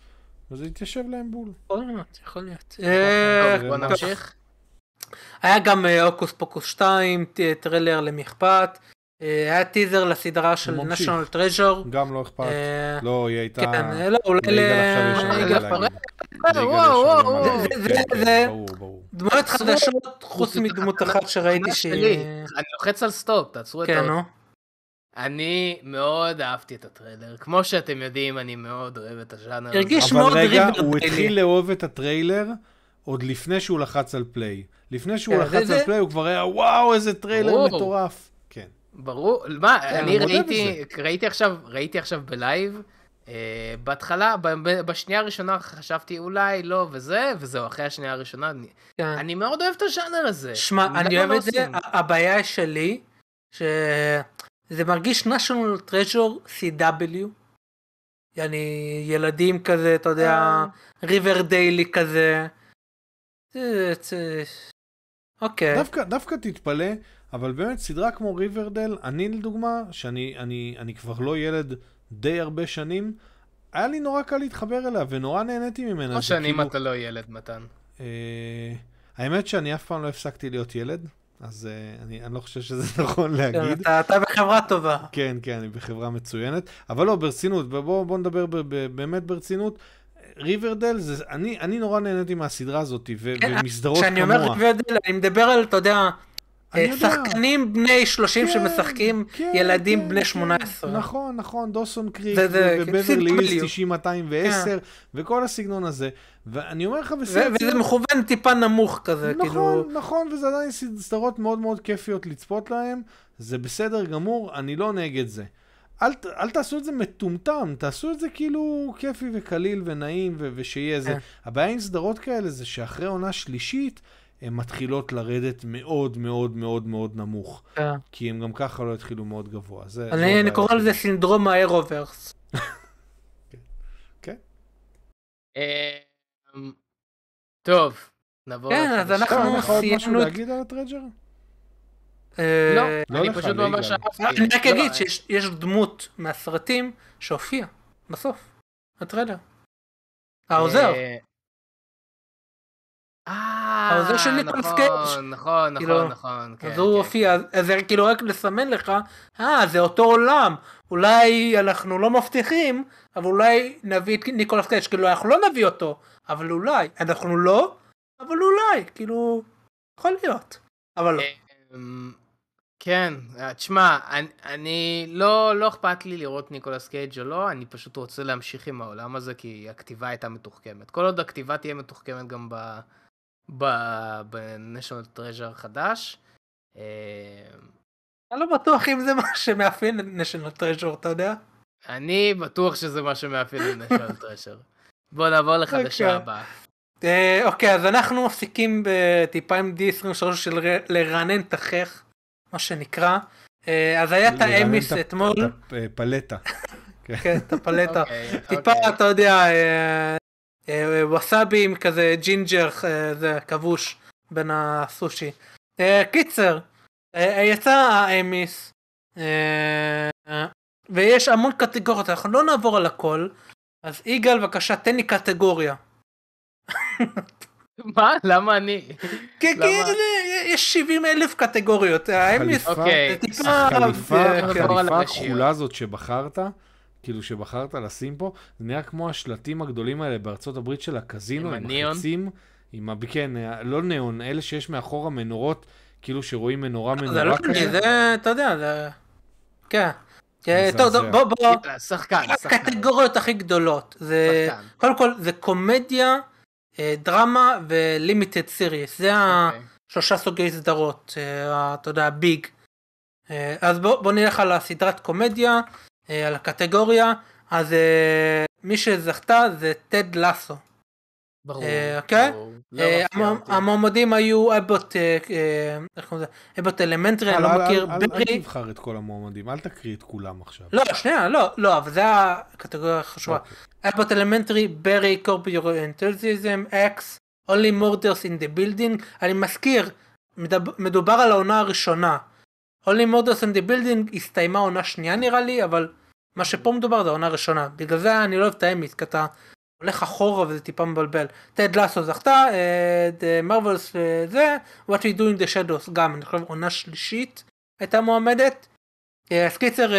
אז התיישב להם בול. יכול להיות. בוא נמשיך. היה גם הוקוס פוקוס 2, טרילר למי אכפת, היה טיזר לסדרה של National Treasure. גם לא אכפת. לא, היא הייתה... כן, לא, אולי... זה דמות חדשות חוץ מדמות אחת שראיתי שהיא... אני לוחץ על סטופ, תעצרו את האור. אני מאוד אהבתי את הטריילר, כמו שאתם יודעים אני מאוד אוהב את הז'אנר הזה. אבל רגע, הוא התחיל לאהוב את הטריילר עוד לפני שהוא לחץ על פליי. לפני שהוא לחץ על פליי הוא כבר היה וואו איזה טריילר מטורף. כן. ברור, מה, אני ראיתי עכשיו בלייב, בהתחלה, בשנייה הראשונה חשבתי אולי לא וזהו, אחרי השנייה הראשונה, אני מאוד אוהב את הז'אנר הזה. שמע, אני אוהב את זה, הבעיה שלי, זה מרגיש National Treasure CW, יעני ילדים כזה, אתה יודע, ריבר דיילי כזה. אוקיי. דווקא תתפלא, אבל באמת סדרה כמו ריברדייל, אני לדוגמה, שאני כבר לא ילד די הרבה שנים, היה לי נורא קל להתחבר אליה, ונורא נהניתי ממנה. כמו שנים אתה לא ילד, מתן. האמת שאני אף פעם לא הפסקתי להיות ילד. אז אני לא חושב שזה נכון להגיד. אתה בחברה טובה. כן, כן, אני בחברה מצוינת. אבל לא, ברצינות, בואו נדבר באמת ברצינות. ריברדייל, אני נורא נהניתי מהסדרה הזאת, ומסדרות כמוה. כשאני אומר ריברדייל, אני מדבר על, אתה יודע, שחקנים בני 30 שמשחקים, ילדים בני 18. נכון, נכון, דוסון קריק, ובברלי הילס 90-210, וכל הסגנון הזה. ואני אומר לך בסדר. וזה מכוון טיפה נמוך כזה. נכון, נכון, וזה עדיין סדרות מאוד מאוד כיפיות לצפות להם. זה בסדר גמור, אני לא נגד זה. אל תעשו את זה מטומטם, תעשו את זה כאילו כיפי וקליל ונעים ושיהיה זה. הבעיה עם סדרות כאלה זה שאחרי עונה שלישית, הן מתחילות לרדת מאוד מאוד מאוד מאוד נמוך. כי הם גם ככה לא התחילו מאוד גבוה. אני קורא לזה סינדרום האירוברס. כן. טוב. כן, אז אנחנו סיימנו... להגיד על הטרדג'ר? לא, אני פשוט לא אומר שאהבתי. אני רק אגיד שיש דמות מהסרטים שהופיע בסוף. הטרדג'ר. העוזר. העוזר של ניתן סקייג' נכון, אז הוא הופיע, אז זה כאילו רק לסמן לך זה אותו עולם, אולי אנחנו לא מבטיחים אבל אולי נביא את ניקולס קייג', כאילו אנחנו לא נביא אותו אבל אולי, אנחנו לא אבל אולי, כאילו יכול להיות, אבל לא כן, תשמע אני לא אכפת לי לראות ניקולס קייג' או לא, אני פשוט רוצה להמשיך עם העולם הזה כי הכתיבה הייתה מתוחכמת, כל עוד הכתיבה תהיה מתוחכמת גם בנשונל טרז'ר חדש. אני לא בטוח אם זה מה שמאפיין את נשונל טרז'ר, אתה יודע? אני בטוח שזה מה שמאפיין את נשונל טרז'ר. בוא נעבור לחדשה הבאה. אוקיי, אז אנחנו מפסיקים בטיפה עם D23 של לרענן תחך, מה שנקרא. אז היה את האמיס אתמול. פלטה. כן, את הפלטה. טיפה, אתה יודע... ווסאבי עם כזה ג'ינג'ר, זה כבוש בין הסושי. קיצר, יצא האמיס ויש המון קטגוריות, אנחנו לא נעבור על הכל, אז יגאל, בבקשה, תן לי קטגוריה. מה? למה אני? כן, יש 70,000 קטגוריות. החליפה הכחולה הזאת שבחרת, כאילו שבחרת לשים פה, זה נראה כמו השלטים הגדולים האלה בארצות הברית של הקזינו, עם הניאון, כן, לא ניאון, אלה שיש מאחורה מנורות, כאילו שרואים מנורה מנורה כזה. זה, אתה יודע, זה... כן. טוב, בוא, הקטגוריות הכי גדולות. קודם כל, זה קומדיה, דרמה ולימיטד סיריס. זה השלושה סוגי סדרות, אתה יודע, ביג. אז בוא נלך על הסדרת קומדיה, על הקטגוריה. אז מי שזכתה זה טד לאסו. ברור. אוקיי? המועמדים היו אבוט אלמנטרי, אני לא מכיר, ברי. אל תבחר את כל המועמדים, אל תקריא את כולם עכשיו. לא, שנייה, לא, אבל זה הקטגוריה החשובה. אבוט אלמנטרי, ברי, קורבי אנתוזיזם, אקס, אולי מורדרס אין דה בילדינג. אני מזכיר, מדובר על העונה הראשונה. אולי מורדרס אין דה בילדינג הסתיימה עונה שנייה נראה לי, אבל מה שפה מדובר זה העונה הראשונה. בגלל זה אני לא אוהב את האמיס, כי אתה... הולך אחורה וזה טיפה מבלבל. טד לאסו זכתה, The Marvels זה, What We Do in the Shadows גם, אני חושב עונה שלישית הייתה מועמדת. אז קיצר,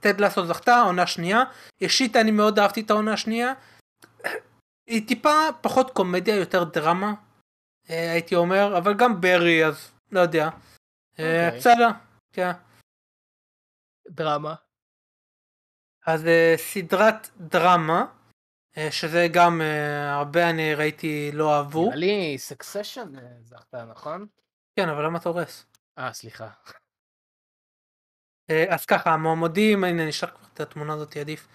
טד לאסו זכתה, עונה שנייה. אישית אני מאוד אהבתי את העונה השנייה. היא טיפה פחות קומדיה, יותר דרמה, הייתי אומר, אבל גם ברי, אז לא יודע. בסדר, כן. דרמה. אז סדרת דרמה. שזה גם הרבה אני ראיתי לא אהבו. נראה לי סקסשן זכתה, נכון? כן, אבל למה אתה הורס? סליחה. אז ככה, המועמדים, הנה נשלח כבר את התמונה הזאת, עדיף.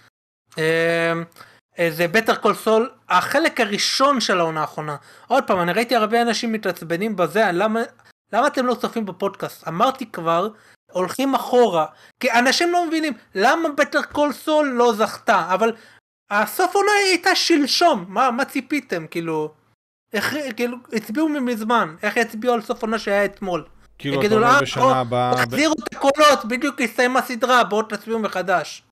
זה בטר קול סול, החלק הראשון של העונה האחרונה. עוד פעם, אני ראיתי הרבה אנשים מתעצבנים בזה, למה אתם לא צופים בפודקאסט? אמרתי כבר, הולכים אחורה, כי אנשים לא מבינים למה בטר קול סול לא זכתה, אבל... הסוף עונה הייתה שלשום, מה ציפיתם, כאילו, הצביעו ממזמן, איך הצביעו על סוף עונה שהיה אתמול? כאילו, אתה אומר בשנה הבאה... תחזירו את הקולות, בדיוק הסתיימה סדרה, בואו תצביעו מחדש.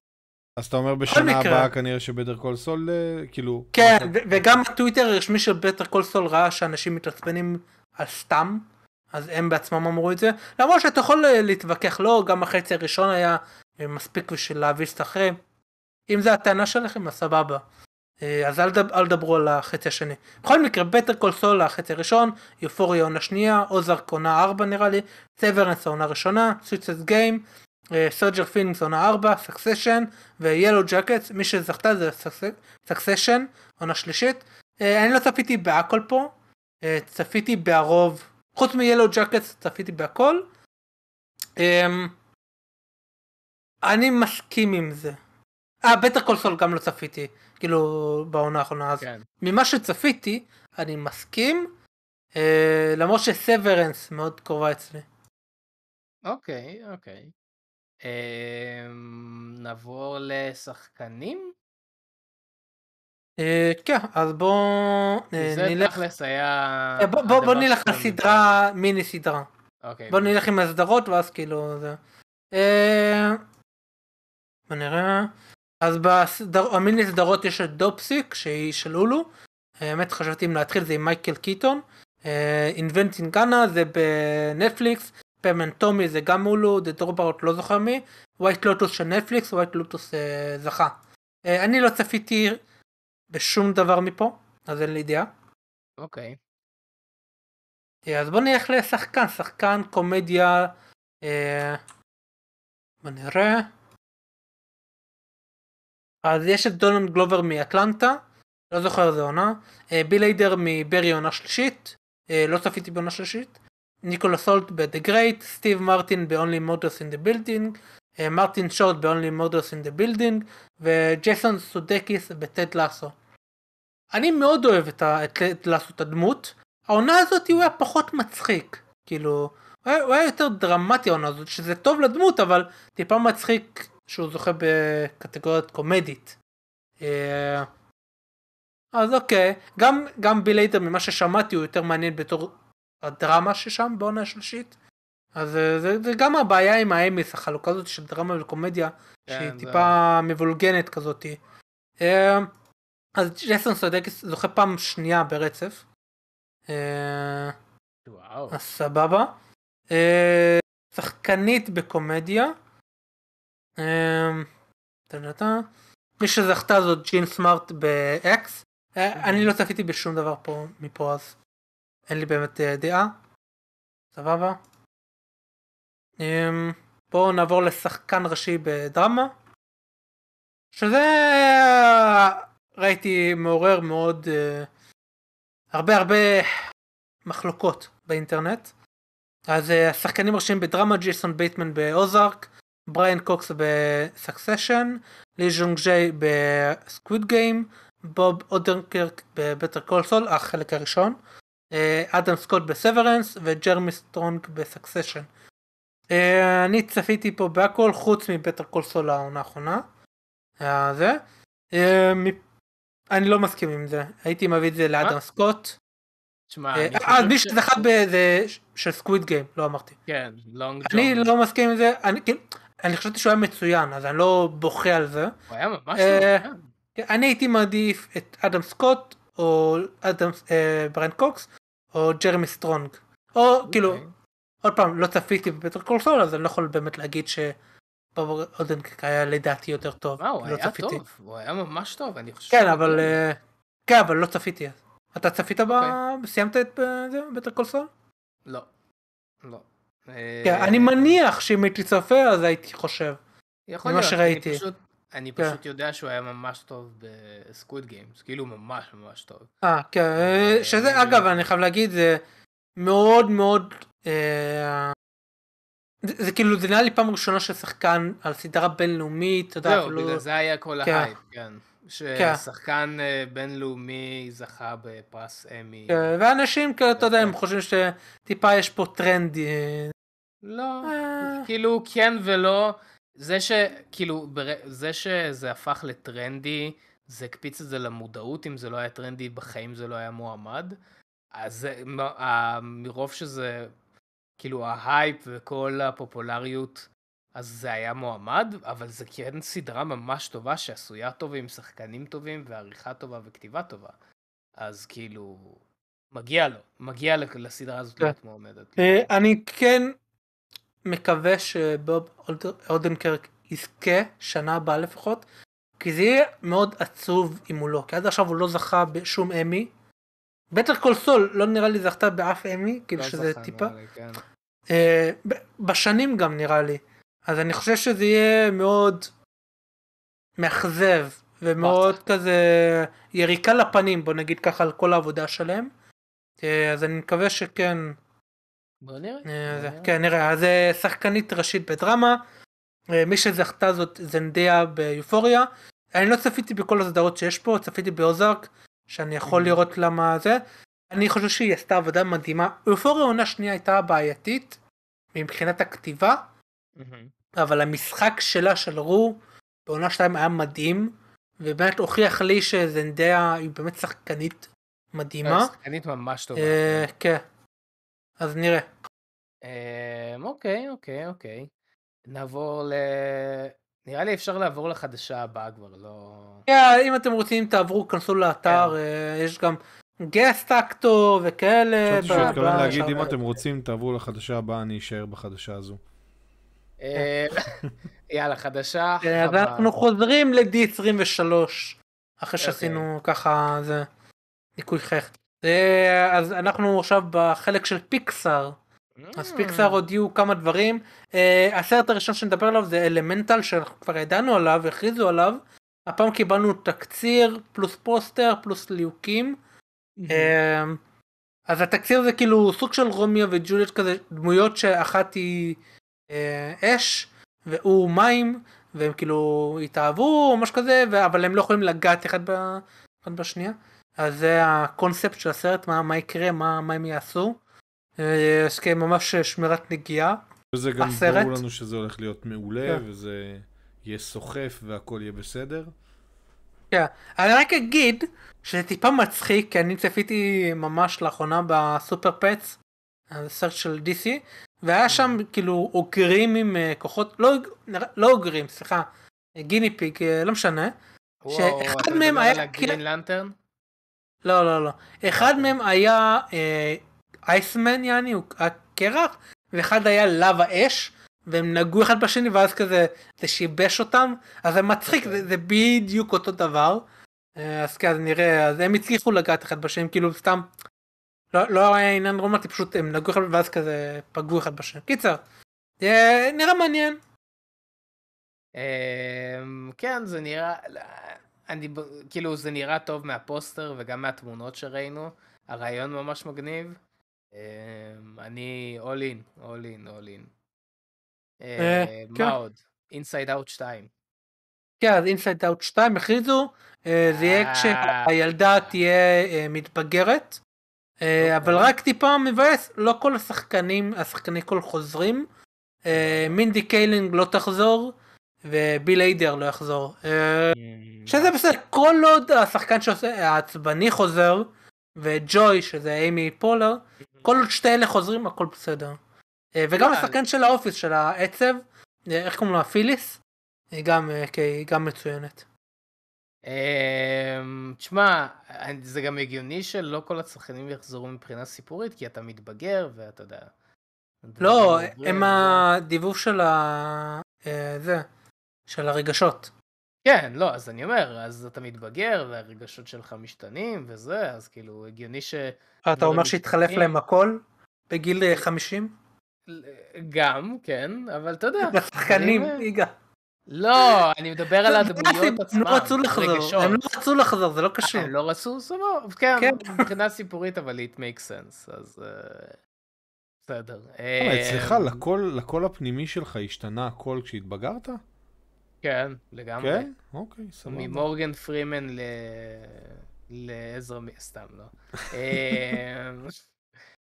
אז אתה אומר בשנה הבאה כנראה שבטר קול סול, כאילו... כן, וגם הטוויטר הרשמי של בטר קול סול ראה שאנשים מתעצבנים על סתם, אז הם בעצמם אמרו את זה, למרות שאתה יכול להתווכח, לא, גם החצי הראשון היה מספיק בשביל להביס אחרי. אם זה הטענה שלכם, אז סבבה. אז אל דברו על החצי השני. בכל מקרה, בטר קול סול החצי הראשון, יופוריה עונה שנייה, אוזארק עונה 4 נראה לי, סברנס עונה ראשונה, סוויצס גיים, סרג'ר פינינגס עונה 4, סקסשן, ויאלו ג'קטס, מי שזכתה זה סקסשן, עונה שלישית. אני לא צפיתי בהכל פה, צפיתי ברוב, חוץ מיאלו ג'קטס צפיתי בהכל. אני מסכים עם זה. בטר קול סול גם לא צפיתי, כאילו בעונה האחרונה אז. ממה שצפיתי, אני מסכים, למרות שסברנס מאוד קרובה אצלי. אוקיי. נעבור לשחקנים? כן, אז בואו נלך... בואו נלך לסדרה, מיני סדרה. בואו נלך עם הסדרות ואז כאילו זה... בואו נראה... אז במיני סדרות יש את דופסיק, שהיא של אולו. האמת חשבתי אם להתחיל, זה עם מייקל קיטון. Inventing Anna זה בנטפליקס. פרמן טומי זה גם אולו, The Dropout לא זוכר מי. White Lotus של נטפליקס, White Lotus זכה. אני לא צפיתי בשום דבר מפה, אז אין לי דעה. אוקיי. אז בוא נלך לשחקן, שחקן, קומדיה. בוא נראה. אז יש את דונלד גלובר מאטלנטה, לא זוכר איזה עונה, ביל איידר מברי עונה שלישית, לא צפיתי בעונה שלישית, ניקולה סולט ב-The Great, סטיב מרטין ב-Only Murders in the Building, מרטין שורט ב-Only Murders in the Building, וג'ייסון סודקיס בטד לאסו. אני מאוד אוהב את טד לאסו, את הדמות, העונה הזאת הוא היה פחות מצחיק, כאילו, הוא היה יותר דרמטי העונה הזאת, שזה טוב לדמות, אבל טיפה מצחיק, שהוא זוכה בקטגוריית קומדית. אז אוקיי, גם ביל איידר ממה ששמעתי הוא יותר מעניין בתור הדרמה ששם בעונה השלישית. אז זה גם הבעיה עם האמיס, החלוקה הזאת של דרמה וקומדיה, שהיא טיפה מבולגנת כזאת. אז ג'ייסון סודקס זוכה פעם שנייה ברצף. וואו. אז סבבה. שחקנית בקומדיה. מי שזכתה זאת ג'ין סמארט באקס. אני לא צפיתי בשום דבר פה מפה, אז אין לי באמת דעה. סבבה. בואו נעבור לשחקן ראשי בדרמה, שזה ראיתי מעורר מאוד הרבה מחלוקות באינטרנט. אז השחקנים ראשיים בדרמה, ג'ייסון בייטמן באוזארק, בריאן קוקס בסקסשן, לי ז'ונג ג'יי בסקוויד גיים, בוב אודנקרק בבטר קול סול, החלק הראשון, אדם סקוט בסוורנס וג'רמי סטרונג בסקסשן. אני צפיתי פה בהכל חוץ מבטר קול סול העונה האחרונה. אני לא מסכים עם זה, הייתי מביא את זה לאדם סקוט. אז מי שזכת בזה של סקוויד גיים, לא אמרתי. כן, לונג ג'ונג. אני לא מסכים עם זה, אני חשבתי שהוא היה מצוין, אז אני לא בוכה על זה. הוא היה ממש מצוין. אני הייתי מעדיף את אדם סקוט, או בריאן קוקס, או ג'רמי סטרונג. או כאילו, עוד פעם, לא צפיתי בבטר קול סול, אז אני לא יכול באמת להגיד ש... אודנקרק היה לדעתי יותר טוב. הוא היה טוב, הוא היה ממש טוב. כן, אבל לא צפיתי. אתה צפית סיימת את בטר קול סול? לא. אני מניח שאם הייתי צופה, אז הייתי חושב. יכול להיות, אני פשוט יודע שהוא היה ממש טוב בסקוויד גיימס, כאילו ממש ממש טוב. שזה אגב, אני חייב להגיד, זה מאוד מאוד... זה כאילו, זה נראה לי פעם ראשונה של שחקן על סדרה בינלאומית, אתה יודע, אפילו... בגלל זה היה כל ההייפ, כן. ששחקן בינלאומי זכה בפרס אמי. ואנשים כאלה, אתה יודע, הם חושבים שטיפה יש פה טרנד. לא, כאילו, כן ולא. זה שכאילו, זה שזה הפך לטרנדי, זה הקפיץ את זה למודעות, אם זה לא היה טרנדי, בחיים זה לא היה מועמד. אז מרוב שזה... כאילו ההייפ וכל הפופולריות, אז זה היה מועמד, אבל זה כן סדרה ממש טובה שעשויה טובה עם שחקנים טובים ועריכה טובה וכתיבה טובה. אז כאילו, מגיע לו, מגיע לסדרה הזאת להיות מועמדת. אני כן מקווה שבוב אודנקרק יזכה שנה הבאה לפחות, כי זה יהיה מאוד עצוב אם הוא לא, כי עד עכשיו הוא לא זכה בשום אמי, בטר קול סול לא נראה לי זכתה באף אמי, כאילו שזה טיפה. בשנים גם נראה לי. אז אני חושב שזה יהיה מאוד מאכזב, ומאוד כזה יריקה לפנים, בוא נגיד ככה, על כל העבודה שלהם. אז אני מקווה שכן. בוא נראה. כן, נראה. אז שחקנית ראשית בדרמה, מי שזכתה זאת זנדיה ביופוריה. אני לא צפיתי בכל הסדרות שיש פה, צפיתי באוזארק. שאני יכול לראות למה זה. אני חושב שהיא עשתה עבודה מדהימה. אופוריה עונה שנייה הייתה בעייתית, מבחינת הכתיבה, אבל המשחק שלה של רו, בעונה שתיים היה מדהים, ובאמת הוכיח לי שזנדיה היא באמת שחקנית מדהימה. שחקנית ממש טובה. כן. אז נראה. אוקיי. נעבור ל... נראה לי אפשר לעבור לחדשה הבאה כבר, לא... אם אתם רוצים תעברו, כנסו לאתר, יש גם גסט אקטור וכאלה... חשבתי שהוא התכוון להגיד, אם אתם רוצים תעברו לחדשה הבאה, אני אשאר בחדשה הזו. יאללה, חדשה... אנחנו חוזרים ל-D23, אחרי שעשינו ככה, זה ניקוי חייך. אז אנחנו עכשיו בחלק של פיקסאר. אז פיקסאר הודיעו כמה דברים. הסרט הראשון שנדבר עליו זה אלמנטל, שאנחנו כבר ידענו עליו, הכריזו עליו. הפעם קיבלנו תקציר פלוס פוסטר פלוס ליוקים. אז התקציר זה כאילו סוג של רומיה וג'וליאט כזה, דמויות שאחת היא אש והוא מים, והם כאילו התאהבו או משהו כזה, אבל הם לא יכולים לגעת אחד בשנייה. אז זה הקונספט של הסרט, מה יקרה, מה הם יעשו. יש כאן ממש שמירת נגיעה. וזה גם ברור לנו שזה הולך להיות מעולה, וזה יהיה סוחף והכל יהיה בסדר. כן, אני רק אגיד שזה טיפה מצחיק, כי אני צפיתי ממש לאחרונה בסופר פץ, הסרט של DC, והיה שם כאילו אוגרים עם כוחות, לא אוגרים, סליחה, גיני פיג, לא משנה, שאחד מהם היה... גרין לנטרן? לא, לא, לא. אחד מהם היה אייסמן, יעני, הוא הקרח, ואחד היה לב האש, והם נגעו אחד בשני, ואז כזה זה שיבש אותם, אז זה מצחיק, זה בדיוק אותו דבר. אז כזה נראה, אז הם הצליחו לגעת אחד בשני, כאילו סתם, לא היה עניין רומנטי, פשוט הם נגעו אחד, ואז כזה פגעו אחד בשני. קיצר, נראה מעניין. כן, זה נראה, כאילו זה נראה טוב מהפוסטר וגם מהתמונות שראינו, הרעיון ממש מגניב. אני all in, all in, all in. מה עוד? Inside Out 2. כן, אז Inside Out 2 הכריזו, זה יהיה כשהילדה תהיה מתבגרת, אבל רק טיפה מבאס, לא כל השחקני כל חוזרים, מינדי קיילינג לא תחזור, וביל איידר לא יחזור. שזה בסדר, כל עוד השחקן העצבני חוזר, וג'וי, שזה אימי פולר, כל עוד שתי אלה חוזרים, הכל בסדר. וגם השחקן של האופיס, של העצב, איך קוראים לו, הפיליס, היא גם מצוינת. תשמע, זה גם הגיוני שלא כל השחקנים יחזרו מבחינה סיפורית, כי אתה מתבגר ואתה יודע... לא, הם הדיבוב של ה... זה, של הרגשות. כן, לא, אז אני אומר, אז אתה מתבגר והרגשות שלך משתנים וזה, אז כאילו הגיוני ש... אתה אומר שהתחלף להם הכל בגיל 50? גם, כן, אבל אתה יודע. לשחקנים, איגה. לא, אני מדבר על הדמויות עצמם. הם לא רצו לחזור, זה לא קשור. הם לא רצו, סבב, כן, מבחינה סיפורית, אבל it makes sense, אז... בסדר. אצלך, לכל הפנימי שלך השתנה הכל כשהתבגרת? כן, לגמרי. כן? אוקיי, סבבה. ממורגן פרימן לעזרא, סתם לא.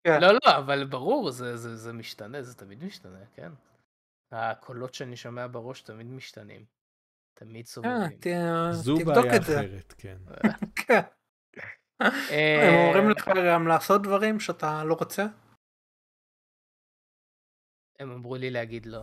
לא, לא, אבל ברור, זה משתנה, זה תמיד משתנה, כן. הקולות שאני שומע בראש תמיד משתנים. תמיד סובבים. זו בעיה אחרת, כן. כן. הם אומרים לך גם לעשות דברים שאתה לא רוצה? הם אמרו לי להגיד לא.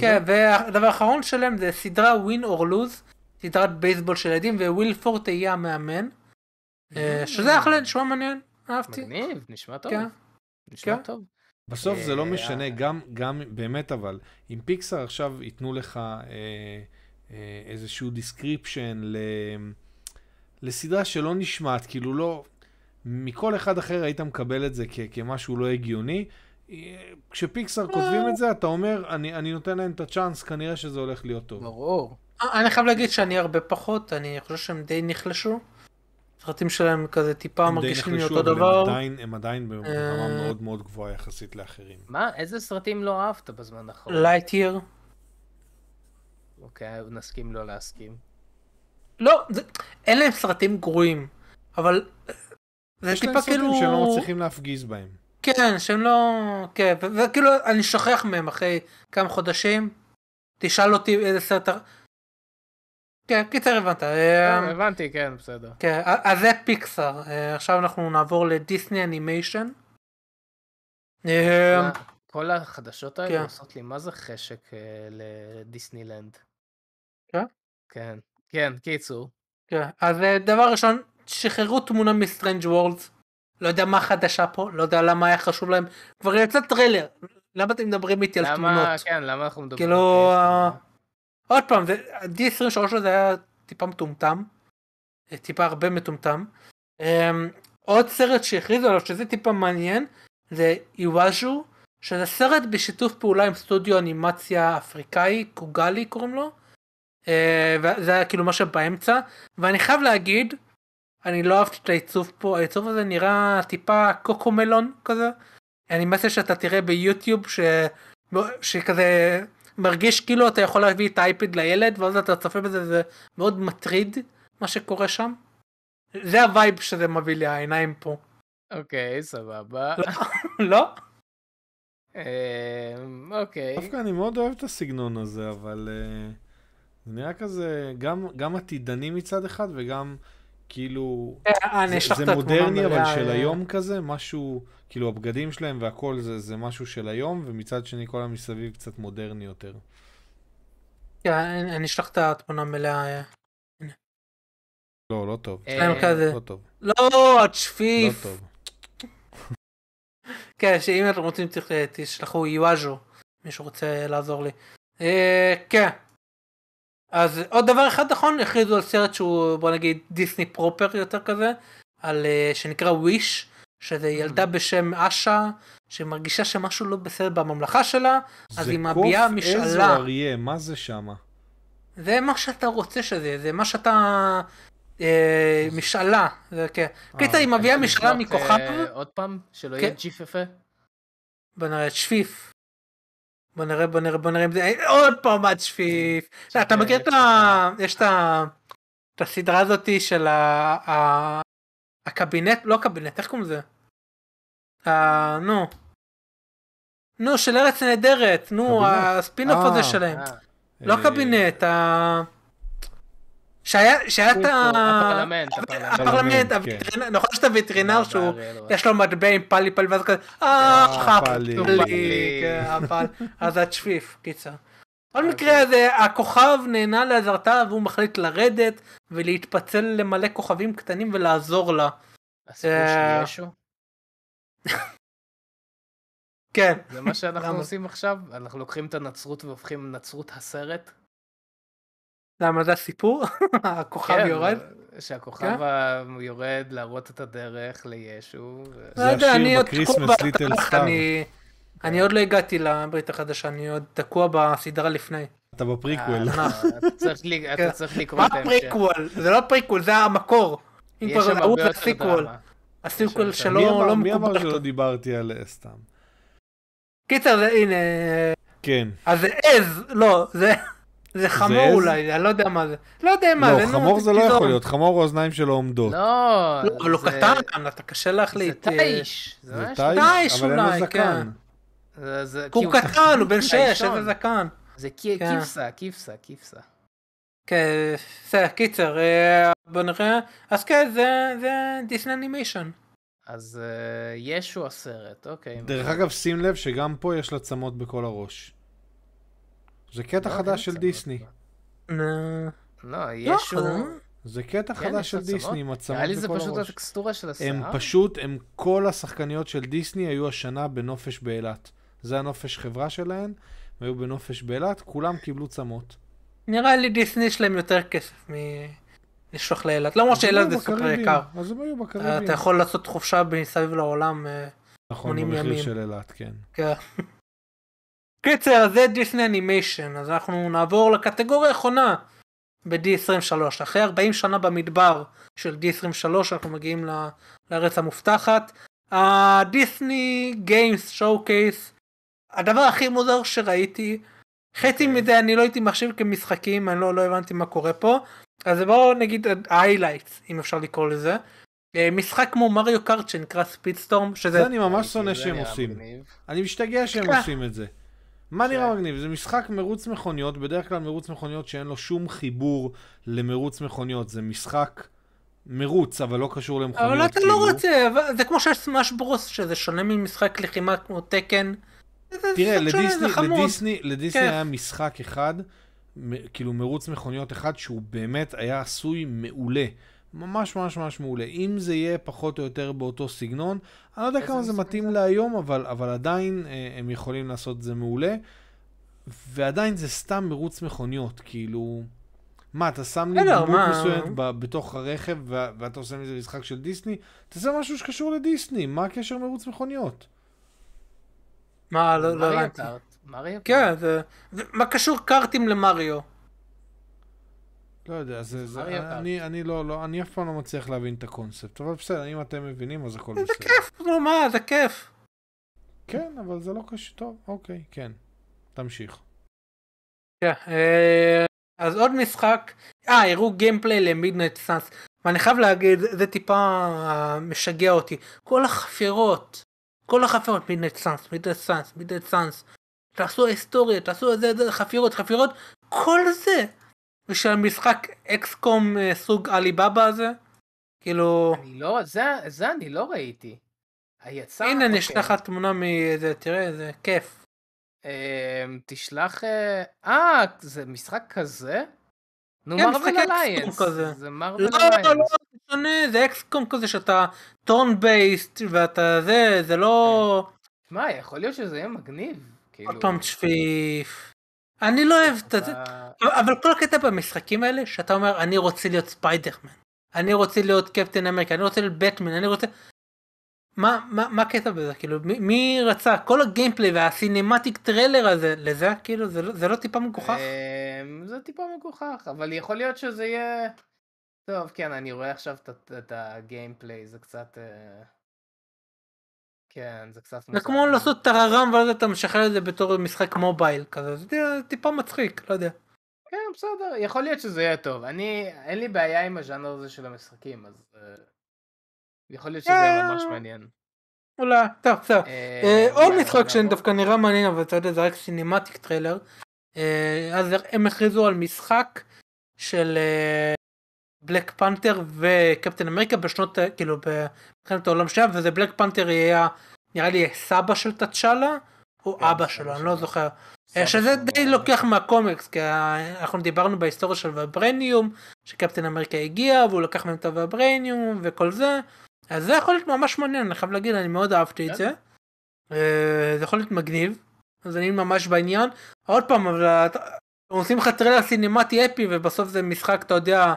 כן, והדבר האחרון שלהם זה סדרה Win or Lose, סדרת בייסבול של ילדים, וויל פורט היה המאמן, שזה אחלה, נשמע מעניין, אהבתי. מגניב, נשמע טוב. נשמע טוב. בסוף זה לא משנה, גם באמת אבל, אם פיקסאר עכשיו ייתנו לך איזשהו דיסקריפשן לסדרה שלא נשמעת, כאילו לא, מכל אחד אחר היית מקבל את זה כמשהו לא הגיוני, כשפיקסאר כותבים את זה, אתה אומר, אני נותן להם את הצ'אנס, כנראה שזה הולך להיות טוב. ברור. אני חייב להגיד שאני הרבה פחות, אני חושב שהם די נחלשו. הסרטים שלהם כזה טיפה מרגישים לי אותו דבר. הם עדיין ברמה מאוד מאוד גבוהה יחסית לאחרים. מה? איזה סרטים לא אהבת בזמן האחרון? לייטיר. אוקיי, נסכים לא להסכים. לא, אין להם סרטים גרועים, אבל זה טיפה כאילו... יש להם סרטים שלא מצליחים להפגיז בהם. כן, שהם לא... כן, וכאילו אני שוכח מהם אחרי כמה חודשים. תשאל אותי איזה סרט... כן, קיצר הבנת. הבנתי, כן, בסדר. כן, אז זה פיקסאר. עכשיו אנחנו נעבור לדיסני אנימיישן. כל החדשות האלה עושות לי מה זה חשק לדיסנילנד. כן? כן, כן, קיצור. כן, אז דבר ראשון, שחררו תמונה מסטרנג' וורלדס. לא יודע מה חדשה פה, לא יודע למה היה חשוב להם. כבר יצא טריילר, למה אתם מדברים איתי על תמונות? כן, למה אנחנו מדברים? כאילו, עוד פעם, D23 זה היה טיפה מטומטם, טיפה הרבה מטומטם. עוד סרט שהכריזו עליו, שזה טיפה מעניין, זה איוואז'ו, שזה סרט בשיתוף פעולה עם סטודיו אנימציה אפריקאי, קוגלי קוראים לו, וזה היה כאילו משהו באמצע, ואני חייב להגיד, אני לא אהבתי את העיצוב פה, העיצוב הזה נראה טיפה קוקומלון כזה, אני מנסה שאתה תראה ביוטיוב שכזה מרגיש כאילו אתה יכול להביא את האייפד לילד, ואז אתה צפה בזה, זה מאוד מטריד מה שקורה שם, זה הווייב שזה מביא לי, העיניים פה. אוקיי, סבבה. לא? אוקיי. דווקא אני מאוד אוהב את הסגנון הזה, אבל זה נראה כזה, גם עתידני מצד אחד, וגם כאילו, זה מודרני, אבל של היום כזה, משהו, כאילו הבגדים שלהם והכל זה משהו של היום, ומצד שני כל המסביב קצת מודרני יותר. כן, אני אשלח את התמונה מלאה. לא, לא טוב. לא טוב. לא, התשפיף. לא טוב. כן, שאם אתם רוצים תשלחו יואז'ו, מישהו רוצה לעזור לי. כן. אז עוד דבר אחד, נכון? הכריזו על סרט שהוא, בוא נגיד, דיסני פרופר יותר כזה, שנקרא וויש, שזה ילדה בשם אשה, שמרגישה שמשהו לא בסדר בממלכה שלה, אז היא מביאה משאלה. זה קוף איזה אריה, מה זה שמה? זה מה שאתה רוצה שזה, זה מה שאתה... משאלה, זה כן. קיצר, היא מביאה משאלה מכוכב. עוד פעם, שלא יהיה ג'יף יפה. בוא נראה, שפיף. בוא נראה אם זה... עוד פעם, שפיף. אתה מכיר את ה... יש את הסדרה הזאת של הקבינט, לא קבינט, איך קוראים זה? נו, של ארץ נהדרת, נו, הספינוף הזה שלהם. לא קבינט, שהיה את הפרלמנט, נכון שאתה וטרינר שהוא, יש לו מדבע עם פלי, ואז כזה, פלי, אז התשפיף, קיצר. בכל מקרה, הכוכב נהנה לעזרתה, והוא מחליט לרדת, ולהתפצל למלא כוכבים קטנים ולעזור לה. הסיפור של ישו? כן. זה מה שאנחנו עושים עכשיו, אנחנו לוקחים את הנצרות והופכים נצרות הסרט. למה זה הסיפור? הכוכב יורד? שהכוכב יורד להראות את הדרך לישו. זה השיר בקריסמס ליטל סטאר. אני עוד לא הגעתי לברית החדשה, אני עוד תקוע בסדרה לפני. אתה בפריקוול. אתה צריך לקרוא את ההמשך. מה הפריקוול? זה לא פריקוול, זה המקור. אם כבר להראות את הסיקוול. הסיקוול שלא מקובל. מי אמר שלא דיברתי על סתם? קיצר, זה הנה. כן. אז זה עז, לא, זה... זה חמור אולי, אני לא יודע מה זה. לא יודע מה זה. לא, חמור זה לא יכול להיות, חמור האוזניים שלו עומדות. לא, לא קטן, אתה קשה להחליט. זה תאיש. זה תאיש אולי, כן. הוא קטן, הוא בן 6, איזה זקן. זה כיפסה. כן, זה קיצר, בוא נראה. אז כן, זה דיסני אנימיישן. אז ישו הסרט, אוקיי. דרך אגב, שים לב שגם פה יש לה צמות בכל הראש. זה קטע חדש של דיסני. לא, ישו. זה קטע חדש של דיסני, עם הצמות בכל הראש. זה פשוט הטקסטורה של השיער. הם כל השחקניות של דיסני היו השנה בנופש באילת. זה הנופש חברה שלהן, והיו בנופש באילת, כולם קיבלו צמות. נראה לי דיסני שלהם יותר כסף מלשלוח לאילת. לא מה שאילת זה סופר יקר. אז הם היו בקריבים. אתה יכול לעשות חופשה מסביב לעולם 80 ימים. נכון, במחיר של אילת, כן. כן. קיצר, זה דיסני אנימיישן, אז אנחנו נעבור לקטגוריה האחרונה ב-D23. אחרי 40 שנה במדבר של D23, אנחנו מגיעים לארץ המובטחת. הדיסני גיימס שואו-קייס, הדבר הכי מוזר שראיתי, חצי מזה אני לא הייתי מחשיב כמשחקים, אני לא הבנתי מה קורה פה, אז בואו נגיד ה-highlights, אם אפשר לקרוא לזה. משחק כמו מריו קארט שנקרא ספידסטורם, זה אני ממש שונא שהם עושים. אני משתגע שהם עושים את זה. מה נראה מגניב? זה משחק מרוץ מכוניות, בדרך כלל מרוץ מכוניות שאין לו שום חיבור למרוץ מכוניות. זה משחק מרוץ, אבל לא קשור למכוניות. אבל אתה לא רוצה, זה כמו שיש סמאש ברוס, שזה שונה ממשחק לחימה כמו תקן. תראה, לדיסני היה משחק אחד, כאילו מרוץ מכוניות אחד, שהוא באמת היה עשוי מעולה. ממש ממש ממש מעולה. אם זה יהיה פחות או יותר באותו סגנון, אני לא יודע כמה זה מתאים להיום, אבל עדיין הם יכולים לעשות זה מעולה, ועדיין זה סתם מרוץ מכוניות, כאילו... מה, אתה שם לי דמות מסוימת בתוך הרכב, ואתה עושה מזה משחק של דיסני, תעשה משהו שקשור לדיסני, מה הקשר מרוץ מכוניות? מה, לא ראיתי. מריו? כן, מה קשור קארטים למריו? לא יודע, אני אף פעם לא מצליח להבין את הקונספט, אבל בסדר, אם אתם מבינים אז הכל בסדר. זה כיף, לא מה, זה כיף. כן, אבל זה לא קשור, טוב, אוקיי, כן, תמשיך. כן, אז עוד משחק, הראו גיימפליי למידנייט סאנס, ואני חייב להגיד, זה טיפה משגע אותי. כל החפירות, מידי סאנס, תעשו היסטוריה, תעשו את זה, חפירות, כל זה. ושל משחק אקסקום סוג אליבאבא הזה, כאילו... זה אני לא ראיתי. הנה נשלח התמונה מזה, תראה, זה כיף. תשלח... זה משחק כזה? נו, מרוויל אליינס. זה מרוויל אליינס. לא, שונה, זה אקסקום כזה שאתה טורן בייסט ואתה זה לא... מה, יכול להיות שזה יהיה מגניב. עוד פעם תשפיף. אני לא אוהב את זה, אבל כל הקטע במשחקים האלה, שאתה אומר, אני רוצה להיות ספיידרמן, אני רוצה להיות קפטן אמריקה, אני רוצה להיות בטמן, אני רוצה... מה הקטע בזה? כאילו, מי רצה? כל הגיימפלי והסינמטיק טריילר הזה, לזה, כאילו, זה לא טיפה מגוחך? זה טיפה מגוחך, אבל יכול להיות שזה יהיה... טוב, כן, אני רואה עכשיו את הגיימפלי, זה קצת... כן, זה קצת מוזר. זה כמו לעשות טררם ואז אתה משחרר את זה בתור משחק מובייל כזה, זה טיפה מצחיק, לא יודע. כן, בסדר, יכול להיות שזה יהיה טוב. אין לי בעיה עם הז'אנר הזה של המשחקים, אז יכול להיות שזה יהיה ממש מעניין. אולי, טוב. עוד משחק שדווקא נראה מעניין, אבל אתה יודע, זה רק סינמטיק טריילר. אז הם הכריזו על משחק של בלק פנתר וקפטן אמריקה בשנות, כאילו, במלחמת העולם שנייה, וזה בלק פנתר יהיה, נראה לי, סבא של תצ'אלה, או אבא שלו, אני לא זוכר. שזה די לוקח מהקומיקס, כי אנחנו דיברנו בהיסטוריה של וברניום, שקפטן אמריקה הגיע, והוא לקח מהם את הוברניום, וכל זה. אז זה יכול להיות ממש מעניין, אני חייב להגיד, אני מאוד אהבתי את זה. זה יכול להיות מגניב, אז אני ממש בעניין. עוד פעם, עושים לך טריילר סינמטי אפי, ובסוף זה משחק, אתה יודע,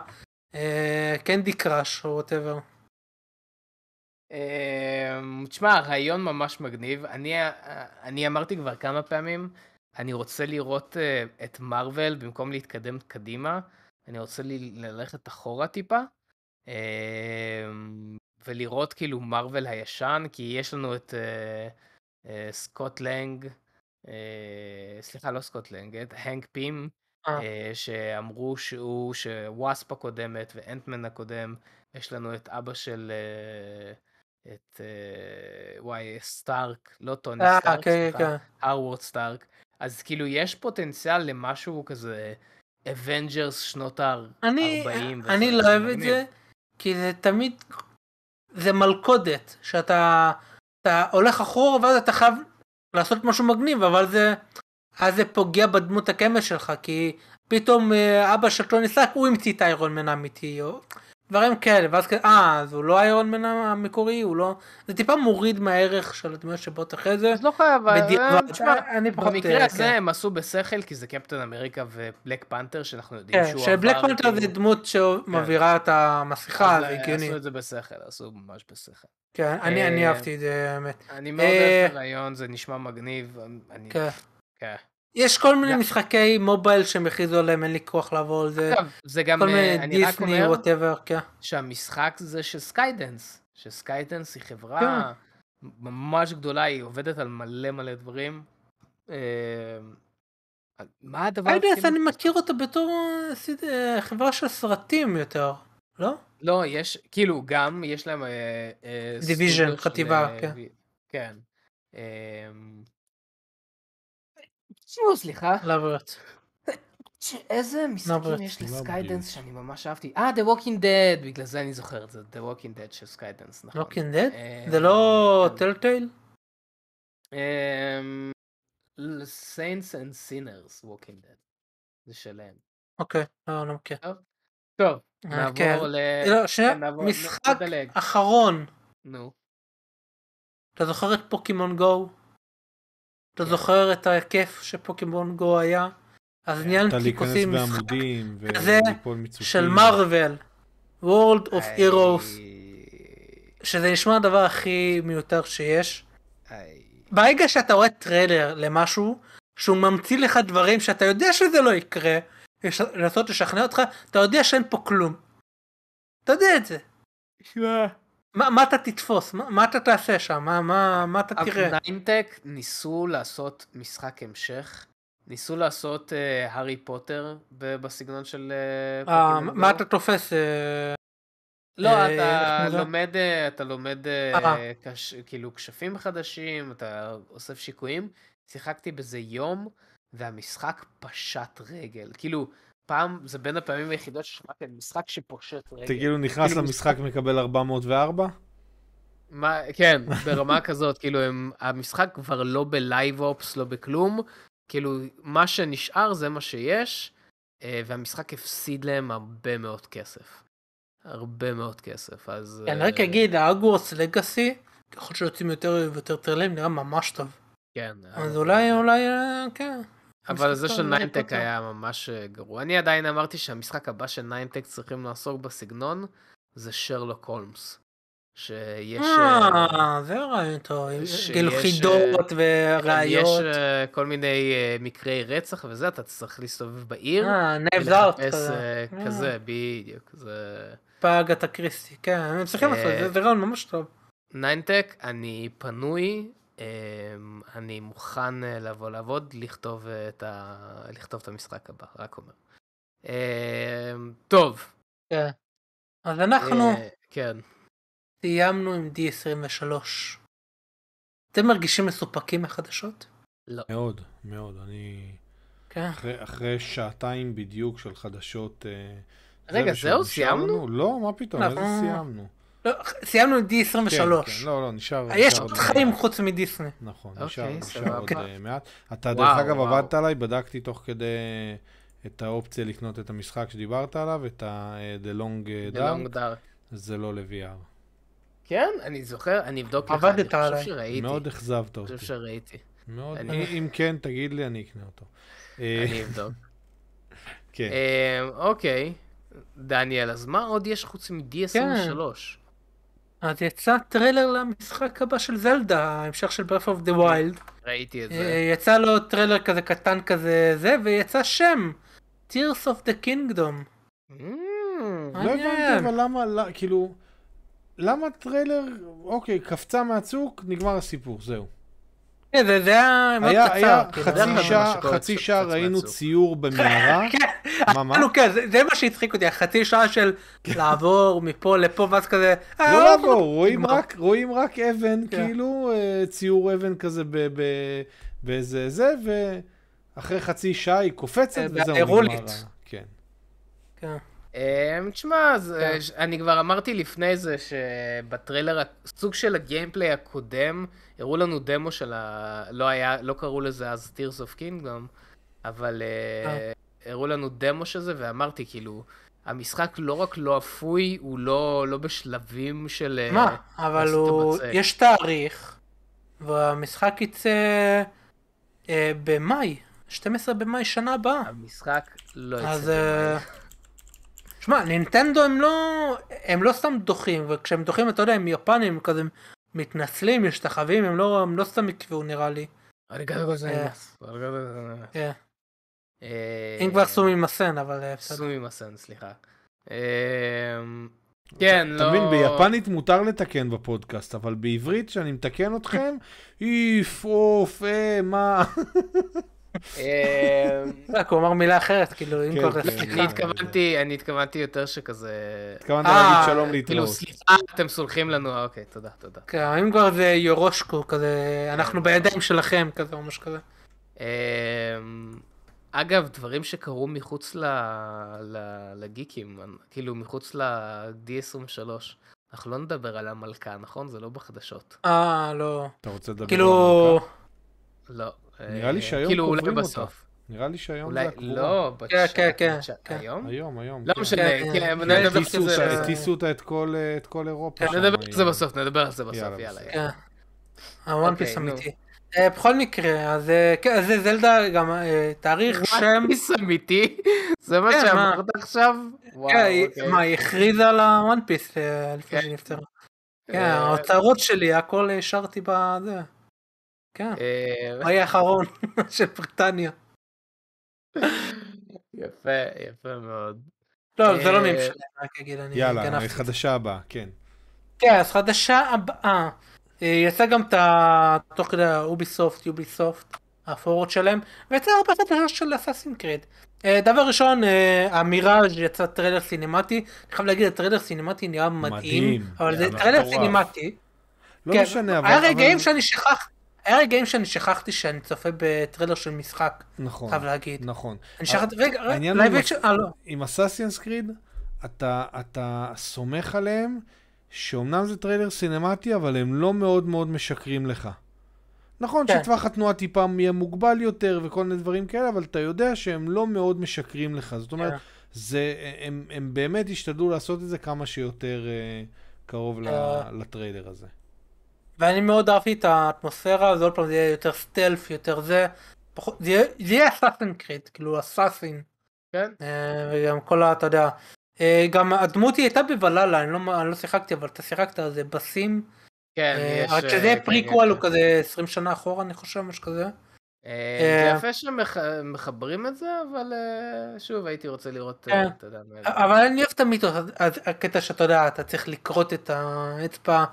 קנדי קראש או whatever. תשמע, הרעיון ממש מגניב. אני אמרתי כבר כמה פעמים, אני רוצה לראות את מרוול במקום להתקדם קדימה, אני רוצה ללכת אחורה טיפה ולראות כאילו מרוול הישן, כי יש לנו את סקוט לנג, סליחה, לא סקוט לנג, את הנק פים, שאמרו שהוא שוואספ הקודמת ואנטמן הקודם. יש לנו את אבא של את סטארק, לא טוני סטארק, הרווארד סטארק. אז כאילו יש פוטנציאל למשהו כזה אבנג'רס שנות ה-40. אני לא אוהב את זה, כי זה תמיד זה מלכודת שאתה הולך אחורה ואז אתה חייב לעשות משהו מגניב, אבל זה אז זה פוגע בדמות הקמת שלך, כי פתאום אבא של טוני סאק, הוא המציא את איירון מן האמיתי, או דברים כאלה, ואז כזה, אז הוא לא איירון מן המקורי, הוא לא... זה טיפה מוריד מהערך של הדמות שבאות אחרי זה. אז לא חייב, במקרה הזה הם עשו בשכל, כי זה קפטן אמריקה ובלק פנתר, שאנחנו יודעים שהוא עבר... שבלק פנתר זה דמות שמעבירה את המסכה, זה הגיוני. עשו את זה בשכל, עשו ממש בשכל. כן, אני אהבתי את זה, האמת. אני מאוד אוהב את הרעיון, זה נשמע מגניב. יש כל מיני משחקי מובייל שמכריזו עליהם, אין לי כוח לעבור על זה. זה גם, אני רק אומר שהמשחק זה של סקיידנס, שסקיידנס היא חברה ממש גדולה, היא עובדת על מלא דברים. מה הדבר? אני מכיר אותה בתור חברה של סרטים יותר, לא? לא, יש, כאילו גם, יש להם דיוויז'ן, חטיבה, כן. שימו, סליחה. לברת. איזה משחקים יש לסקיידנס שאני ממש אהבתי. The Walking Dead, בגלל זה אני זוכר את זה. The Walking Dead של סקיידנס, נכון. Walking Dead? זה לא טלטייל? Saints and Sinners, Walking Dead. זה שלהם. אוקיי, לא מכיר. טוב, נעבור ל... משחק אחרון. נו. אתה זוכר את פוקימון גו? אתה זוכר את ההיקף שפוקימון גו היה? אז ניהלתי כיכוסים משחק כזה של מרוול, World of Heroes, שזה נשמע הדבר הכי מיותר שיש. ברגע שאתה רואה טריילר למשהו, שהוא ממציא לך דברים שאתה יודע שזה לא יקרה, לנסות לשכנע אותך, אתה יודע שאין פה כלום. אתה יודע את זה. מה אתה תתפוס? מה אתה תעשה שם? מה אתה תראה? ניימטק ניסו לעשות משחק המשך, ניסו לעשות הארי פוטר בסגנון של... מה אתה תופס? לא, אתה לומד כאילו כשפים חדשים, אתה אוסף שיקויים. שיחקתי בזה יום, והמשחק פשט רגל. כאילו, פעם, זה בין הפעמים היחידות ששמעתי, משחק שפושט רגל. אתה כאילו נכנס למשחק מקבל 404? כן, ברמה כזאת, כאילו, המשחק כבר לא בלייב אופס, לא בכלום. כאילו, מה שנשאר זה מה שיש, והמשחק הפסיד להם הרבה מאוד כסף. הרבה מאוד כסף, אז... אני רק אגיד, האגוורס לגאסי, ככל שיוצאים יותר ויותר טרליים, נראה ממש טוב. כן. אז אולי, כן. אבל זה של ניימטק היה ממש גרוע. אני עדיין אמרתי שהמשחק הבא של ניימטק צריכים לעסוק בסגנון, זה שרלוק הולמס. שיש... זה רעיון טוב. כאילו חידות וראיות. יש כל מיני מקרי רצח וזה, אתה צריך להסתובב בעיר. נאבזרת כזה. כזה, בדיוק. פאג אתה קריסטי, כן. אני צריכים לעשות, זה רעיון ממש טוב. ניימטק, אני פנוי, אני מוכן לבוא לעבוד, לכתוב את המשחק הבא, רק אומר. טוב. כן. אז אנחנו... כן. סיימנו עם D23. אתם מרגישים מסופקים מחדשות? לא. מאוד, מאוד. אני... כן. אחרי שעתיים בדיוק של חדשות... רגע, זהו? סיימנו? לא, מה פתאום? איזה סיימנו? לא, סיימנו עם D23. כן, כן. לא, נשאר... יש עוד חיים חוץ מדיסני. נכון, נשאר עוד מעט. אתה דרך אגב עבדת עליי, בדקתי תוך כדי את האופציה לקנות את המשחק שדיברת עליו, את The Long Dark. זה לא ל-VR. כן, אני זוכר, אני אבדוק לך, אני חושב שראיתי. מאוד אכזבת אותי. אני חושב שראיתי. אם כן, תגיד לי, אני אקנה אותו. אני אבדוק. כן. אוקיי, דניאל, אז מה עוד יש חוץ מ-D23? אז יצא טריילר למשחק הבא של זלדה, ההמשך של Breath of the Wild. ראיתי את זה. יצא לו טריילר כזה קטן כזה זה, ויצא שם, Tears of the Kingdom. לא הבנתי, אבל למה, כאילו... למה טריילר, אוקיי, קפצה מהצוק, נגמר הסיפור, זהו. זה היה חצי שעה ראינו ציור במערה. כן, זה מה שהצחיק אותי, חצי שעה של לעבור מפה לפה, ואז כזה... לא לעבור, רואים רק אבן, כאילו ציור אבן כזה באיזה זה, ואחרי חצי שעה היא קופצת, וזהו, נגמרה. כן. כן. תשמע, אני כבר אמרתי לפני זה שבטריילר, סוג של הגיימפליי הקודם, הראו לנו דמו של ה... לא קראו לזה אז Tears of Kingdom, אבל הראו לנו דמו של זה, ואמרתי כאילו, המשחק לא רק לא אפוי, הוא לא בשלבים של... מה? אבל יש תאריך, והמשחק יצא במאי, 12 במאי שנה הבאה. המשחק לא יצא במאי. שמע, נינטנדו הם לא סתם דוחים, וכשהם דוחים, אתה יודע, הם יפנים, כזה מתנצלים, משתחווים, הם לא סתם יקבעו, נראה לי. אריגדו גוזאימס. אם כבר סומי מסן, אבל... סומי מסן, סליחה. כן, לא... אתה מבין, ביפנית מותר לתקן בפודקאסט, אבל בעברית, שאני מתקן אתכם, איף, אוף, מה... רק הוא אמר מילה אחרת, כאילו אם כבר אני התכוונתי יותר שכזה התכוונת להגיד שלום להתראות, כאילו סליחה אתם סולחים לנו, אוקיי תודה. אם כבר זה יורושקו כזה, אנחנו בידיים שלכם כזה או משהו כזה. אגב, דברים שקרו מחוץ לגיקים, כאילו מחוץ ל-D23, אנחנו לא נדבר על המלכה, נכון? זה לא בחדשות. לא, אתה רוצה לדבר על המלכה? לא, נראה לי שהיום קוברים אותה. נראה לי שהיום זה הקבורה. לא, כן. היום. לא משנה, הטיסו אותה את כל אירופה. נדבר על זה בסוף, יאללה. הוואן פיס אמיתי. בכל מקרה, אז זה זלדה גם תאריך שם. וואן פיס אמיתי? זה מה שאמרת עכשיו? מה, היא הכריזה על הוואן פיס לפני שנפטרה. כן, האוצרות שלי, הכל השארתי בזה. כן, היה האחרון של בריטניה. יפה מאוד. לא, זה לא ממשלה, רק אגיד, אני גנפתי. יאללה, חדשה הבאה, כן. כן, אז חדשה הבאה. יצא גם תוך כדי האוביסופט, הפורט שלהם, ויצא הרבה חדשה של אסאסינס קריד. דבר ראשון, המיראז' יצא טריילר סינמטי. אני חייב להגיד, הטריילר סינמטי נראה מדהים, אבל זה טריילר סינמטי. לא משנה, אבל... היה רגעים שאני שכחתי שאני צופה בטריילר של משחק. נכון, נכון. אני שכחתי, רגע, עם Assassin's Creed, אתה סומך עליהם, שאומנם זה טריילר סינמטי, אבל הם לא מאוד מאוד משקרים לך. נכון שטווח התנועה טיפה יהיה מוגבל יותר וכל מיני דברים כאלה, אבל אתה יודע שהם לא מאוד משקרים לך. זאת אומרת, הם באמת השתדלו לעשות את זה כמה שיותר קרוב לטריילר הזה. ואני מאוד אהבתי את האטמוספירה, זה עוד פעם זה יהיה יותר סטלף, יותר זה. זה יהיה אסאסין קריד, כאילו אסאסין. כן. וגם כל ה... אתה יודע. גם הדמות היא הייתה בוולאלה, אני לא שיחקתי, אבל אתה שיחקת על זה בסים. כן, יש... רק שזה פריקוול הוא כזה 20 שנה אחורה, אני חושב, משהו כזה. זה יפה שמחברים את זה, אבל שוב, הייתי רוצה לראות... אבל אני אוהב את המיתוס, הקטע שאתה יודע, אתה צריך לקרות את האצבע.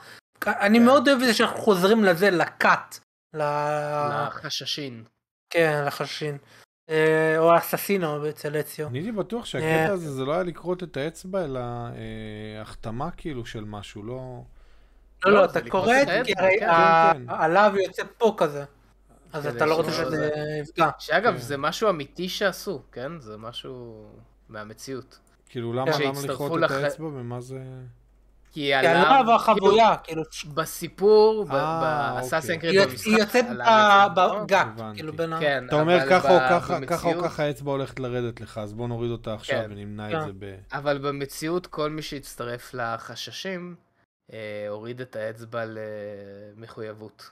אני מאוד אוהב את זה שאנחנו חוזרים לזה, לקאט. לחששין. כן, לחששין. או אססינו אצל אציו. אני בטוח שהקטע הזה זה לא היה לקרות את האצבע, אלא החתמה כאילו של משהו, לא... לא, אתה קורא את זה, כי הרי עליו יוצא פה כזה, אז אתה לא רוצה שזה יפגע. שאגב, זה משהו אמיתי שעשו, כן? זה משהו מהמציאות. כאילו, למה לכרות את האצבע ומה זה... כי עליו החבויה, כאילו... בסיפור, באסאסינס קריד במשחק. היא יוצאת בגאט, כאילו בין ה... אתה אומר ככה או ככה האצבע הולכת לרדת לך, אז בוא נוריד אותה עכשיו ונמנע את זה ב... אבל במציאות, כל מי שהצטרף לחששים, הוריד את האצבע למחויבות.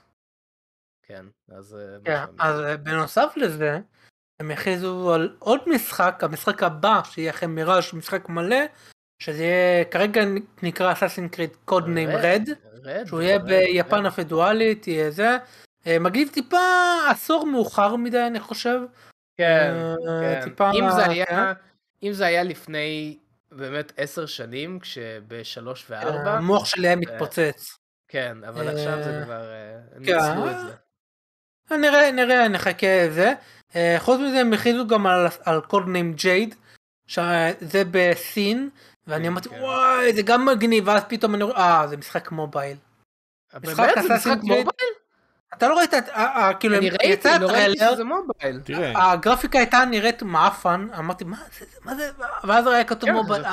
כן, אז... אז בנוסף לזה, הם הכריזו על עוד משחק, המשחק הבא, שיהיה אחרי מיראז' משחק מלא, שזה כרגע נקרא Assassin's Creed Code Name Red, שהוא יהיה ביפן הפדואלית, יהיה זה. מגיב טיפה עשור מאוחר מדי, אני חושב. כן, כן. אם זה היה לפני... באמת 10 שנים, כשבשלוש ו4... המוח שלי היה מתפוצץ. כן, אבל עכשיו זה כבר... נצלו את זה. נראה, נחכה את זה. חוץ מזה, הם הכריזו גם על קוד ניים ג'ייד, שזה בסין, ואני אמרתי, וואי, זה גם מגניב, ואז פתאום אני רואה, זה משחק מובייל. באמת? זה משחק מובייל? אתה לא ראית, כאילו, יצא טריילר, הגרפיקה הייתה נראית מאפן, אמרתי, מה זה, ואז היה כתוב מובייל,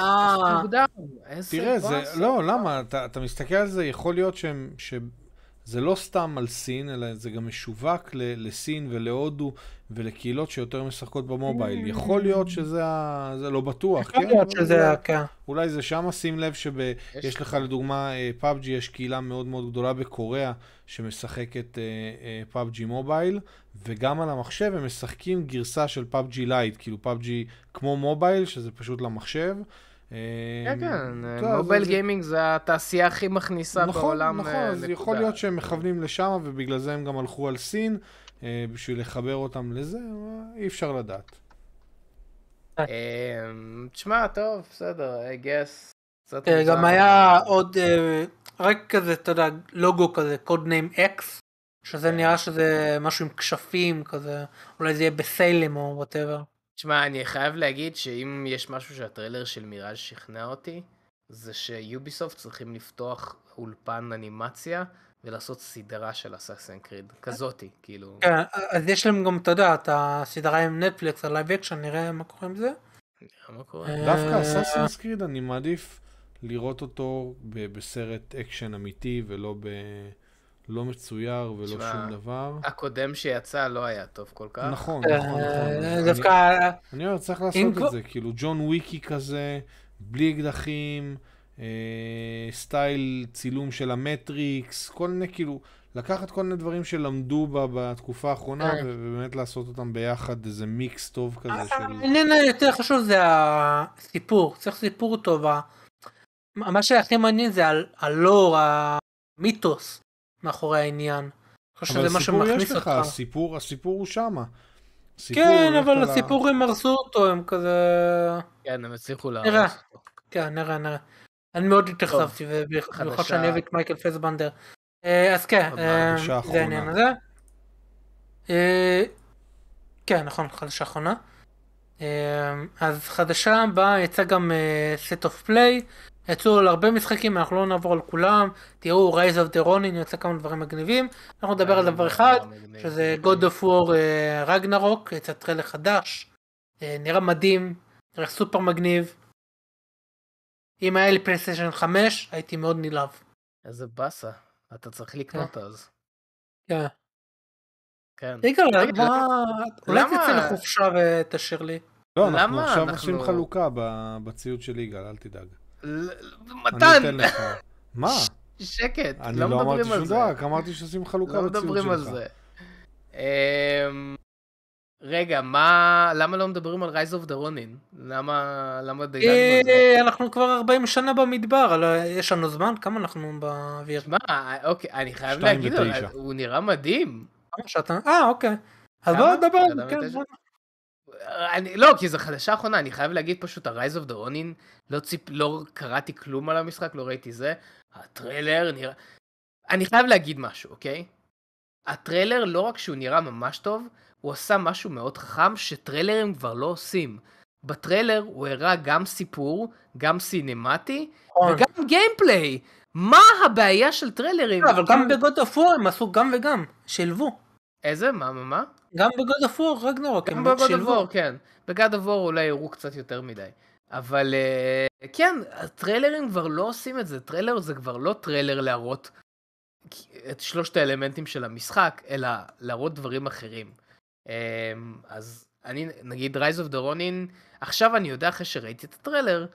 תראה, זה, לא, למה, אתה מסתכל על זה, יכול להיות שזה לא סתם על סין, אלא זה גם משווק לסין ולהודו, ולקהילות שיותר משחקות במובייל, יכול להיות שזה, זה לא בטוח, אולי זה שם, שים לב שיש לך לדוגמה PUBG, יש קהילה מאוד מאוד גדולה בקוריאה, שמשחקת PUBG מובייל, וגם על המחשב הם משחקים גרסה של PUBG Lite, כאילו PUBG כמו מובייל, שזה פשוט למחשב. כן, כן, מובייל גיימינג זה התעשייה הכי מכניסה בעולם. נכון, נכון, אז יכול להיות שהם מכוונים לשם, ובגלל זה הם גם הלכו על סין, בשביל לחבר אותם לזה, אי אפשר לדעת. תשמע, טוב, בסדר, I guess. גם היה עוד, רק כזה, אתה יודע, לוגו כזה, קוד ניים אקס, שזה נראה שזה משהו עם כשפים כזה, אולי זה יהיה בסיילים או whatever. תשמע, אני חייב להגיד שאם יש משהו שהטריילר של מיראז' שכנע אותי, זה שיוביסופט צריכים לפתוח אולפן אנימציה, ולעשות סדרה של Assassin's Creed, כזאתי, כאילו... כן, אז יש להם גם, אתה יודע, את הסדרה עם נטפליקס, על לייב אקשן, נראה מה קורה עם זה? נראה מה קורה. דווקא Assassin's Creed, אני מעדיף לראות אותו בסרט אקשן אמיתי, ולא מצויר, ולא שום דבר. הקודם שיצא לא היה טוב כל כך. נכון, נכון, נכון. דווקא... אני אומר, צריך לעשות את זה, כאילו ג'ון וויקי כזה, בלי אקדחים, סטייל צילום של המטריקס, כל מיני כאילו, לקחת כל מיני דברים שלמדו בתקופה האחרונה ובאמת לעשות אותם ביחד, איזה מיקס טוב כזה. העניין היותר חשוב זה הסיפור, צריך סיפור טוב. מה שהכי מעניין זה הלור, המיתוס מאחורי העניין. אבל סיפור יש לך, הסיפור הוא שמה. כן, אבל הסיפור הם הרסו אותו, הם כזה... כן, הם הצליחו להרס. כן, נראה. אני מאוד התאכזבתי, ובמיוחד שאני אוהב את מייקל פסבנדר. אז כן, זה העניין הזה. כן, נכון, חדשה אחרונה. אז חדשה הבאה יצא גם set of play, יצאו על הרבה משחקים, אנחנו לא נעבור על כולם. תראו, Rise of the Ronin, יצא כמה דברים מגניבים. אנחנו נדבר על דבר אחד, שזה God of War Ragnarok, יצא טריילר חדש, נראה מדהים, נראה סופר מגניב. אם היה לי פלייסטיישן 5, הייתי מאוד נלהב. איזה בסה, אתה צריך לקנות אז. כן. כן. רגע, אולי תצא לחופשה ותשאיר לי. לא, אנחנו עכשיו עושים חלוקה בציוד של יגאל, אל תדאג. מתן! מה? שקט, לא מדברים על זה. אמרתי שעושים חלוקה בציוד שלך. רגע, למה לא מדברים על Rise of the Ronin? למה דייגן בזה? אנחנו כבר 40 שנה במדבר, יש לנו זמן? כמה אנחנו באוויר? מה? אוקיי, אני חייב להגיד, הוא נראה מדהים. אוקיי. אז בואו נדבר, כן, בואו. לא, כי זו חדשה אחרונה, אני חייב להגיד פשוט, ה-Rise of the Ronin, לא קראתי כלום על המשחק, לא ראיתי זה, הטריילר נראה... אני חייב להגיד משהו, אוקיי? הטריילר לא רק שהוא נראה ממש טוב, הוא עשה משהו מאוד חכם שטריילרים כבר לא עושים. בטריילר הוא הראה גם סיפור, גם סינמטי, וגם גיימפליי. מה הבעיה של טריילרים? אבל גם בגוד אוף וור הם עשו גם וגם, שילבו. איזה? מה? גם בגוד אוף וור, רק נורא, גם בגוד אוף וור, כן. בגוד אוף וור אולי הראו קצת יותר מדי. אבל כן, הטריילרים כבר לא עושים את זה. טריילר זה כבר לא טריילר להראות את שלושת האלמנטים של המשחק, אלא להראות דברים אחרים. אז אני, נגיד Rise of the Ronin, עכשיו אני יודע אחרי שראיתי את הטריילר,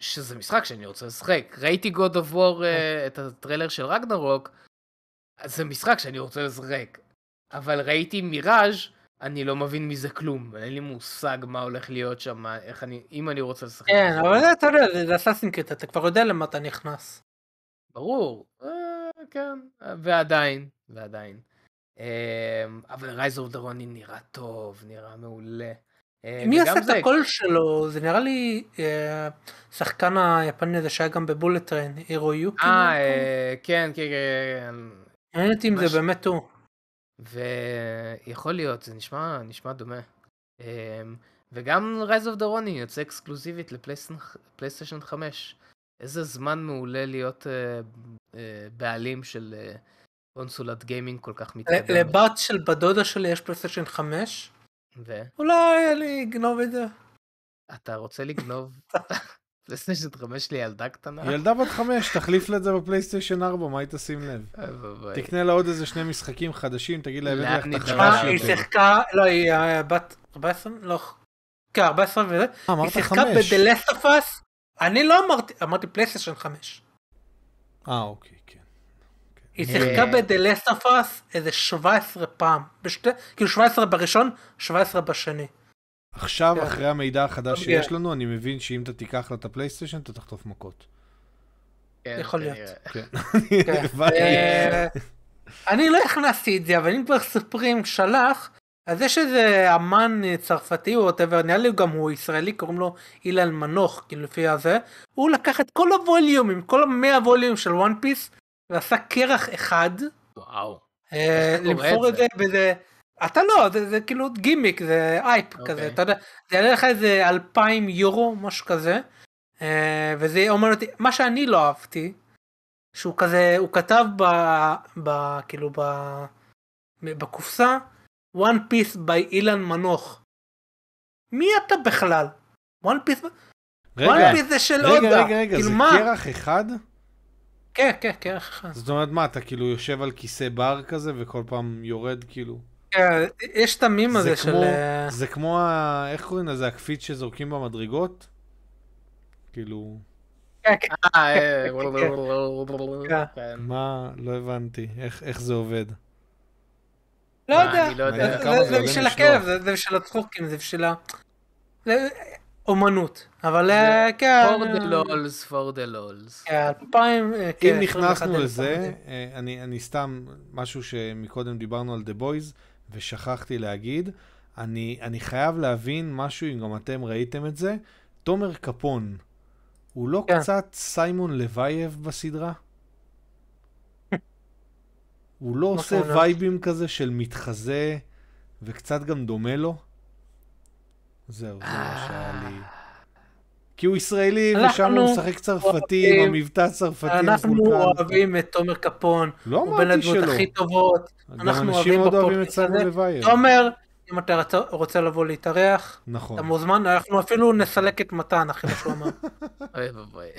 שזה משחק שאני רוצה לשחק. ראיתי God of War, את הטריילר של רגנרוק, אז זה משחק שאני רוצה לשחק. אבל ראיתי מיראז', אני לא מבין מזה כלום, אין לי מושג מה הולך להיות שם, אם אני רוצה לשחק. כן, אבל אתה יודע, זה אסאסינס קריד, אתה כבר יודע למה אתה נכנס. ברור, כן, ועדיין. אבל Rise of the Ronin נראה טוב, נראה מעולה. מי עשה את הקול שלו? זה נראה לי שחקן היפני הזה שהיה גם בבולטריין, הירויוקי. כן. אני יודעת אם זה באמת הוא. ויכול להיות, זה נשמע דומה. וגם Rise of the Ronin יוצא אקסקלוסיבית לפלייסטיישן 5. איזה זמן מעולה להיות בעלים של... קונסולת גיימינג כל כך מתקדמת. לבת של בדודה שלי יש פלייסטיישן 5. אולי אני אגנוב את זה. אתה רוצה לגנוב? פלייסטיישן 5 לילדה קטנה? ילדה בת 5, תחליף לזה בפלייסטיישן 4, מה היא תשים לב? תקנה לה עוד איזה שני משחקים חדשים, תגיד לה, הבאת לך תחרש יותר. היא שיחקה, לא, היא בת 14, לא, כן, 14 וזה. היא שיחקה בדלסטפס, אני לא אמרתי פלייסטיישן 5. אוקיי. היא שיחקה בדלסטפס איזה 17 פעם, כאילו 17 בראשון, 17 בשני. עכשיו, אחרי המידע החדש שיש לנו, אני מבין שאם אתה תיקח לה את הפלייסטיישן, אתה תחטוף מכות. יכול להיות. אני לא הכנסתי את זה, אבל אם כבר סופרים שלח, אז יש איזה אמן צרפתי, הוא עוטבר, נראה לי גם הוא ישראלי, קוראים לו אילן מנוח, כאילו לפי הזה, הוא לקח את כל הווליומים, כל 100 ווליום של וואן פיס, ועשה קרח אחד, למחור את זה באיזה, אתה לא, זה כאילו גימיק, זה אייפ כזה, אתה יודע, זה יעלה לך איזה 2,000 יורו, משהו כזה, וזה אומר אותי, מה שאני לא אהבתי, שהוא כזה, הוא כתב כאילו בקופסה, One Piece by אילן מנוח. מי אתה בכלל? One Piece זה של עוד, רגע, זה קרח אחד? כן, אחד. זאת אומרת, מה, אתה כאילו יושב על כיסא בר כזה, וכל פעם יורד כאילו... כן, יש את המים הזה של... זה כמו, איך קוראים לזה, הקפיץ שזורקים במדרגות? כאילו... כן. מה, לא הבנתי, איך זה עובד? לא יודע, זה בשביל הכיף, זה בשביל הצחוקים, זה בשביל ה... אומנות, אבל כן... for the lulz. אם נכנסנו לזה, אני סתם משהו שמקודם דיברנו על The Boys, ושכחתי להגיד, אני חייב להבין משהו, אם גם אתם ראיתם את זה, תומר קפון, הוא לא קצת סיימון לוייב בסדרה? הוא לא עושה וייבים כזה של מתחזה, וקצת גם דומה לו? זהו, זה מה שהיה לי. כי הוא ישראלי, ושם הוא משחק צרפתי, המבטא צרפתי. אנחנו אוהבים את תומר קפון. לא אמרתי שלא. הוא בין הדמות הכי טובות. אנשים עוד אוהבים את סלמון לוייר. תומר, אם אתה רוצה לבוא להתארח, אתה מוזמן, אנחנו אפילו נסלק את מתן, אחרי מה שהוא אמר. אוי בואי.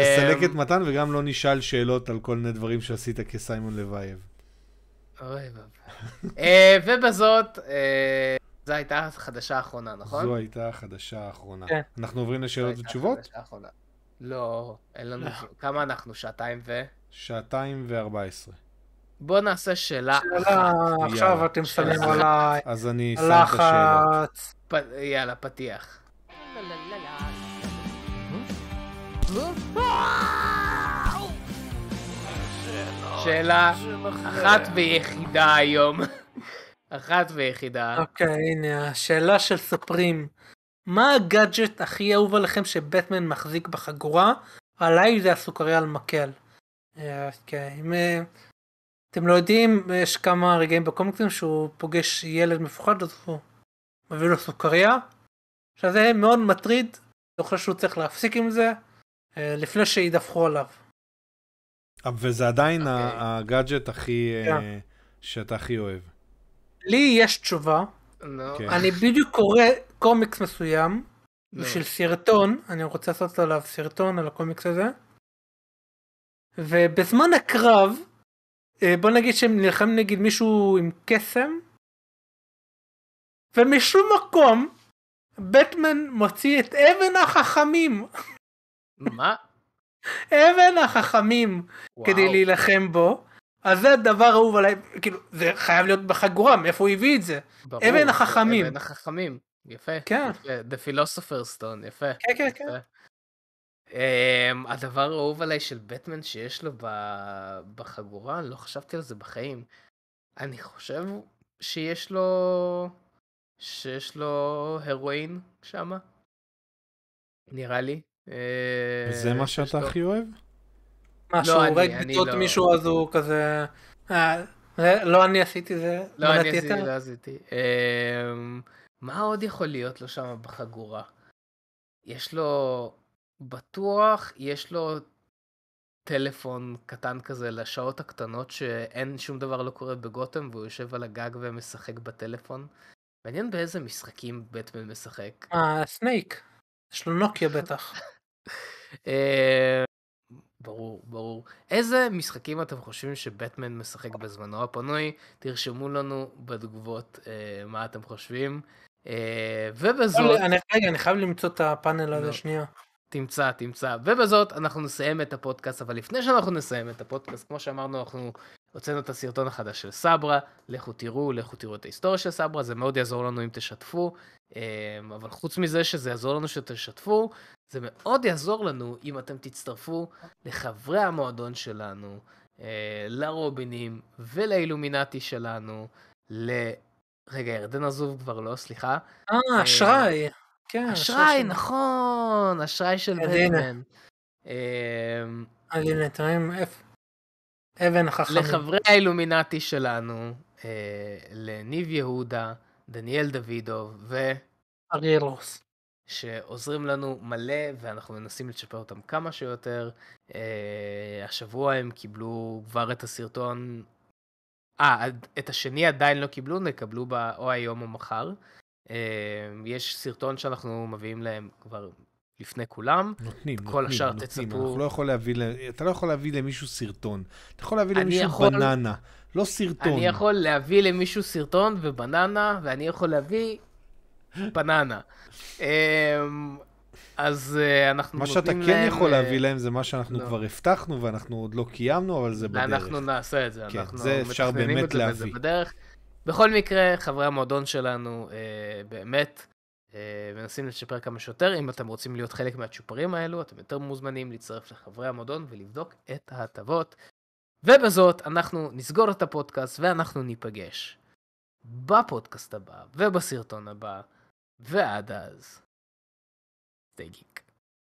נסלק את מתן, וגם לא נשאל שאלות על כל מיני דברים שעשית כסיימון לוייב. אוי בואי. ובזאת... זו הייתה החדשה האחרונה, נכון? זו הייתה החדשה האחרונה. אנחנו עוברים לשאלות ותשובות? לא, אין לנו... כמה אנחנו? שעתיים ו... 2:14. בואו נעשה שאלה אחת. עכשיו אתם שמים עליי. אז אני אשאל את השאלות. יאללה, פתיח. שאלה אחת ויחידה היום. אחת ויחידה. אוקיי, הנה, השאלה של סופרים. מה הגאדג'ט הכי אהוב עליכם שבטמן מחזיק בחגורה? עליי זה הסוכריה על מקל. אוקיי, אם... אתם לא יודעים, יש כמה רגעים בקומיקסים שהוא פוגש ילד מפוחד, אז הוא מביא לו סוכריה. עכשיו זה מאוד מטריד, אני חושב שהוא צריך להפסיק עם זה, לפני שידווחו עליו. וזה עדיין הגאדג'ט הכי... שאתה הכי אוהב. לי יש תשובה, אני בדיוק קורא קומיקס מסוים, בשביל סרטון, אני רוצה לעשות עליו סרטון, על הקומיקס הזה, ובזמן הקרב, בוא נגיד שהם נלחמים נגיד מישהו עם קסם, ומשום מקום, בטמן מוציא את אבן החכמים. מה? אבן החכמים, כדי להילחם בו, אז זה הדבר האהוב עליי, כאילו, זה חייב להיות בחגורה, מאיפה הוא הביא את זה? ברור, אבן החכמים. אבן החכמים, יפה. כן. The Philosopher's Stone, יפה. כן, כן, כן. הדבר האהוב עליי של בטמן שיש לו בחגורה, לא חשבתי על זה בחיים. אני חושב שיש לו הרואין שם. נראה לי. וזה מה שאתה הכי אוהב? שהוא הורג ביטות מישהו אז הוא כזה לא אני עשיתי זה לא עשיתי מה עוד יכול להיות לו שם בחגורה? יש לו בטוח יש לו טלפון קטן כזה לשעות הקטנות שאין שום דבר לא קורה בגותם והוא יושב על הגג ומשחק בטלפון. מעניין באיזה משחקים בטמן משחק. סנייק יש לו נוקיה בטח. ברור, ברור. איזה משחקים אתם חושבים שבטמן משחק בזמנו הפנוי? תרשמו לנו בתגובות מה אתם חושבים. ובזאת... אני חייב למצוא את הפאנל הזה שנייה. תמצא. ובזאת אנחנו נסיים את הפודקאסט, אבל לפני שאנחנו נסיים את הפודקאסט, כמו שאמרנו, אנחנו הוצאנו את הסרטון החדש של סברה. לכו תראו את ההיסטוריה של סברה, זה מאוד יעזור לנו אם תשתפו. אבל חוץ מזה שזה יעזור לנו שתשתפו, זה מאוד יעזור לנו אם אתם תצטרפו לחברי המועדון שלנו, לרובינים ולאילומינטי שלנו, רגע, ירדן עזוב כבר לא, סליחה. אשראי. כן, אשראי, נכון, אשראי של בטמן. הנה, תראים, אבן החכמים. לחברי האילומינטי שלנו, לניב יהודה, דניאל דוידוב ואריאל רוס. שעוזרים לנו מלא ואנחנו מנסים לשפר אותם כמה שיותר. השבוע הם קיבלו כבר את הסרטון, את השני עדיין לא קיבלו, נקבלו או היום או מחר. יש סרטון שאנחנו מביאים להם כבר לפני כולם. נותנים, אתה לא יכול להביא למישהו סרטון, אתה יכול להביא למישהו בננה, לא סרטון. אני יכול להביא למישהו סרטון ובננה ואני יכול להביא... בננה. אז אנחנו מה שאתה כן יכול להביא להם זה מה שאנחנו כבר הבטחנו ואנחנו עוד לא קיימנו, אבל זה בדרך. אנחנו נעשה את זה. זה אפשר באמת להביא. בכל מקרה, חברי המועדון שלנו באמת מנסים לשפר כמה שיותר. אם אתם רוצים להיות חלק מהצ'ופרים האלו, אתם יותר מוזמנים להצטרף לחברי המועדון ולבדוק את ההטבות. ובזאת אנחנו נסגור את הפודקאסט ואנחנו ניפגש. בפודקאסט הבא ובסרטון הבא, ועד אז, סטייק.